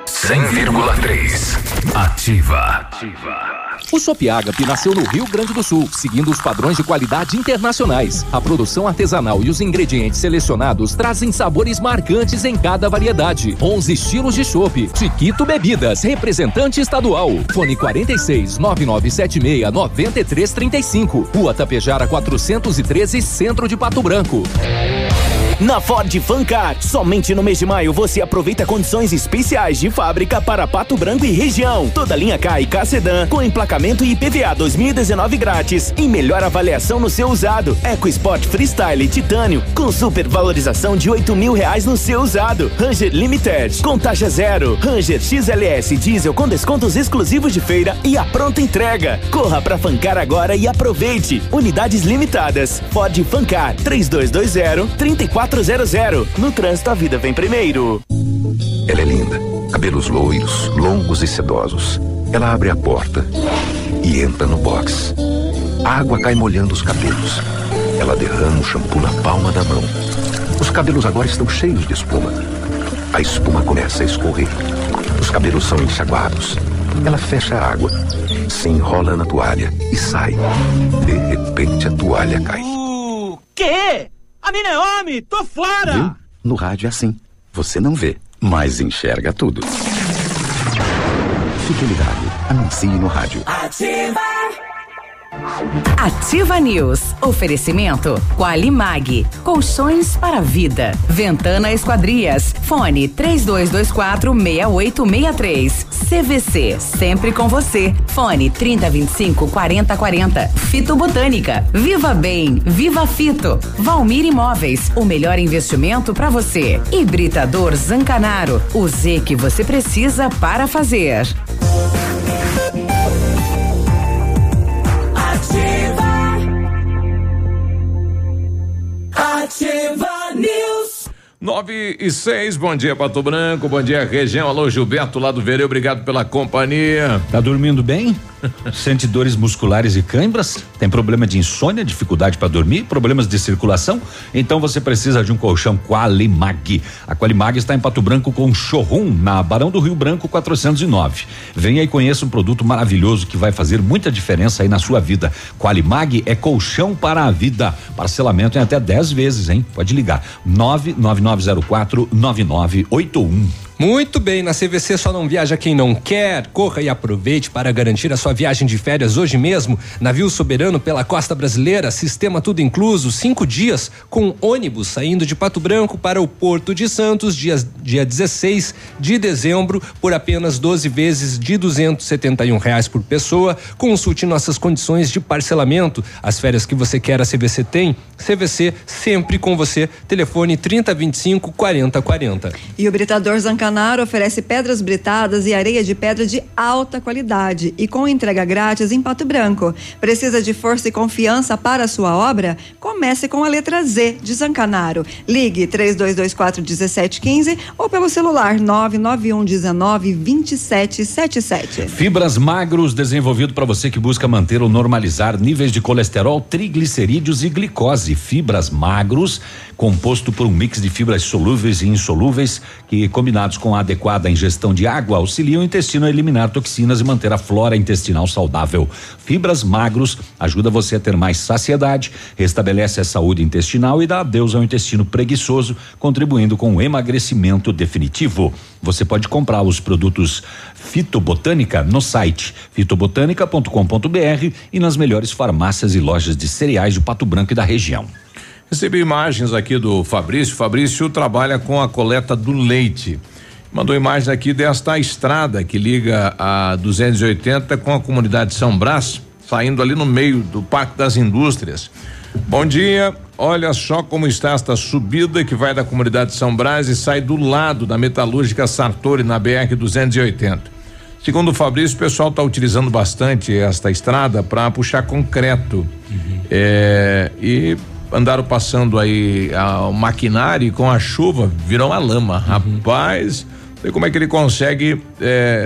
100,3. Ativa. Ativa. O Chopiagap nasceu no Rio Grande do Sul, seguindo os padrões de qualidade internacionais. A produção artesanal e os ingredientes selecionados trazem sabores marcantes em cada variedade. 11 estilos de chopp. Chiquito Bebidas, representante estadual. Fone 46-9976-9335. Rua Tapejara 413, Centro de Pato Branco. Na Ford Fancar, somente no mês de maio você aproveita condições especiais de fábrica para Pato Branco e região. Toda linha K e K Sedan com emplacamento e IPVA 2019 grátis e melhor avaliação no seu usado. EcoSport Freestyle Titânio com supervalorização de R$8 mil no seu usado. Ranger Limited com taxa zero. Ranger XLS Diesel com descontos exclusivos de feira e a pronta entrega. Corra para Fancar agora e aproveite. Unidades limitadas. Ford Fancar 3220-3400. No trânsito, a vida vem primeiro. Ela é linda, cabelos loiros, longos e sedosos. Ela abre a porta e entra no box. A água cai molhando os cabelos. Ela derrama o shampoo na palma da mão. Os cabelos agora estão cheios de espuma. A espuma começa a escorrer. Os cabelos são enxaguados. Ela fecha a água, se enrola na toalha e sai. De repente, a toalha cai. O quê? A mina é homem, tô fora! Viu? No rádio é assim, você não vê, mas enxerga tudo. Fique ligado, anuncie no rádio. Ativa! Ativa News. Oferecimento Qualimag, colchões para a vida. Ventana Esquadrias. Fone 3224-6863. CVC, sempre com você. Fone 3025-4040. Fito Botânica, Viva Bem, Viva Fito. Valmir Imóveis, o melhor investimento para você. Hibridador Zancanaro, o Z que você precisa para fazer. Ativa News. 9:06, bom dia Pato Branco, bom dia região, alô Gilberto lá do Vereu, obrigado pela companhia. Tá dormindo bem? Sente dores musculares e câimbras? Tem problema de insônia, dificuldade para dormir, problemas de circulação? Então você precisa de um colchão Qualimag. A Qualimag está em Pato Branco com showroom na Barão do Rio Branco 409. Venha e conheça um produto maravilhoso que vai fazer muita diferença aí na sua vida. Qualimag é colchão para a vida. Parcelamento em até 10 vezes, hein? Pode ligar 999049981. Muito bem, na CVC só não viaja quem não quer. Corra e aproveite para garantir a sua viagem de férias hoje mesmo. Navio Soberano pela costa brasileira, sistema tudo incluso, 5 dias com ônibus saindo de Pato Branco para o Porto de Santos, dia 16 de dezembro, por apenas 12 vezes de R$271 por pessoa. Consulte nossas condições de parcelamento. As férias que você quer, a CVC tem. CVC sempre com você. Telefone 3025-4040. E o Britador Zancanaro oferece pedras britadas e areia de pedra de alta qualidade e com entrega grátis em Pato Branco. Precisa de força e confiança para a sua obra? Comece com a letra Z de Zancanaro. Ligue 3224-1715 ou pelo celular 99119-2777. Fibras Magros, desenvolvido para você que busca manter ou normalizar níveis de colesterol, triglicerídeos e glicose. Fibras Magros, composto por um mix de fibras solúveis e insolúveis que, combinados com a adequada ingestão de água, auxiliam o intestino a eliminar toxinas e manter a flora intestinal saudável. Fibras Magros ajuda você a ter mais saciedade, restabelece fortalece a saúde intestinal e dá adeus ao intestino preguiçoso, contribuindo com o emagrecimento definitivo. Você pode comprar os produtos Fitobotânica no site fitobotânica.com.br e nas melhores farmácias e lojas de cereais do Pato Branco e da região. Recebi imagens aqui do Fabrício. Fabrício trabalha com a coleta do leite. Mandou imagens aqui desta estrada que liga a 280 com a comunidade de São Brás, saindo ali no meio do Parque das Indústrias. Bom dia, olha só como está esta subida que vai da comunidade de São Brás e sai do lado da metalúrgica Sartori na BR 280. Segundo o Fabrício, o pessoal está utilizando bastante esta estrada para puxar concreto. Uhum. E andaram passando aí o maquinário e com a chuva virou uma lama. Uhum. Rapaz, sei como é que ele consegue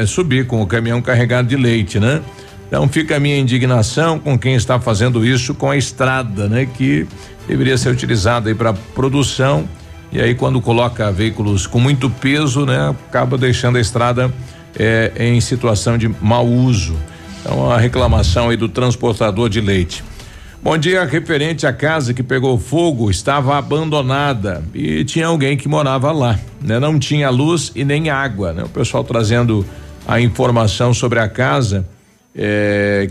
subir com o caminhão carregado de leite, né? Então fica a minha indignação com quem está fazendo isso com a estrada, né? Que deveria ser utilizada aí para produção, e aí quando coloca veículos com muito peso, né? Acaba deixando a estrada em situação de mau uso. Então a reclamação aí do transportador de leite. Bom dia, referente à casa que pegou fogo, estava abandonada e tinha alguém que morava lá, né? Não tinha luz e nem água, né? O pessoal trazendo a informação sobre a casa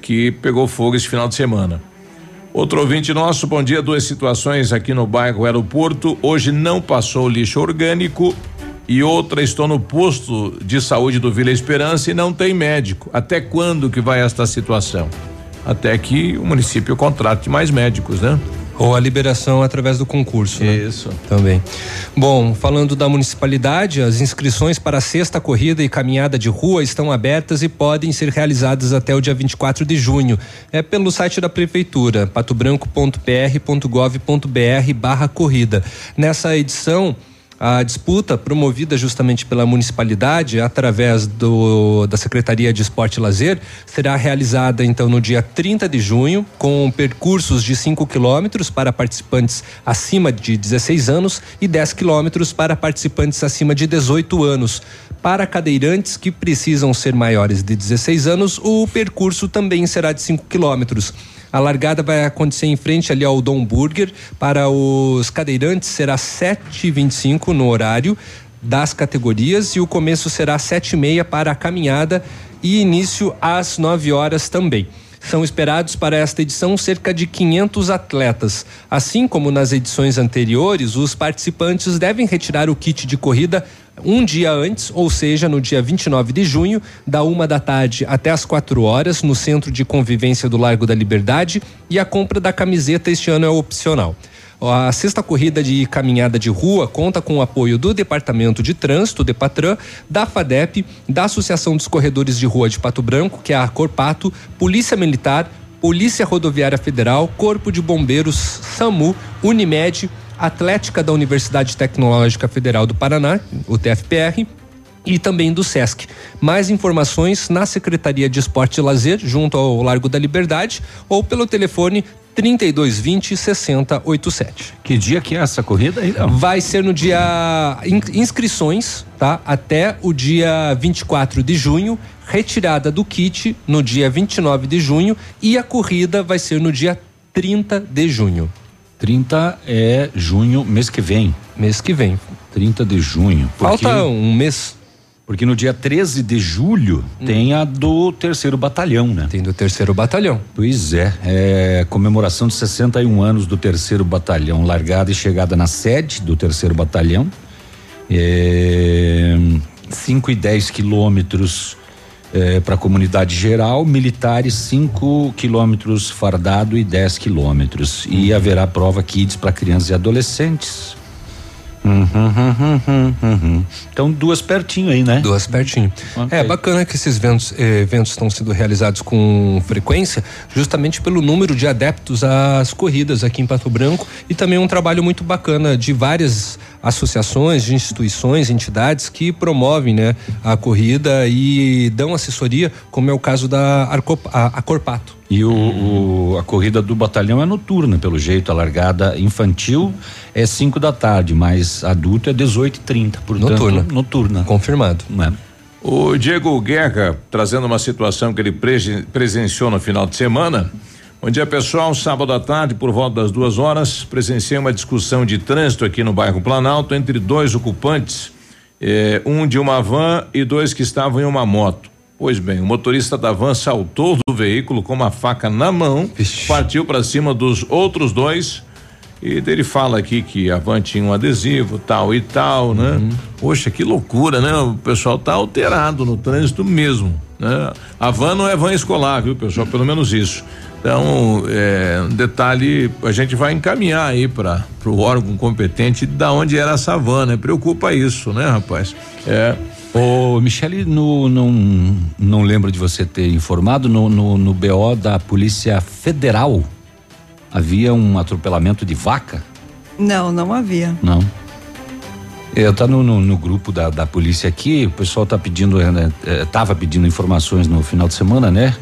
que pegou fogo esse final de semana. Outro ouvinte nosso, bom dia, duas situações aqui no bairro Aeroporto, hoje não passou lixo orgânico e outra, estou no posto de saúde do Vila Esperança e não tem médico. Até quando que vai esta situação? Até que o município contrate mais médicos, né? Ou a liberação através do concurso, né? Isso. Também. Bom, falando da municipalidade, as inscrições para a sexta corrida e caminhada de rua estão abertas e podem ser realizadas até o dia 24 de junho. É pelo site da prefeitura, patobranco.pr.gov.br/corrida. Nessa edição, a disputa, promovida justamente pela municipalidade através da Secretaria de Esporte e Lazer, será realizada então no dia 30 de junho, com percursos de 5 quilômetros para participantes acima de 16 anos e 10 quilômetros para participantes acima de 18 anos. Para cadeirantes que precisam ser maiores de 16 anos, o percurso também será de 5 quilômetros. A largada vai acontecer em frente ali ao Dom Burger. Para os cadeirantes será 7h25 no horário das categorias e o começo será 7h30 para a caminhada e início às 9h também. São esperados para esta edição cerca de 500 atletas. Assim como nas edições anteriores, os participantes devem retirar o kit de corrida um dia antes, ou seja, no dia 29 de junho, da 13h até as 16h, no Centro de Convivência do Largo da Liberdade, e a compra da camiseta este ano é opcional. A sexta corrida de caminhada de rua conta com o apoio do Departamento de Trânsito, Depatran, da FADEP, da Associação dos Corredores de Rua de Pato Branco, que é a Corpato, Polícia Militar, Polícia Rodoviária Federal, Corpo de Bombeiros, SAMU, Unimed, Atlética da Universidade Tecnológica Federal do Paraná, o TFPR, e também do SESC. Mais informações na Secretaria de Esporte e Lazer, junto ao Largo da Liberdade, ou pelo telefone 3220-6087. Que dia que é essa corrida aí, não? Vai ser no dia inscrições, tá? Até o dia 24 de junho, retirada do kit no dia 29 de junho e a corrida vai ser no dia 30 de junho. 30 é junho, mês que vem. 30 de junho. Falta um mês. Porque no dia 13 de julho tem a do terceiro batalhão, né? Tem do terceiro batalhão. Pois é, comemoração de 61 anos do terceiro batalhão, largada e chegada na sede do terceiro batalhão, 5 e 10 quilômetros para a comunidade geral, militares 5 quilômetros fardado e 10 quilômetros. E haverá prova kids para crianças e adolescentes. Então duas pertinho aí, né? Duas pertinho. Okay. É bacana que esses eventos estão sendo realizados com frequência, justamente pelo número de adeptos às corridas aqui em Pato Branco, e também um trabalho muito bacana de várias associações, de instituições, entidades que promovem, né, a corrida e dão assessoria, como é o caso da Acorpato. E a corrida do batalhão é noturna, pelo jeito. A largada infantil é 5h, mas adulto é 18h30. Portanto, noturna. Confirmado. É. O Diego Guerra, trazendo uma situação que ele presenciou no final de semana. Bom dia, pessoal. Sábado à tarde, por volta das 2 horas, presenciei uma discussão de trânsito aqui no bairro Planalto entre dois ocupantes, um de uma van e dois que estavam em uma moto. Pois bem, o motorista da van saltou do veículo com uma faca na mão, partiu para cima dos outros dois. E ele fala aqui que a van tinha um adesivo, tal e tal, né? Uhum. Poxa, que loucura, né? O pessoal tá alterado no trânsito mesmo, né? A van não é van escolar, viu, pessoal? Pelo menos isso. Então, um detalhe, a gente vai encaminhar aí para o órgão competente da onde era essa van, né? Preocupa isso, né, rapaz? Ô, Michele, não lembro de você ter informado, no BO da Polícia Federal, havia um atropelamento de vaca? Não havia. Não. Tá no grupo da polícia aqui, o pessoal tá pedindo, tava pedindo informações no final de semana, né?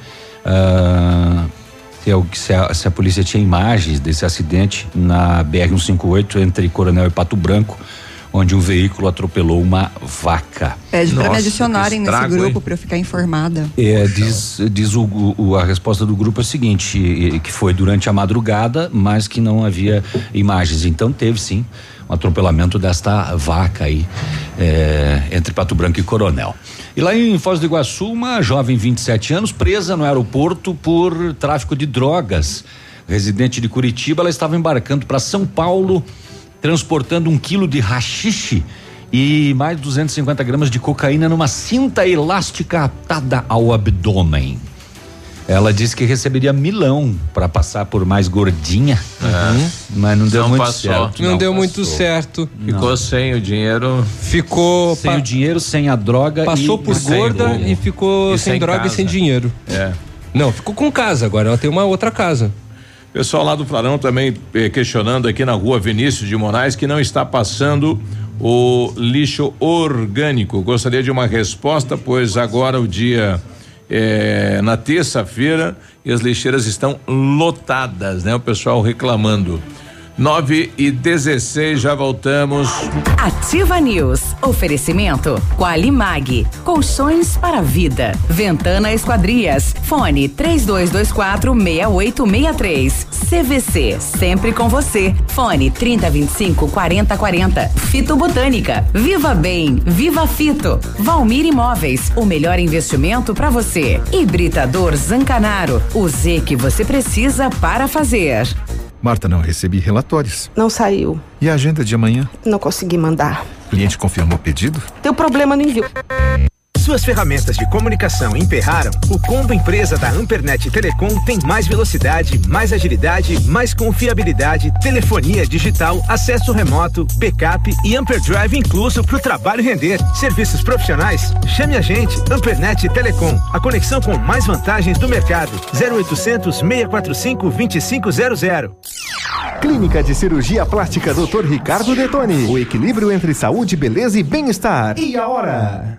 Se a polícia tinha imagens desse acidente na BR-158 entre Coronel e Pato Branco, onde um veículo atropelou uma vaca. Pede para me adicionarem nesse grupo para eu ficar informada. Diz a resposta do grupo é a seguinte, que foi durante a madrugada, mas que não havia imagens. Então teve sim um atropelamento desta vaca aí, entre Pato Branco e Coronel. E lá em Foz do Iguaçu, uma jovem 27 anos presa no aeroporto por tráfico de drogas. Residente de Curitiba, ela estava embarcando para São Paulo, transportando 1 quilo de haxixe e mais 250 gramas de cocaína numa cinta elástica atada ao abdômen. Ela disse que receberia milão para passar por mais gordinha, mas não deu muito certo. Não deu muito certo. Ficou sem o dinheiro. Ficou sem o dinheiro, sem a droga. Passou por gorda e ficou sem droga e sem dinheiro. Não, ficou com casa agora, ela tem uma outra casa. Pessoal lá do Frarão também questionando aqui na rua Vinícius de Moraes que não está passando o lixo orgânico. Gostaria de uma resposta, pois agora o dia na terça-feira e as lixeiras estão lotadas, né? O pessoal reclamando. 9:16, já voltamos. Ativa News, oferecimento Qualimag, colchões para vida, Ventana Esquadrias, fone 32246863, CVC, sempre com você, fone 30254040, Fito Botânica, Viva Bem, Viva Fito, Valmir Imóveis, o melhor investimento para você, Hibridador Zancanaro, o Z que você precisa para fazer. Marta, não recebi relatórios. Não saiu. E a agenda de amanhã? Não consegui mandar. O cliente confirmou o pedido? Teu problema no envio. Suas ferramentas de comunicação emperraram? O Combo Empresa da Ampernet Telecom tem mais velocidade, mais agilidade, mais confiabilidade, telefonia digital, acesso remoto, backup e AmperDrive incluso para o trabalho render. Serviços profissionais? Chame a gente, Ampernet Telecom, a conexão com mais vantagens do mercado. 0800-645-2500. Clínica de Cirurgia Plástica Dr. Ricardo Detoni. O equilíbrio entre saúde, beleza e bem-estar. E a hora?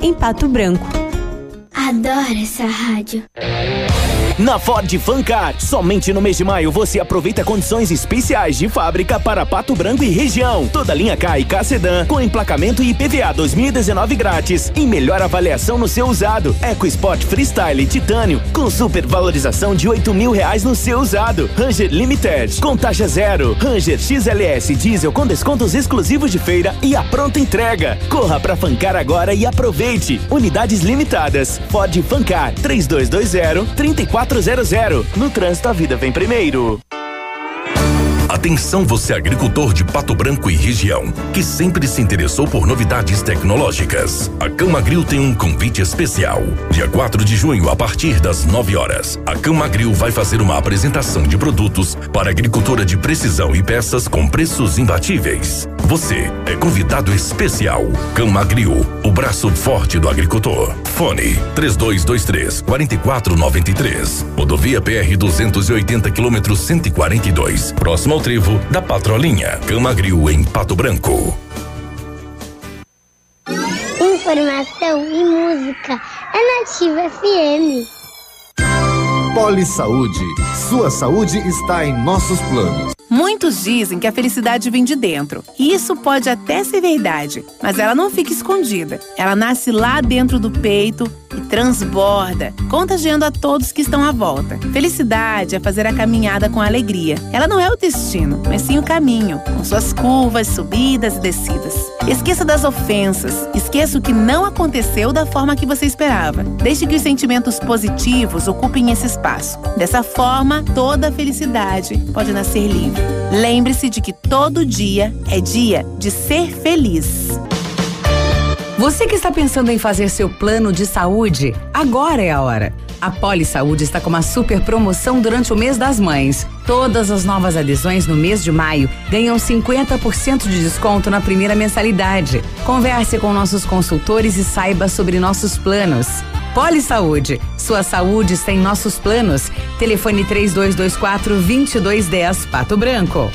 em Pato Branco. Adoro essa rádio. Na Ford Fancar, somente no mês de maio você aproveita condições especiais de fábrica para Pato Branco e região. Toda linha K e K Sedan com emplacamento e IPVA 2019 grátis e melhor avaliação no seu usado. EcoSport Freestyle Titânio com supervalorização de R$8.000 no seu usado. Ranger Limited com taxa zero. Ranger XLS Diesel com descontos exclusivos de feira e a pronta entrega. Corra para Fancar agora e aproveite. Unidades limitadas. Ford Fancar 3220-3400. No trânsito a vida vem primeiro. Atenção você agricultor de Pato Branco e região, que sempre se interessou por novidades tecnológicas. A Camagril tem um convite especial. Dia 4 de junho, a partir das 9 horas, a Camagril vai fazer uma apresentação de produtos para agricultura de precisão e peças com preços imbatíveis. Você é convidado especial. Camagril, o braço forte do agricultor. Fone 3223-4493. Rodovia PR 280 km 142. Próximo ao trevo da Patrolinha. Camagril em Pato Branco. Informação e música é Nativa FM. Polisaúde. Sua saúde está em nossos planos. Muitos dizem que a felicidade vem de dentro. E isso pode até ser verdade, mas ela não fica escondida. Ela nasce lá dentro do peito e transborda, contagiando a todos que estão à volta. Felicidade é fazer a caminhada com alegria. Ela não é o destino, mas sim o caminho, com suas curvas, subidas e descidas. Esqueça das ofensas, esqueça o que não aconteceu da forma que você esperava. Deixe que os sentimentos positivos ocupem esse espaço. Dessa forma, toda a felicidade pode nascer livre. Lembre-se de que todo dia de ser feliz. Você que está pensando em fazer seu plano de saúde, agora é a hora. A Polisaúde está com uma super promoção durante o mês das mães. Todas as novas adesões no mês de maio ganham 50% de desconto na primeira mensalidade. Converse com nossos consultores e saiba sobre nossos planos. Polisaúde, sua saúde está em nossos planos. Telefone 3224-2210, Pato Branco.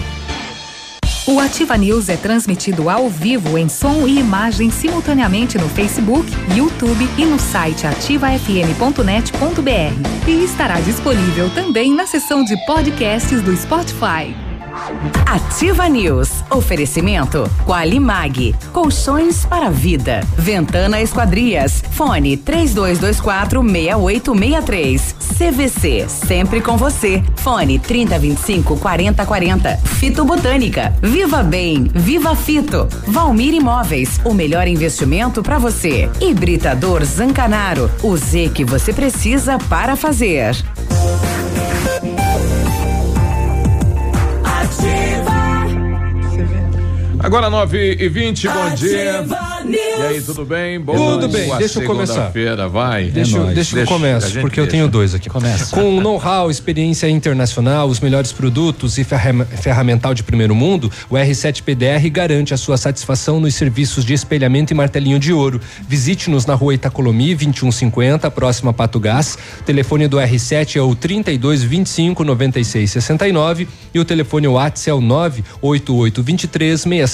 O Ativa News é transmitido ao vivo em som e imagem simultaneamente no Facebook, YouTube e no site ativafm.net.br. E estará disponível também na seção de podcasts do Spotify. Ativa News. Oferecimento Qualimag. Colchões para a vida. Ventana Esquadrias. Fone 3224-6863. CVC. Sempre com você. Fone 3025-4040. Fito Botânica. Viva Bem. Viva Fito. Valmir Imóveis. O melhor investimento para você. Hibridador Zancanaro. O Z que você precisa para fazer. Agora 9h20, bom dia. E aí, tudo bem? Boa tudo noite. Bem, deixa eu começar. Vai. Deixa eu começo, porque eu tenho dois aqui. Começa. Com know-how, experiência internacional, os melhores produtos e ferramental de primeiro mundo, o R7 PDR garante a sua satisfação nos serviços de espelhamento e martelinho de ouro. Visite-nos na rua Itacolomi, 2150, próxima a Pato Gás. O telefone do R7 é o 3225-9669 e o telefone WhatsApp é o 98823-6505.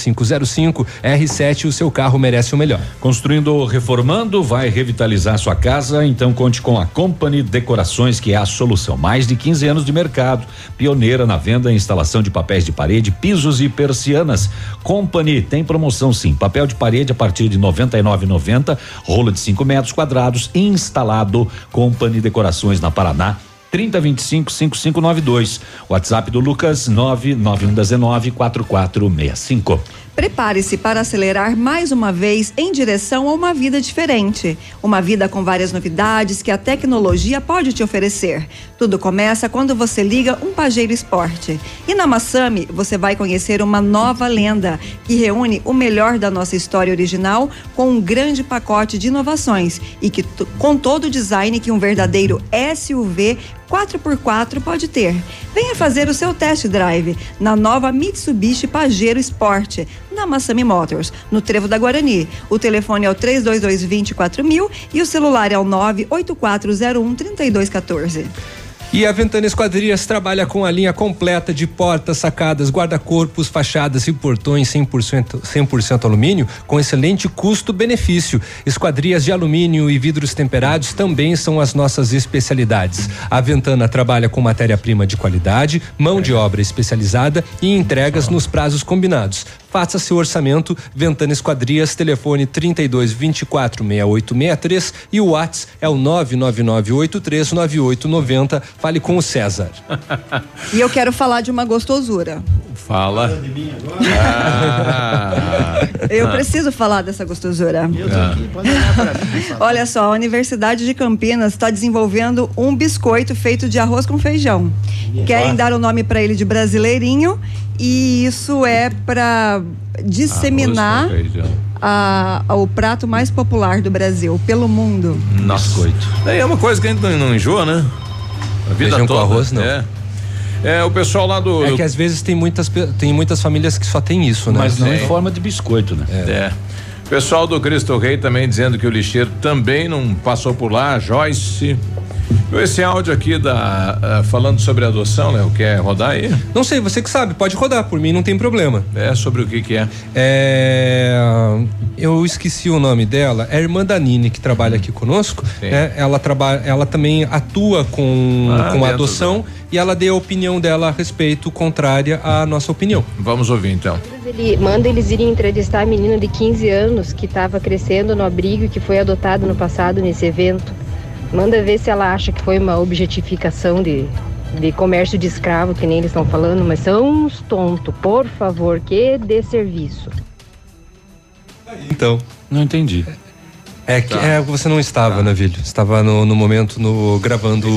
R7, o seu carro merece o melhor. Construindo ou reformando, vai revitalizar sua casa? Então conte com a Company Decorações, que é a solução. Mais de 15 anos de mercado, pioneira na venda e instalação de papéis de parede, pisos e persianas. Company tem promoção sim, papel de parede a partir de R$ 99,90, rolo de 5 metros quadrados, instalado. Company Decorações na Paraná, 3025-5592. WhatsApp do Lucas, 99119-4465. Prepare-se para acelerar mais uma vez em direção a uma vida diferente. Uma vida com várias novidades que a tecnologia pode te oferecer. Tudo começa quando você liga um Pajeiro Sport. E na Massami, você vai conhecer uma nova lenda, que reúne o melhor da nossa história original com um grande pacote de inovações e que com todo o design que um verdadeiro SUV 4x4 pode ter. Venha fazer o seu test drive na nova Mitsubishi Pajero Sport, na Massami Motors, no Trevo da Guarani. O telefone é o 3222-24000 e o celular é o 98401-3214. E a Ventana Esquadrias trabalha com a linha completa de portas, sacadas, guarda-corpos, fachadas e portões 100% alumínio, com excelente custo-benefício. Esquadrias de alumínio e vidros temperados também são as nossas especialidades. A Ventana trabalha com matéria-prima de qualidade, mão de obra especializada e entregas nos prazos combinados. Faça seu orçamento. Ventana Esquadrias, telefone 3224-6863 e o WhatsApp é o 999839890. Fale com o César. E eu quero falar de uma gostosura. Fala. Eu preciso falar dessa gostosura. Eu tô aqui, pode olhar pra mim, olha só, a Universidade de Campinas está desenvolvendo um biscoito feito de arroz com feijão. Querem dar o nome para ele de Brasileirinho, e isso é para disseminar o prato mais popular do Brasil pelo mundo. Nossa, coito. É uma coisa que a gente não enjoa, né? A vida feijão toda com arroz, não. É, o pessoal lá do... É que às vezes tem muitas famílias que só tem isso, né? Mas não em forma de biscoito, né? É. O pessoal do Cristo Rei também dizendo que o lixeiro também não passou por lá, Joyce. Esse áudio aqui falando sobre adoção, Léo, quer rodar aí? Não sei, você que sabe, pode rodar, por mim não tem problema. É, sobre o que é? Eu esqueci o nome dela, é a irmã da Nini que trabalha aqui conosco, né? Ela também atua com adoção e ela deu a opinião dela a respeito, contrária à nossa opinião. Vamos ouvir então. Ele manda eles irem entrevistar a menina de 15 anos que estava crescendo no abrigo e que foi adotada no passado nesse evento. Manda ver se ela acha que foi uma objetificação de comércio de escravo, que nem eles estão falando, mas são uns tontos, por favor, que desserviço. Então, não entendi. Você não estava, Navílio. Estava no momento gravando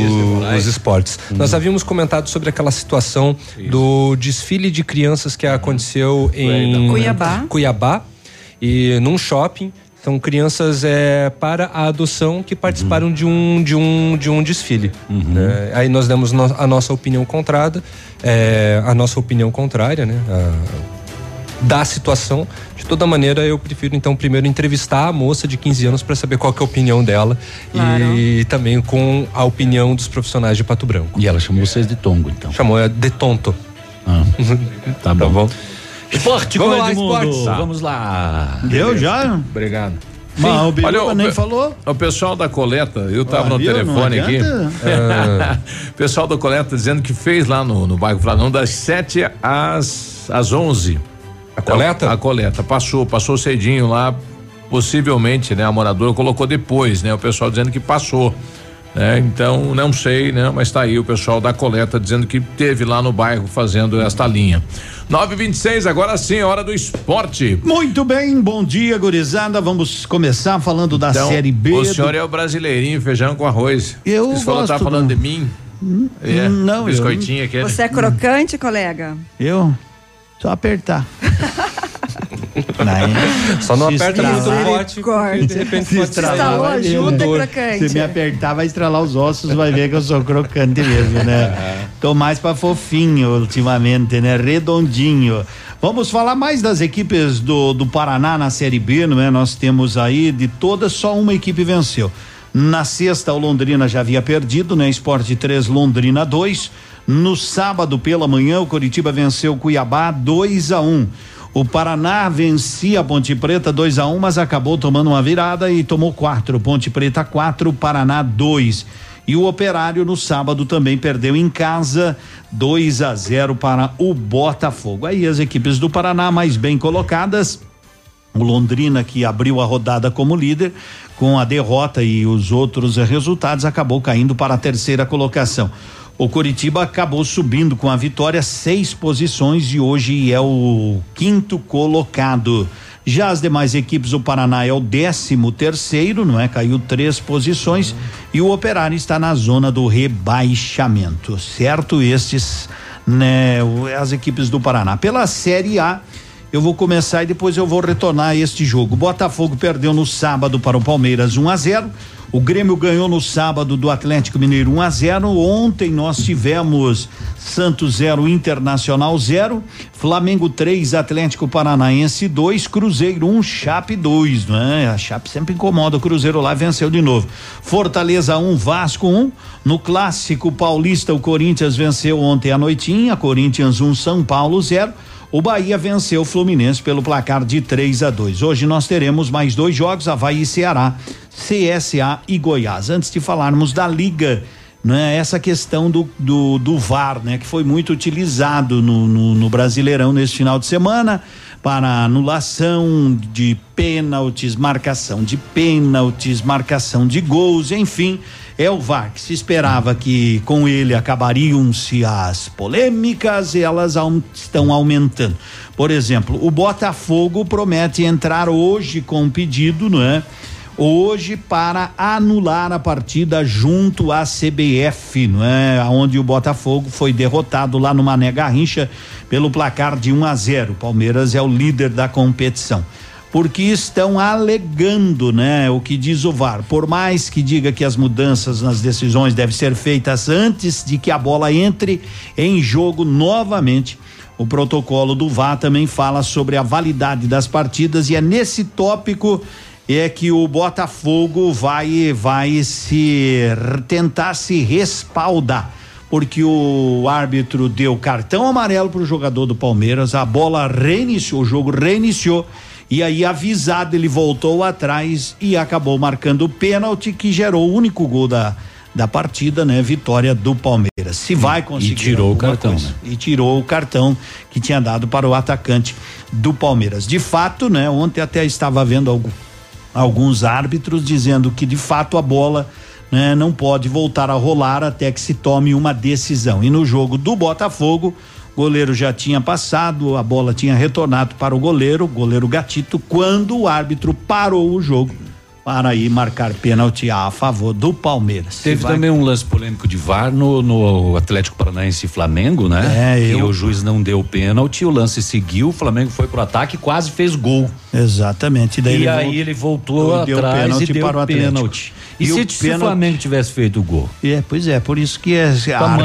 os esportes. Nós havíamos comentado sobre aquela situação do desfile de crianças que aconteceu em Cuiabá e num shopping. São crianças para a adoção que participaram de um desfile. Uhum. É, aí nós demos a nossa opinião contrária, né? Da situação. De toda maneira, eu prefiro então primeiro entrevistar a moça de 15 anos para saber qual que é a opinião dela, claro. E também com a opinião dos profissionais de Pato Branco. E ela chamou vocês de tongo, então? Chamou de tonto. Ah, tá bom. Tá bom. Esporte, vamos lá, esporte. Tá. Vamos lá. Deu já? Obrigado. Mas o Biruba nem falou. O pessoal da coleta, eu tava no telefone aqui. O pessoal da coleta dizendo que fez lá no bairro Flanão das 7 às 11. A coleta? Então, a coleta. Passou cedinho lá, possivelmente, né? A moradora colocou depois, né? O pessoal dizendo que passou. Então, não sei, né? Mas tá aí o pessoal da coleta dizendo que teve lá no bairro fazendo esta linha. 9:26, agora sim, hora do esporte. Muito bem, bom dia, gurizada. Vamos começar falando da Série B. O senhor é o brasileirinho, feijão com arroz. Eu gosto. Tá falando de mim? Não, biscoitinho aqui. Você é crocante, colega? Eu? Só apertar. Não, só não aperta muito forte. De repente pode estralar. Se me apertar, vai estralar os ossos, vai ver que eu sou crocante mesmo, né? Tô mais pra fofinho ultimamente, né? Redondinho. Vamos falar mais das equipes do Paraná na Série B, não é? Nós temos aí, de todas, só uma equipe venceu. Na sexta, o Londrina já havia perdido, né? Sport 3, Londrina 2. No sábado pela manhã, o Coritiba venceu o Cuiabá 2-1. O Paraná vencia a Ponte Preta 2-1, mas acabou tomando uma virada e tomou 4. Ponte Preta 4, Paraná 2. E o Operário no sábado também perdeu em casa 2-0 para o Botafogo. Aí as equipes do Paraná mais bem colocadas. O Londrina, que abriu a rodada como líder, com a derrota e os outros resultados, acabou caindo para a terceira colocação. O Coritiba acabou subindo com a vitória 6 posições e hoje é o 5º colocado. Já as demais equipes, o Paraná é o 13º, não é? Caiu 3 posições e o Operário está na zona do rebaixamento, certo? Estes, né? As equipes do Paraná. Pela Série A, eu vou começar e depois eu vou retornar a este jogo. Botafogo perdeu no sábado para o Palmeiras 1-0. O Grêmio ganhou no sábado do Atlético Mineiro 1-0. Ontem nós tivemos Santos 0, Internacional 0, Flamengo 3, Atlético Paranaense 2, Cruzeiro 1, Chape 2, né? A Chape sempre incomoda, o Cruzeiro lá venceu de novo. Fortaleza 1, Vasco 1. No clássico paulista, o Corinthians venceu ontem à noitinha, Corinthians 1, São Paulo 0. O Bahia venceu o Fluminense pelo placar de 3-2. Hoje nós teremos mais 2 jogos, Avaí e Ceará, CSA e Goiás. Antes de falarmos da Liga, né? Essa questão do VAR, né? Que foi muito utilizado no Brasileirão neste final de semana para anulação de pênaltis, marcação de gols, enfim, Elvar, que se esperava que com ele acabariam-se as polêmicas, elas estão aumentando. Por exemplo, o Botafogo promete entrar hoje com um pedido, não é? Hoje para anular a partida junto à CBF, não é? Onde o Botafogo foi derrotado lá no Mané Garrincha pelo placar de 1-0. Palmeiras é o líder da competição. Porque estão alegando, né? O que diz o VAR, por mais que diga que as mudanças nas decisões devem ser feitas antes de que a bola entre em jogo novamente, o protocolo do VAR também fala sobre a validade das partidas, e é nesse tópico é que o Botafogo vai se tentar se respaldar, porque o árbitro deu cartão amarelo pro jogador do Palmeiras, a bola reiniciou, o jogo reiniciou, e aí avisado ele voltou atrás e acabou marcando o pênalti que gerou o único gol da partida, né? Vitória do Palmeiras. Se vai conseguir. E tirou o cartão, né? E tirou o cartão que tinha dado para o atacante do Palmeiras. De fato, né? Ontem até estava vendo alguns árbitros dizendo que de fato a bola, né, não pode voltar a rolar até que se tome uma decisão. E no jogo do Botafogo, o goleiro já tinha passado, a bola tinha retornado para o goleiro Gatito, quando o árbitro parou o jogo para ir marcar pênalti a favor do Palmeiras. Teve também um lance polêmico de VAR no Atlético Paranaense e Flamengo, né? E o juiz não deu pênalti, o lance seguiu, o Flamengo foi pro ataque e quase fez gol. Exatamente. Daí ele voltou atrás e deu o pênalti. E se o Flamengo tivesse feito o gol? Pois é, por isso que é a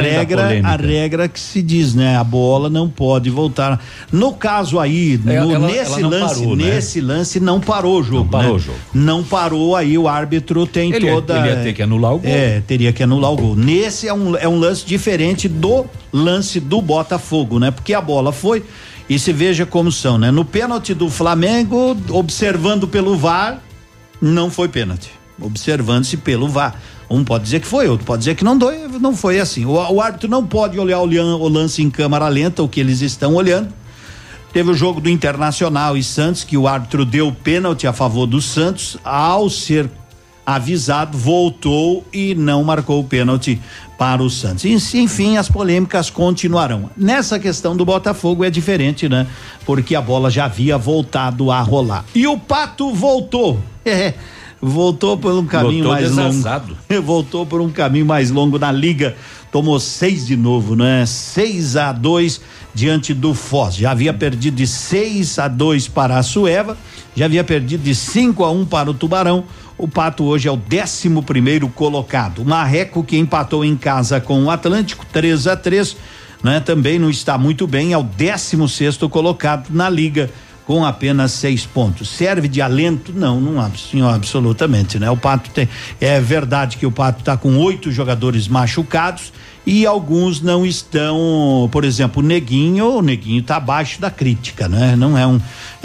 regra que se diz, né? A bola não pode voltar. No caso aí, nesse lance não parou o jogo. Não parou o jogo. Não parou, aí o árbitro tem ele ia ter que anular o gol. Teria que anular o gol. Nesse é um lance diferente do lance do Botafogo, né? Porque a bola foi, e se veja como são, né? No pênalti do Flamengo, observando pelo VAR, não foi pênalti. Observando-se pelo VAR. Um pode dizer que foi, outro pode dizer que não foi assim. O árbitro não pode olhar o lance em câmera lenta, o que eles estão olhando. Teve o jogo do Internacional e Santos, que o árbitro deu pênalti a favor do Santos, ao ser avisado, voltou e não marcou o pênalti para o Santos. Enfim, as polêmicas continuarão. Nessa questão do Botafogo é diferente, né? Porque a bola já havia voltado a rolar. E o Pato voltou. Voltou por um caminho voltou por um caminho mais longo na liga, tomou 6 de novo, né? 6-2 diante do Foz, já havia perdido de 6-2 para a Sueva, já havia perdido de 5-1 para o Tubarão. O Pato hoje é o 11º colocado. O Marreco, que empatou em casa com o Atlântico, 3-3, né? Também não está muito bem, é o 16º colocado na liga, com apenas 6 pontos. Serve de alento? Não, absolutamente, né? O Pato é verdade que o Pato tá com 8 jogadores machucados e alguns não estão, por exemplo, o Neguinho tá abaixo da crítica, né? Não é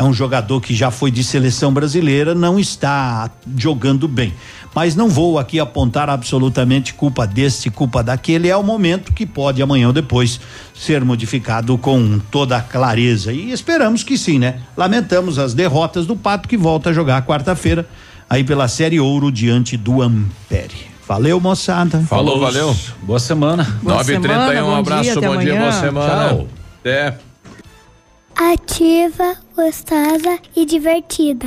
um jogador que já foi de seleção brasileira, não está jogando bem. Mas não vou aqui apontar absolutamente culpa deste, culpa daquele, é o momento que pode amanhã ou depois ser modificado com toda a clareza, e esperamos que sim, né? Lamentamos as derrotas do Pato, que volta a jogar quarta-feira aí pela Série Ouro diante do Ampere. Valeu, moçada. Falou, valeu. Boa semana. 9h31, um abraço, bom dia, boa semana. Tchau. Até. Ativa, gostosa e divertida.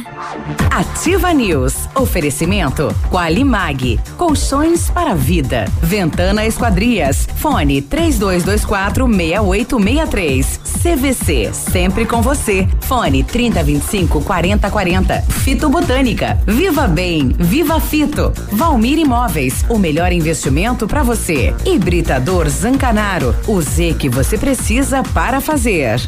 Ativa News. Oferecimento Qualimag, colchões para vida. Ventana Esquadrias. Fone 3224-6863. CVC, sempre com você. Fone 3025-4040. Fito Botânica, Viva Bem, Viva Fito. Valmir Imóveis, o melhor investimento para você. Hibridador Zancanaro, o Z que você precisa para fazer.